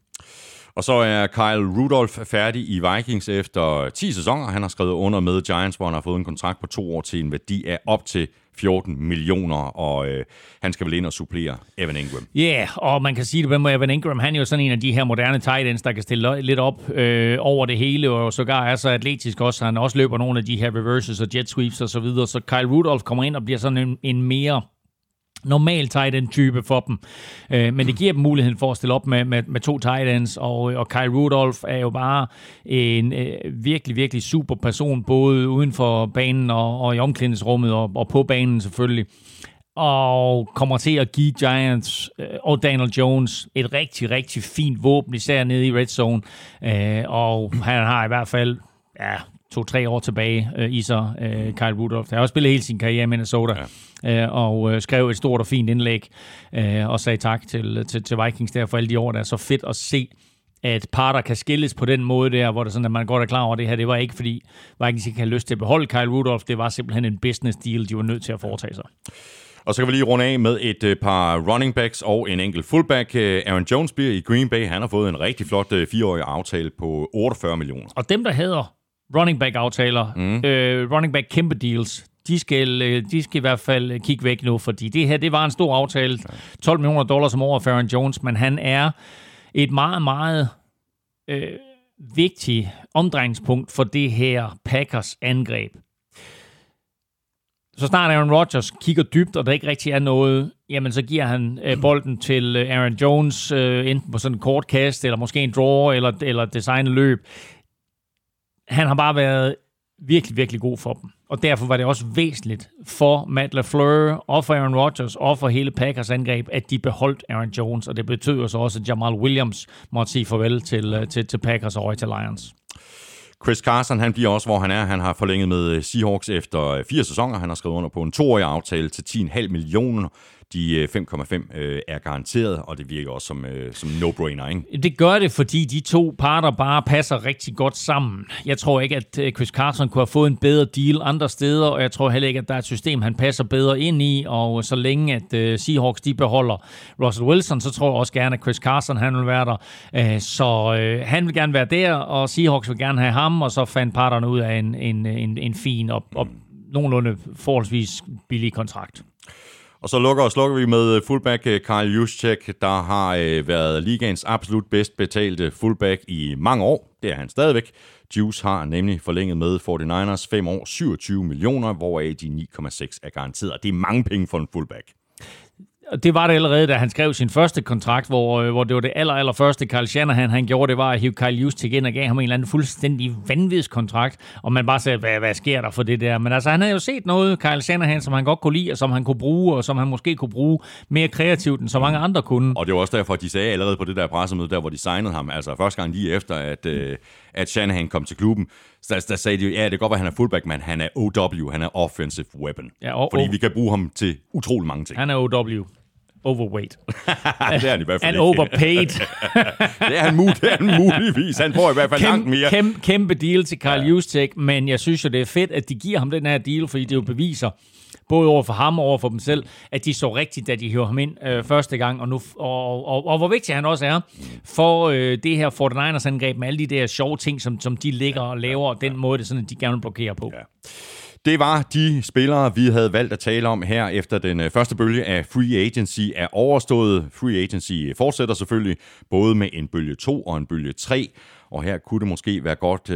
Og så er Kyle Rudolph færdig i Vikings efter 10 sæsoner. Han har skrevet under med Giants, hvor han har fået en kontrakt på 2 år til en værdi af op til $14 millioner, og han skal vel ind og supplere Evan Engram. Ja, yeah, og man kan sige det med Evan Engram. Han er jo sådan en af de her moderne tight ends, der kan stille lidt op over det hele, og sågar er så atletisk også. Han også løber nogle af de her reverses og jet sweeps og så videre. Så Kyle Rudolph kommer ind og bliver sådan en mere normal tight end type for dem. Men det giver dem muligheden for at stille op med 2 tight ends, og Kyle Rudolph er jo bare en virkelig, virkelig super person, både uden for banen og i omklædningsrummet og på banen selvfølgelig. Og kommer til at give Giants og Daniel Jones et rigtig, rigtig fint våben, især nede i red zone. Og han har i hvert fald 2-3 år tilbage i sig, Kyle Rudolph. Han har også spillet hele sin karriere i Minnesota, og skrev et stort og fint indlæg, og sagde tak til Vikings der for alle de år, der er så fedt at se, at parter kan skilles på den måde der, hvor det sådan, at man godt er klar over det her. Det var ikke, fordi Vikings ikke havde lyst til at beholde Kyle Rudolph. Det var simpelthen en business deal, de var nødt til at foretage sig. Og så kan vi lige runde af med et par running backs og en enkelt fullback. Aaron Jones bliver i Green Bay. Han har fået en rigtig flot 4-årig aftale på $48 millioner. Og dem, der hedder running back-aftaler, running back-kæmpe deals, de skal i hvert fald kigge væk nu, fordi det her, det var en stor aftale. $12 millioner om året for Aaron Jones, men han er et meget, meget vigtigt omdrejningspunkt for det her Packers angreb. Så snart Aaron Rodgers kigger dybt, og der ikke rigtig er noget, jamen så giver han bolden til Aaron Jones, enten på sådan en kort kast, eller måske en draw, eller designet løb. Han har bare været virkelig, virkelig god for dem. Og derfor var det også væsentligt for Matt LaFleur og for Aaron Rodgers og for hele Packers angreb, at de beholdt Aaron Jones. Og det betød jo så også, at Jamal Williams måtte sige farvel til Packers og til Lions. Chris Carson, han bliver også, hvor han er. Han har forlænget med Seahawks efter 4 sæsoner. Han har skrevet under på en 2-årig aftale til $10,5 millioner. De 5,5 er garanteret, og det virker også som no-brainer, ikke? Det gør det, fordi de to parter bare passer rigtig godt sammen. Jeg tror ikke, at Chris Carson kunne have fået en bedre deal andre steder, og jeg tror heller ikke, at der er et system, han passer bedre ind i, og så længe at Seahawks de beholder Russell Wilson, så tror jeg også gerne, at Chris Carson han vil være der. Så han vil gerne være der, og Seahawks vil gerne have ham, og så fandt parterne ud af en fin og nogenlunde forholdsvis billig kontrakt. Og så slukker vi med fullback Karl Juszczyk, der har været ligaens absolut bedst betalte fullback i mange år. Det er han stadigvæk. Juice har nemlig forlænget med 49ers 5 år 27 millioner, hvoraf de 9,6 er garanteret. Det er mange penge for en fullback. Det var det allerede, da han skrev sin første kontrakt, hvor det var det allerførste, Kyle Shanahan han gjorde, det var at hive Kyle Juszczyk ind og gav ham en eller anden fuldstændig vanvittig kontrakt, og man bare sagde, hvad sker der for det der? Men altså, han havde jo set noget, Kyle Shanahan, som han godt kunne lide, og som han kunne bruge, og som han måske kunne bruge mere kreativt, end så mange andre kunne. Og det var også derfor, at de sagde allerede på det der pressemøde, der hvor de signede ham, altså første gang lige efter, at Shanahan kom til klubben, der sagde de, ja, det kan godt være, han er fullback, men han er OW, han er offensive weapon. Ja, fordi vi kan bruge ham til utrolig mange ting. Han er OW. Overweight. Det er han i hvert fald ikke. Overpaid. det er han muligvis. Han får i hvert fald langt mere. Kæmpe deal til Karl Juszczyk, men jeg synes jo, det er fedt, at de giver ham den her deal, fordi det jo beviser, både over for ham og over for dem selv, at de så rigtigt, da de hører ham ind første gang, og hvor vigtig han også er for det her 49ers-angreb med alle de der sjove ting, som de ligger og laver, og den måde, det sådan, at de gerne blokerer på. Ja. Det var de spillere, vi havde valgt at tale om her, efter den første bølge af Free Agency er overstået. Free Agency fortsætter selvfølgelig både med en bølge 2 og en bølge 3, og her kunne det måske være godt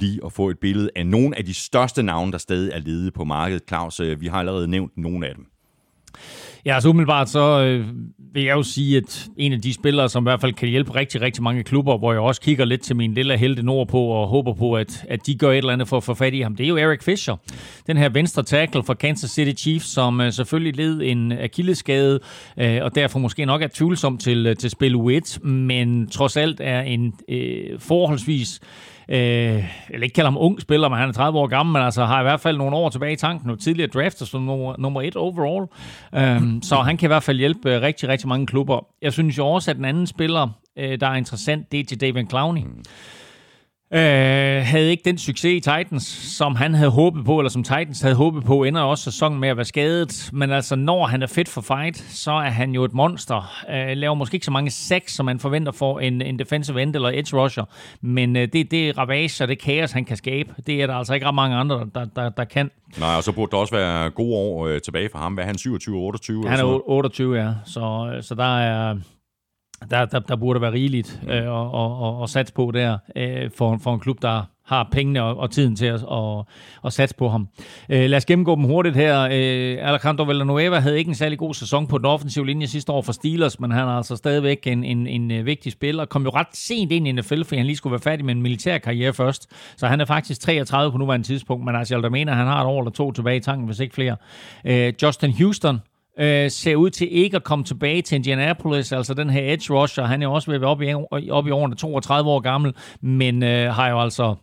lige at få et billede af nogle af de største navne, der stadig er ledige på markedet. Claus, vi har allerede nævnt nogle af dem. Ja, altså umiddelbart så vil jeg jo sige, at en af de spillere, som i hvert fald kan hjælpe rigtig, rigtig mange klubber, hvor jeg også kigger lidt til min lille helte nordpå og håber på, at de gør et eller andet for at få fat i ham, det er jo Eric Fisher. Den her venstre tackle fra Kansas City Chiefs, som selvfølgelig led en akillesskade, og derfor måske nok er tvivlsom til spil U1, men trods alt er en forholdsvis... Jeg vil ikke kalde ham ung spiller, men han er 30 år gammel, men altså har i hvert fald nogle år tilbage i tanken, og tidligere draftet som nummer 1 overall. Så han kan i hvert fald hjælpe rigtig, rigtig mange klubber. Jeg synes jo også, at den anden spiller, der er interessant, det er til David Clowney. Havde ikke den succes i Titans, som han havde håbet på, eller som Titans havde håbet på, ender også sæsonen med at være skadet. Men altså, når han er fit for fight, så er han jo et monster. Laver måske ikke så mange sacks, som man forventer for en defensive end eller edge rusher. Men det ravage og det kaos, han kan skabe, det er der altså ikke ret mange andre, der kan. Nej, og så burde der også være gode år tilbage for ham. Hvad er han, 27-28? Han er 28, ja. Så der er... Der burde være rigeligt at satse på der for en klub, der har pengene og tiden til at satse på ham. Lad os gennemgå dem hurtigt her. Alejandro Villanueva havde ikke en særlig god sæson på den offensive linje sidste år for Steelers, men han er altså stadigvæk en vigtig spiller. Kom jo ret sent ind i NFL, fordi han lige skulle være færdig med en militær karriere først. Så han er faktisk 33 på nuværende tidspunkt, men altså jeg mener, han har et år eller to tilbage i tanken, hvis ikke flere. Justin Houston ser ud til ikke at komme tilbage til Indianapolis, altså den her edge rusher, han er også ved at være oppe i årene, 32 år gammel, men har jo altså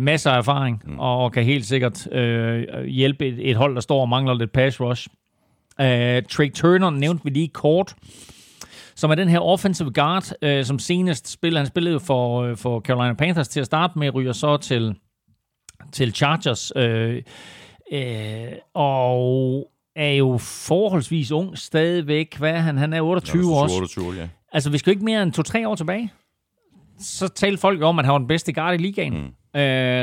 masser af erfaring, og kan helt sikkert hjælpe et hold, der står og mangler lidt pass rush. Trey Turner nævnte vi lige kort, som er den her offensive guard, som senest spillede for Carolina Panthers til at starte med, ryger så til Chargers, og er jo forholdsvis ung stadigvæk. Hvad han er 28 år. Ja. Altså, vi skal ikke mere end 2-3 år tilbage. Så talte folk om, at han var den bedste guard i ligaen.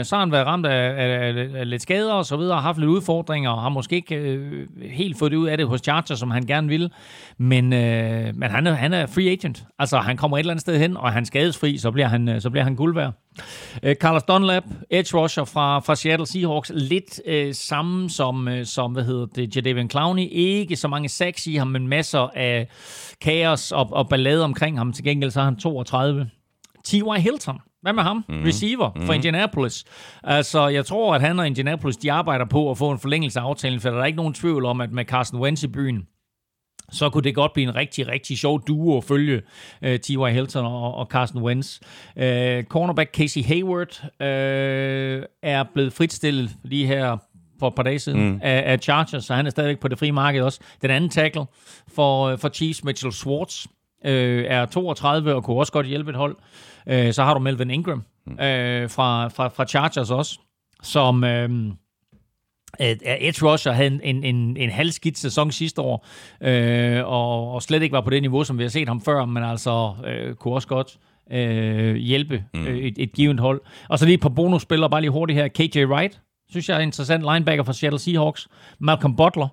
Så har han været ramt af lidt skader og så videre, og haft lidt udfordringer, og har måske ikke helt fået det ud af det hos Chargers, som han gerne ville. Men han er free agent. Altså, han kommer et eller andet sted hen, og han skadesfri, så bliver han guld værd. Carlos Dunlap, edge rusher fra Seattle Seahawks, lidt samme som Jadeveon Clowney. Ikke så mange sacks i ham, men masser af kaos og ballade omkring ham. Til gengæld så er han 32. T.Y. Hilton. Hvad med ham? Receiver fra Indianapolis. Altså, jeg tror, at han og Indianapolis, de arbejder på at få en forlængelse af aftalen, for der er ikke nogen tvivl om, at med Carson Wentz i byen, så kunne det godt blive en rigtig, rigtig sjov duo at følge T.Y. Hilton og Carson Wentz. Cornerback Casey Hayward er blevet fritstillet lige her for et par dage siden af Chargers, så han er stadigvæk på det frie marked også. Den anden tackle for Chiefs, Mitchell Schwartz, er 32 og kunne også godt hjælpe et hold. Så har du Melvin Ingram fra Chargers også, som er edge rusher, havde en halvskidt sæson sidste år, og slet ikke var på det niveau, som vi har set ham før, men altså kunne også godt hjælpe et givet hold. Og så lige et par bonusspillere, bare lige hurtigt her. KJ Wright, synes jeg er interessant, linebacker fra Seattle Seahawks. Malcolm Butler,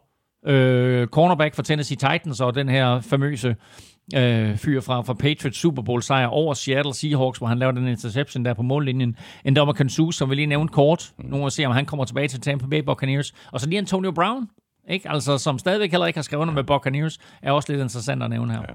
cornerback fra Tennessee Titans, og den her famøse fyr fra Patriots Super Bowl sejr over Seattle Seahawks, hvor han lavede den interception der på mållinjen. En dommer Kansu, som vi lige nævnte kort. Nu må se, om han kommer tilbage til Tampa Bay Buccaneers. Og så lige Antonio Brown, ikke? Altså, som stadigvæk heller ikke har skrevet under med Buccaneers, er også lidt interessant at nævne her. Ja.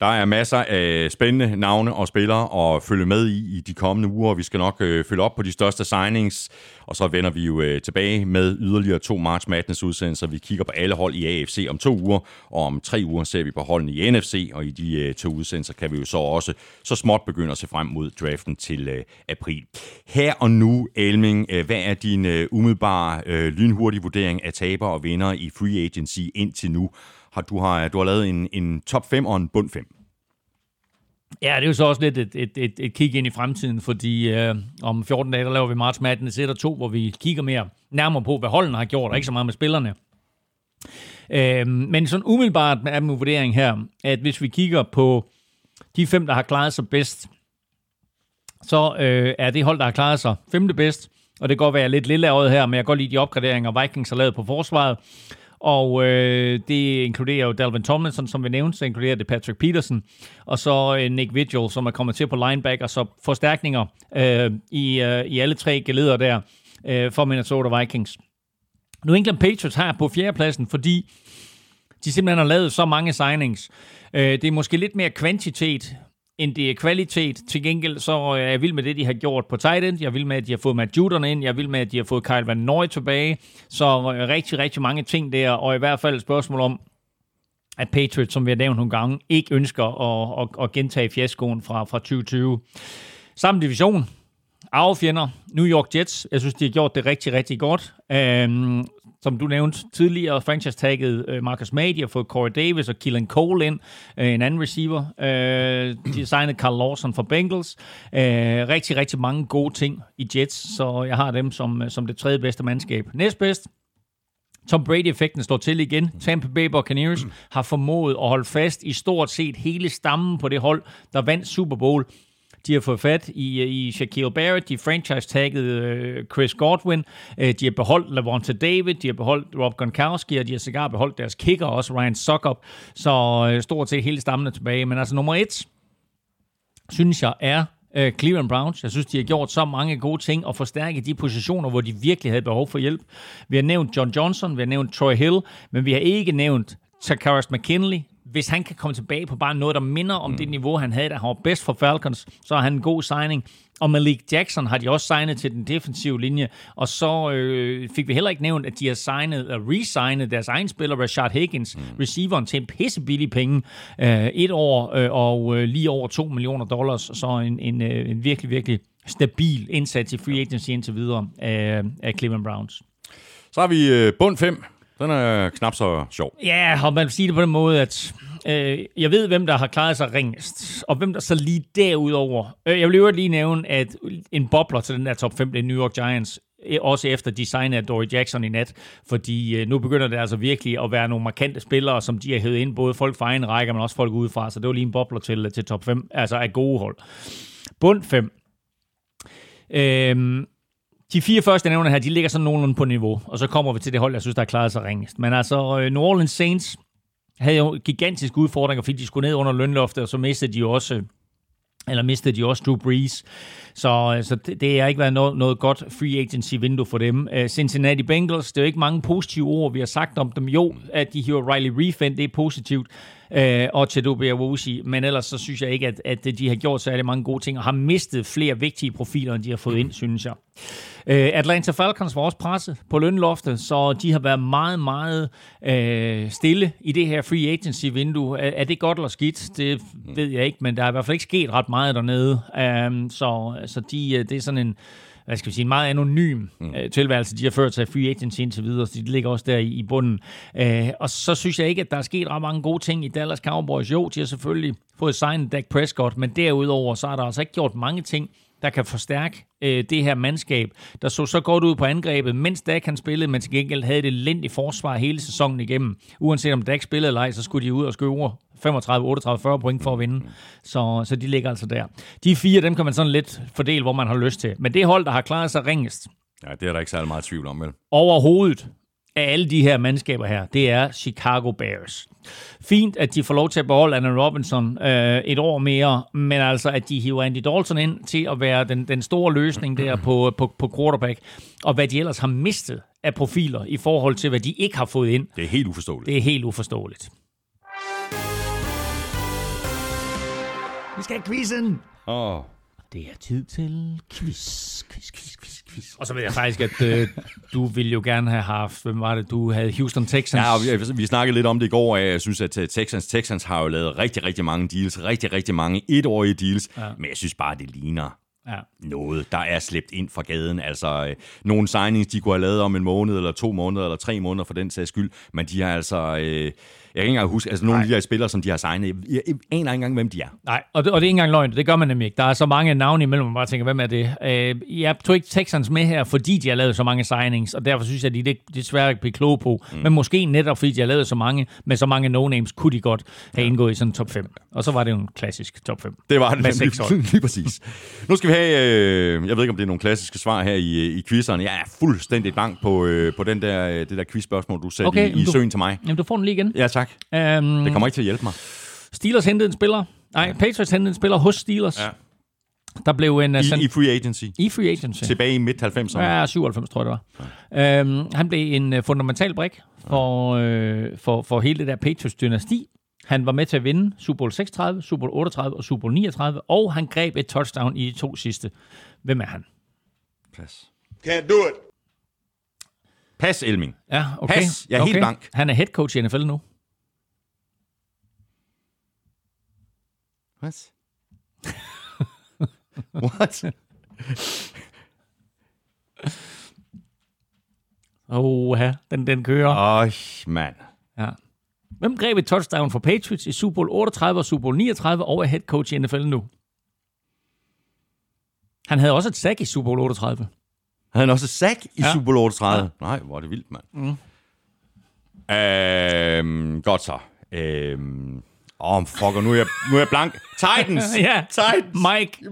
Der er masser af spændende navne og spillere at følge med i de kommende uger, og vi skal nok følge op på de største signings, og så vender vi jo tilbage med yderligere 2 March Madness udsendelser. Vi kigger på alle hold i AFC om 2 uger, og om 3 uger ser vi på holdene i NFC, og i de 2 udsendelser kan vi jo så også så småt begynde at se frem mod draften til april. Her og nu, Elming, hvad er din umiddelbare lynhurtige vurdering af taber og vinder i Free Agency indtil nu? Du har lavet en top 5 og en bund 5. Ja, det er jo så også lidt et kig ind i fremtiden, fordi om 14 dage, der laver vi March Madness 1 og 2, hvor vi kigger mere nærmere på, hvad holdene har gjort, og ikke så meget med spillerne. Men sådan umiddelbart er min vurdering her, at hvis vi kigger på de 5, der har klaret sig bedst, så er det hold, der har klaret sig 5. bedst, og det kan godt være lidt lilleøjet her, men jeg kan godt lide de opgraderinger, Vikings har lavet på forsvaret. Og det inkluderer jo Dalvin Tomlinson, som vi nævnte, så inkluderer det Patrick Peterson, og så Nick Vigil, som er kommet til på linebacker, så forstærkninger i alle 3 geleder der for Minnesota Vikings. New England Patriots her på 4. pladsen, fordi de simpelthen har lavet så mange signings. Det er måske lidt mere kvantitet, end det er kvalitet. Til gengæld så er jeg vild med det, de har gjort på tight end. Jeg vild med, at de har fået Matt Judon ind. Jeg vild med, at de har fået Kyle Van Noy tilbage. Så rigtig, rigtig mange ting der. Og i hvert fald et spørgsmål om, at Patriots, som vi har nævnt nogle gange, ikke ønsker at gentage fiaskoen fra 2020. Samme division. Arvefjender. New York Jets. Jeg synes, de har gjort det rigtig, rigtig godt. Som du nævnte tidligere, franchise-tagget Marcus May, de har fået Corey Davis og Keelan Cole ind, en anden receiver. De signede Carl Lawson fra Bengals. Rigtig, rigtig mange gode ting i Jets, så jeg har dem som det 3. bedste mandskab. Næstbedst, Tom Brady-effekten står til igen. Tampa Bay Buccaneers har formået at holde fast i stort set hele stammen på det hold, der vandt Super Bowl. De har fået fat i Shaquille Barrett, de franchise-taggede Chris Godwin, de har beholdt Lavonte David, de har beholdt Rob Gronkowski, og de har sågar beholdt deres kicker, også Ryan Suckup, så stort set hele stammen er tilbage. Men altså nummer 1, synes jeg, er Cleveland Browns. Jeg synes, de har gjort så mange gode ting og forstærket de positioner, hvor de virkelig havde behov for hjælp. Vi har nævnt John Johnson, vi har nævnt Troy Hill, men vi har ikke nævnt Takaris McKinley. Hvis han kan komme tilbage på bare noget, der minder om det niveau, han havde, der var bedst for Falcons, så er han en god signing. Og Malik Jackson har de også signet til den defensive linje. Og så fik vi heller ikke nævnt, at de har re-signet deres egen spiller, Rashard Higgins, receiveren, til en pissebillig penge. 1 år og lige over $2 million. Så en virkelig, virkelig stabil indsats i free agency indtil videre af Cleveland Browns. Så har vi bund 5. Den er knap så sjov. Ja, og man vil sige det på den måde, at jeg ved, hvem der har klaret sig ringest, og hvem der så lige derudover. Jeg vil jo lige nævne, at en bobler til den der top 5, det er New York Giants, også efter designet af Dory Jackson i nat, fordi nu begynder det altså virkelig at være nogle markante spillere, som de har hævet ind, både folk fra egen række, men også folk udefra, så det var lige en bobler til top 5, altså af gode hold. Bund 5. De 4 første nævner her, de ligger sådan nogenlunde på niveau, og så kommer vi til det hold, jeg synes, der har klaret sig ringest. Men altså, New Orleans Saints havde jo gigantiske udfordringer, fordi de skulle ned under lønloftet, og så mistede de også Drew Brees. Så det har ikke været noget godt free agency-vindue for dem. Cincinnati Bengals, det er jo ikke mange positive ord, vi har sagt om dem. Jo, at de hiver Riley Reiff ind, det er positivt, og Chidobe Awuzie, men ellers så synes jeg ikke, at de har gjort særlig mange gode ting, og har mistet flere vigtige profiler, end de har fået ind, synes jeg. Atlanta Falcons var også presset på lønloftet, så de har været meget, meget stille i det her free agency-vindue. Er det godt eller skidt? Det ved jeg ikke, men der er i hvert fald ikke sket ret meget dernede, så det er sådan en hvad skal vi sige, en meget anonym tilværelse, de har ført sig i free agency indtil videre, så de ligger også der i bunden. Og så synes jeg ikke, at der er sket ret mange gode ting i Dallas Cowboys. Jo, de har selvfølgelig fået signet Dak Prescott, men derudover så er der altså ikke gjort mange ting, der kan forstærke det her mandskab, der så godt ud på angrebet, mens Dak han spillede, men til gengæld havde det elendigt forsvar hele sæsonen igennem. Uanset om Dak spillede eller ej, så skulle de ud og score 35, 38, 40 point for at vinde. Så de ligger altså der. De fire, dem kan man sådan lidt fordele, hvor man har lyst til. Men det hold, der har klaret sig ringest. Ja, det er der ikke særlig meget tvivl om, vel? Overhovedet af alle de her mandskaber her, det er Chicago Bears. Fint, at de får lov til at beholde Allen Robinson et år mere, men altså, at de hiver Andy Dalton ind til at være den store løsning der på quarterback, og hvad de ellers har mistet af profiler i forhold til, hvad de ikke har fået ind. Det er helt uforståeligt. Vi skal have quizzen! Det er tid til quiz. Og så ved jeg faktisk, at du ville jo gerne have haft, hvem var det, du havde Houston Texans? Ja, vi snakkede lidt om det i går, og jeg synes, at Texans har jo lavet rigtig, rigtig mange deals, mange etårige deals, ja. Men jeg synes bare, det ligner noget, der er slæbt ind fra gaden. Altså, nogle signings, de kunne have lavet om en måned, eller 2 måneder, eller 3 måneder for den sags skyld, men de har altså... Jeg kan ikke engang huske, altså nogle af de her spillere, som de har signet, jeg aner ikke engang, hvem de er. Nej, og det er ikke engang løgn, det gør man nemlig ikke. Der er så mange navne imellem, man bare tænker, hvem er det? Jeg tog ikke Texans med her, fordi de har lavet så mange signings, og derfor synes jeg, at det er svært at blive kloge på. Men måske netop, fordi de har lavet så mange, med så mange no-names, kunne de godt have indgået i sådan en top 5. Og så var det jo en klassisk top 5. Det var det, lige præcis. Nu skal vi have, jeg ved ikke, om det er nogle klassiske svar her i quizzerne. Jeg er fuldstændig blank på det der quiz-spørgsmål, du satte i søen til mig. Jamen, du får den lige igen. Ja, tak. Det kommer ikke til at hjælpe mig. Steelers hentede en spiller. Nej, Patriots hentede en spiller hos Steelers. Ja. Der blev en... I free agency. Tilbage i midt-90'erne. Ja, 97 tror jeg det var. Ja. Han blev en fundamental brik for hele det der Patriots-dynasti. Han var med til at vinde Super Bowl 36, Super Bowl 38 og Super Bowl 39, og han greb et touchdown i de 2 sidste. Hvem er han? Pas. Can't do it. Pas, Elming. Ja, okay. Pas. Jeg er helt blank. Han er head coach i NFL nu. What? What? Oha, den kører. Oj, mand. Ja. Hvem greb et touchdown for Patriots i Super Bowl 38 og Super Bowl 39 og er head coach i NFL nu? Han havde også et sack i Super Bowl 38. Havde han også et sack i Super Bowl 38? Ja. Nej, hvor er det vildt, mand. Godt så. Fuck, og nu er jeg blank. Titans! Ja, Titans! Mike.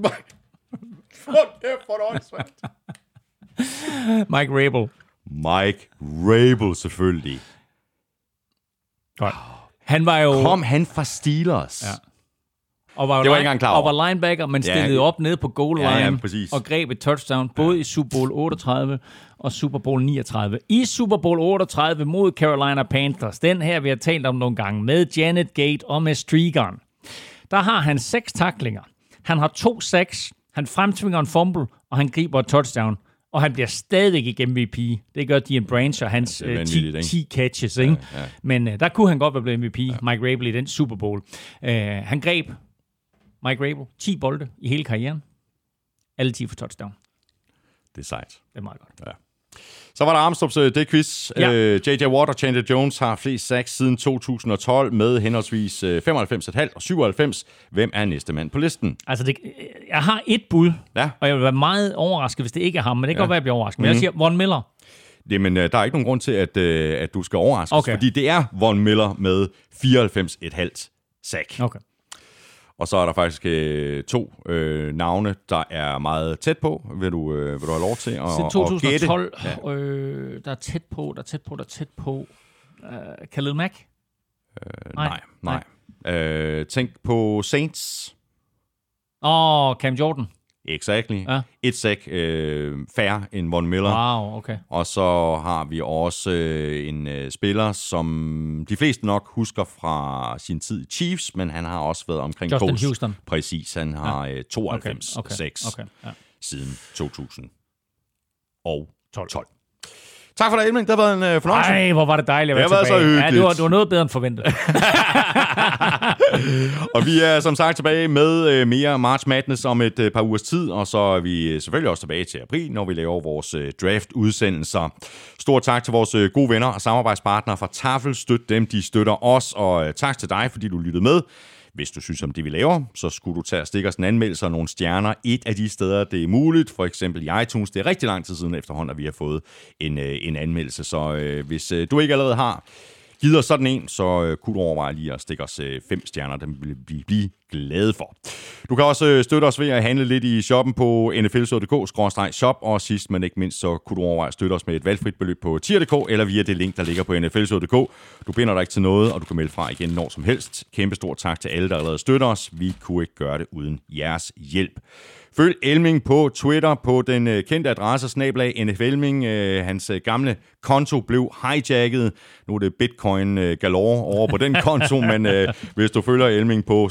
Mike Rabel. Mike Rabel, selvfølgelig. Godt. Han var jo... Kom han fra Steelers? Ja. Og var, det var ikke engang klar over. Og var linebacker, men stillede op nede på goal line og greb et touchdown både i Super Bowl 38 og Super Bowl 39. I Super Bowl 38 mod Carolina Panthers, den her vi har talt om nogle gange, med Janet Gate og med Striegon, der har han 6 tacklinger. Han har 2 sacks, han fremtvinger en fumble, og han griber et touchdown. Og han bliver stadig ikke MVP. Det gør Dean Branch og hans 10 catches. Ikke? Ja. Men der kunne han godt være blevet MVP, Mike Rabel, i den Super Bowl. Han greb, Mike Rabel, 10 bolde i hele karrieren. Alle 10 for touchdown. Det er sejt. Det er meget godt. Ja. Så var der Armstrongs D-quiz. J.J. Watt og Chandler Jones har flest sacks siden 2012 med henholdsvis 95,5 og 97. Hvem er næste mand på listen? Altså, jeg har et bud, og jeg vil være meget overrasket, hvis det ikke er ham, men det kan godt være, jeg bliver overrasket. Men jeg siger Von Miller. Jamen, der er ikke nogen grund til, at du skal overraskes, fordi det er Von Miller med 94,5 sack. Okay. Og så er der faktisk 2 navne, der er meget tæt på. Vil du have lov til at gætte? 2012, der er tæt på, Khalil Mack? Nej. Tænk på Saints. Cam Jordan. Exactly. Ja. Et sack færre end Von Miller. Wow, okay. Og så har vi også en spiller, som de fleste nok husker fra sin tid i Chiefs, men han har også været omkring Justin Coast. Houston. Præcis, han har 92 sacks siden 2012. Tak for dig, Elming. Det har været en fornøjelse. Nej, hvor var det dejligt at være tilbage. Det var så hyggeligt. Ja, du var noget bedre end forventet. Og vi er som sagt tilbage med mere March Madness om et par ugers tid, og så er vi selvfølgelig også tilbage til april, når vi laver vores draft-udsendelser. Stort tak til vores gode venner og samarbejdspartnere fra Tafel. Støt dem, de støtter os, og tak til dig, fordi du lyttede med. Hvis du synes om det, vi laver, så skulle du tage og stikke os en anmeldelse og nogle stjerner et af de steder, det er muligt. For eksempel i iTunes. Det er rigtig lang tid siden efterhånden, at vi har fået en anmeldelse. Så hvis du ikke allerede har givet os sådan en, så kunne du overveje lige at stikke os 5 stjerner. Dem vil vi blive glade for. Du kan også støtte os ved at handle lidt i shoppen på nflshow.dk/shop. Og sidst, men ikke mindst, så kunne du overveje at støtte os med et valgfrit beløb på tier.dk eller via det link, der ligger på nflshow.dk. Du binder dig ikke til noget, og du kan melde fra igen når som helst. Kæmpe stor tak til alle, der allerede støtter os. Vi kunne ikke gøre det uden jeres hjælp. Følg Elming på Twitter på den kendte adresse @NFElming. Hans gamle konto blev hijacket. Nu er det Bitcoin galore over på den konto, men hvis du følger Elming på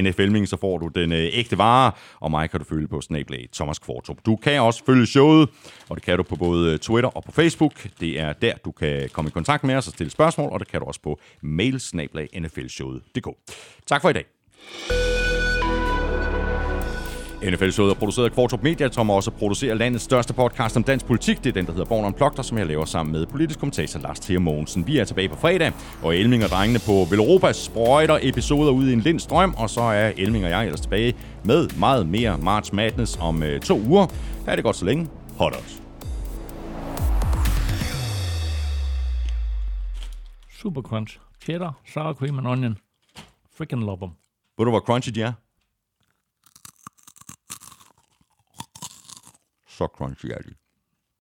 @NFElming, så får du den ægte vare, og mig kan du følge på @ThomasKvartrup. Du kan også følge showet, og det kan du på både Twitter og på Facebook. Det er der, du kan komme i kontakt med os og stille spørgsmål, og det kan du også på mail @NFLshowet.dk. Tak for i dag. NFL-showet er produceret af Kvartrup Media, som også producerer landets største podcast om dansk politik. Det er den, der hedder Born Unplugged, og som jeg laver sammen med politisk kommentator Lars Thier Mogensen. Vi er tilbage på fredag, og Elming og drengene på Veloropa sprøjter episoder ud i en lind strøm, og så er Elming og jeg ellers tilbage med meget mere March Madness om 2 uger. Der er det godt så længe. Hot odds. Super crunch. Cheddar, sour cream and onion. Freaking love them. Ved du, hvor crunchy de er? Så crunchy er de.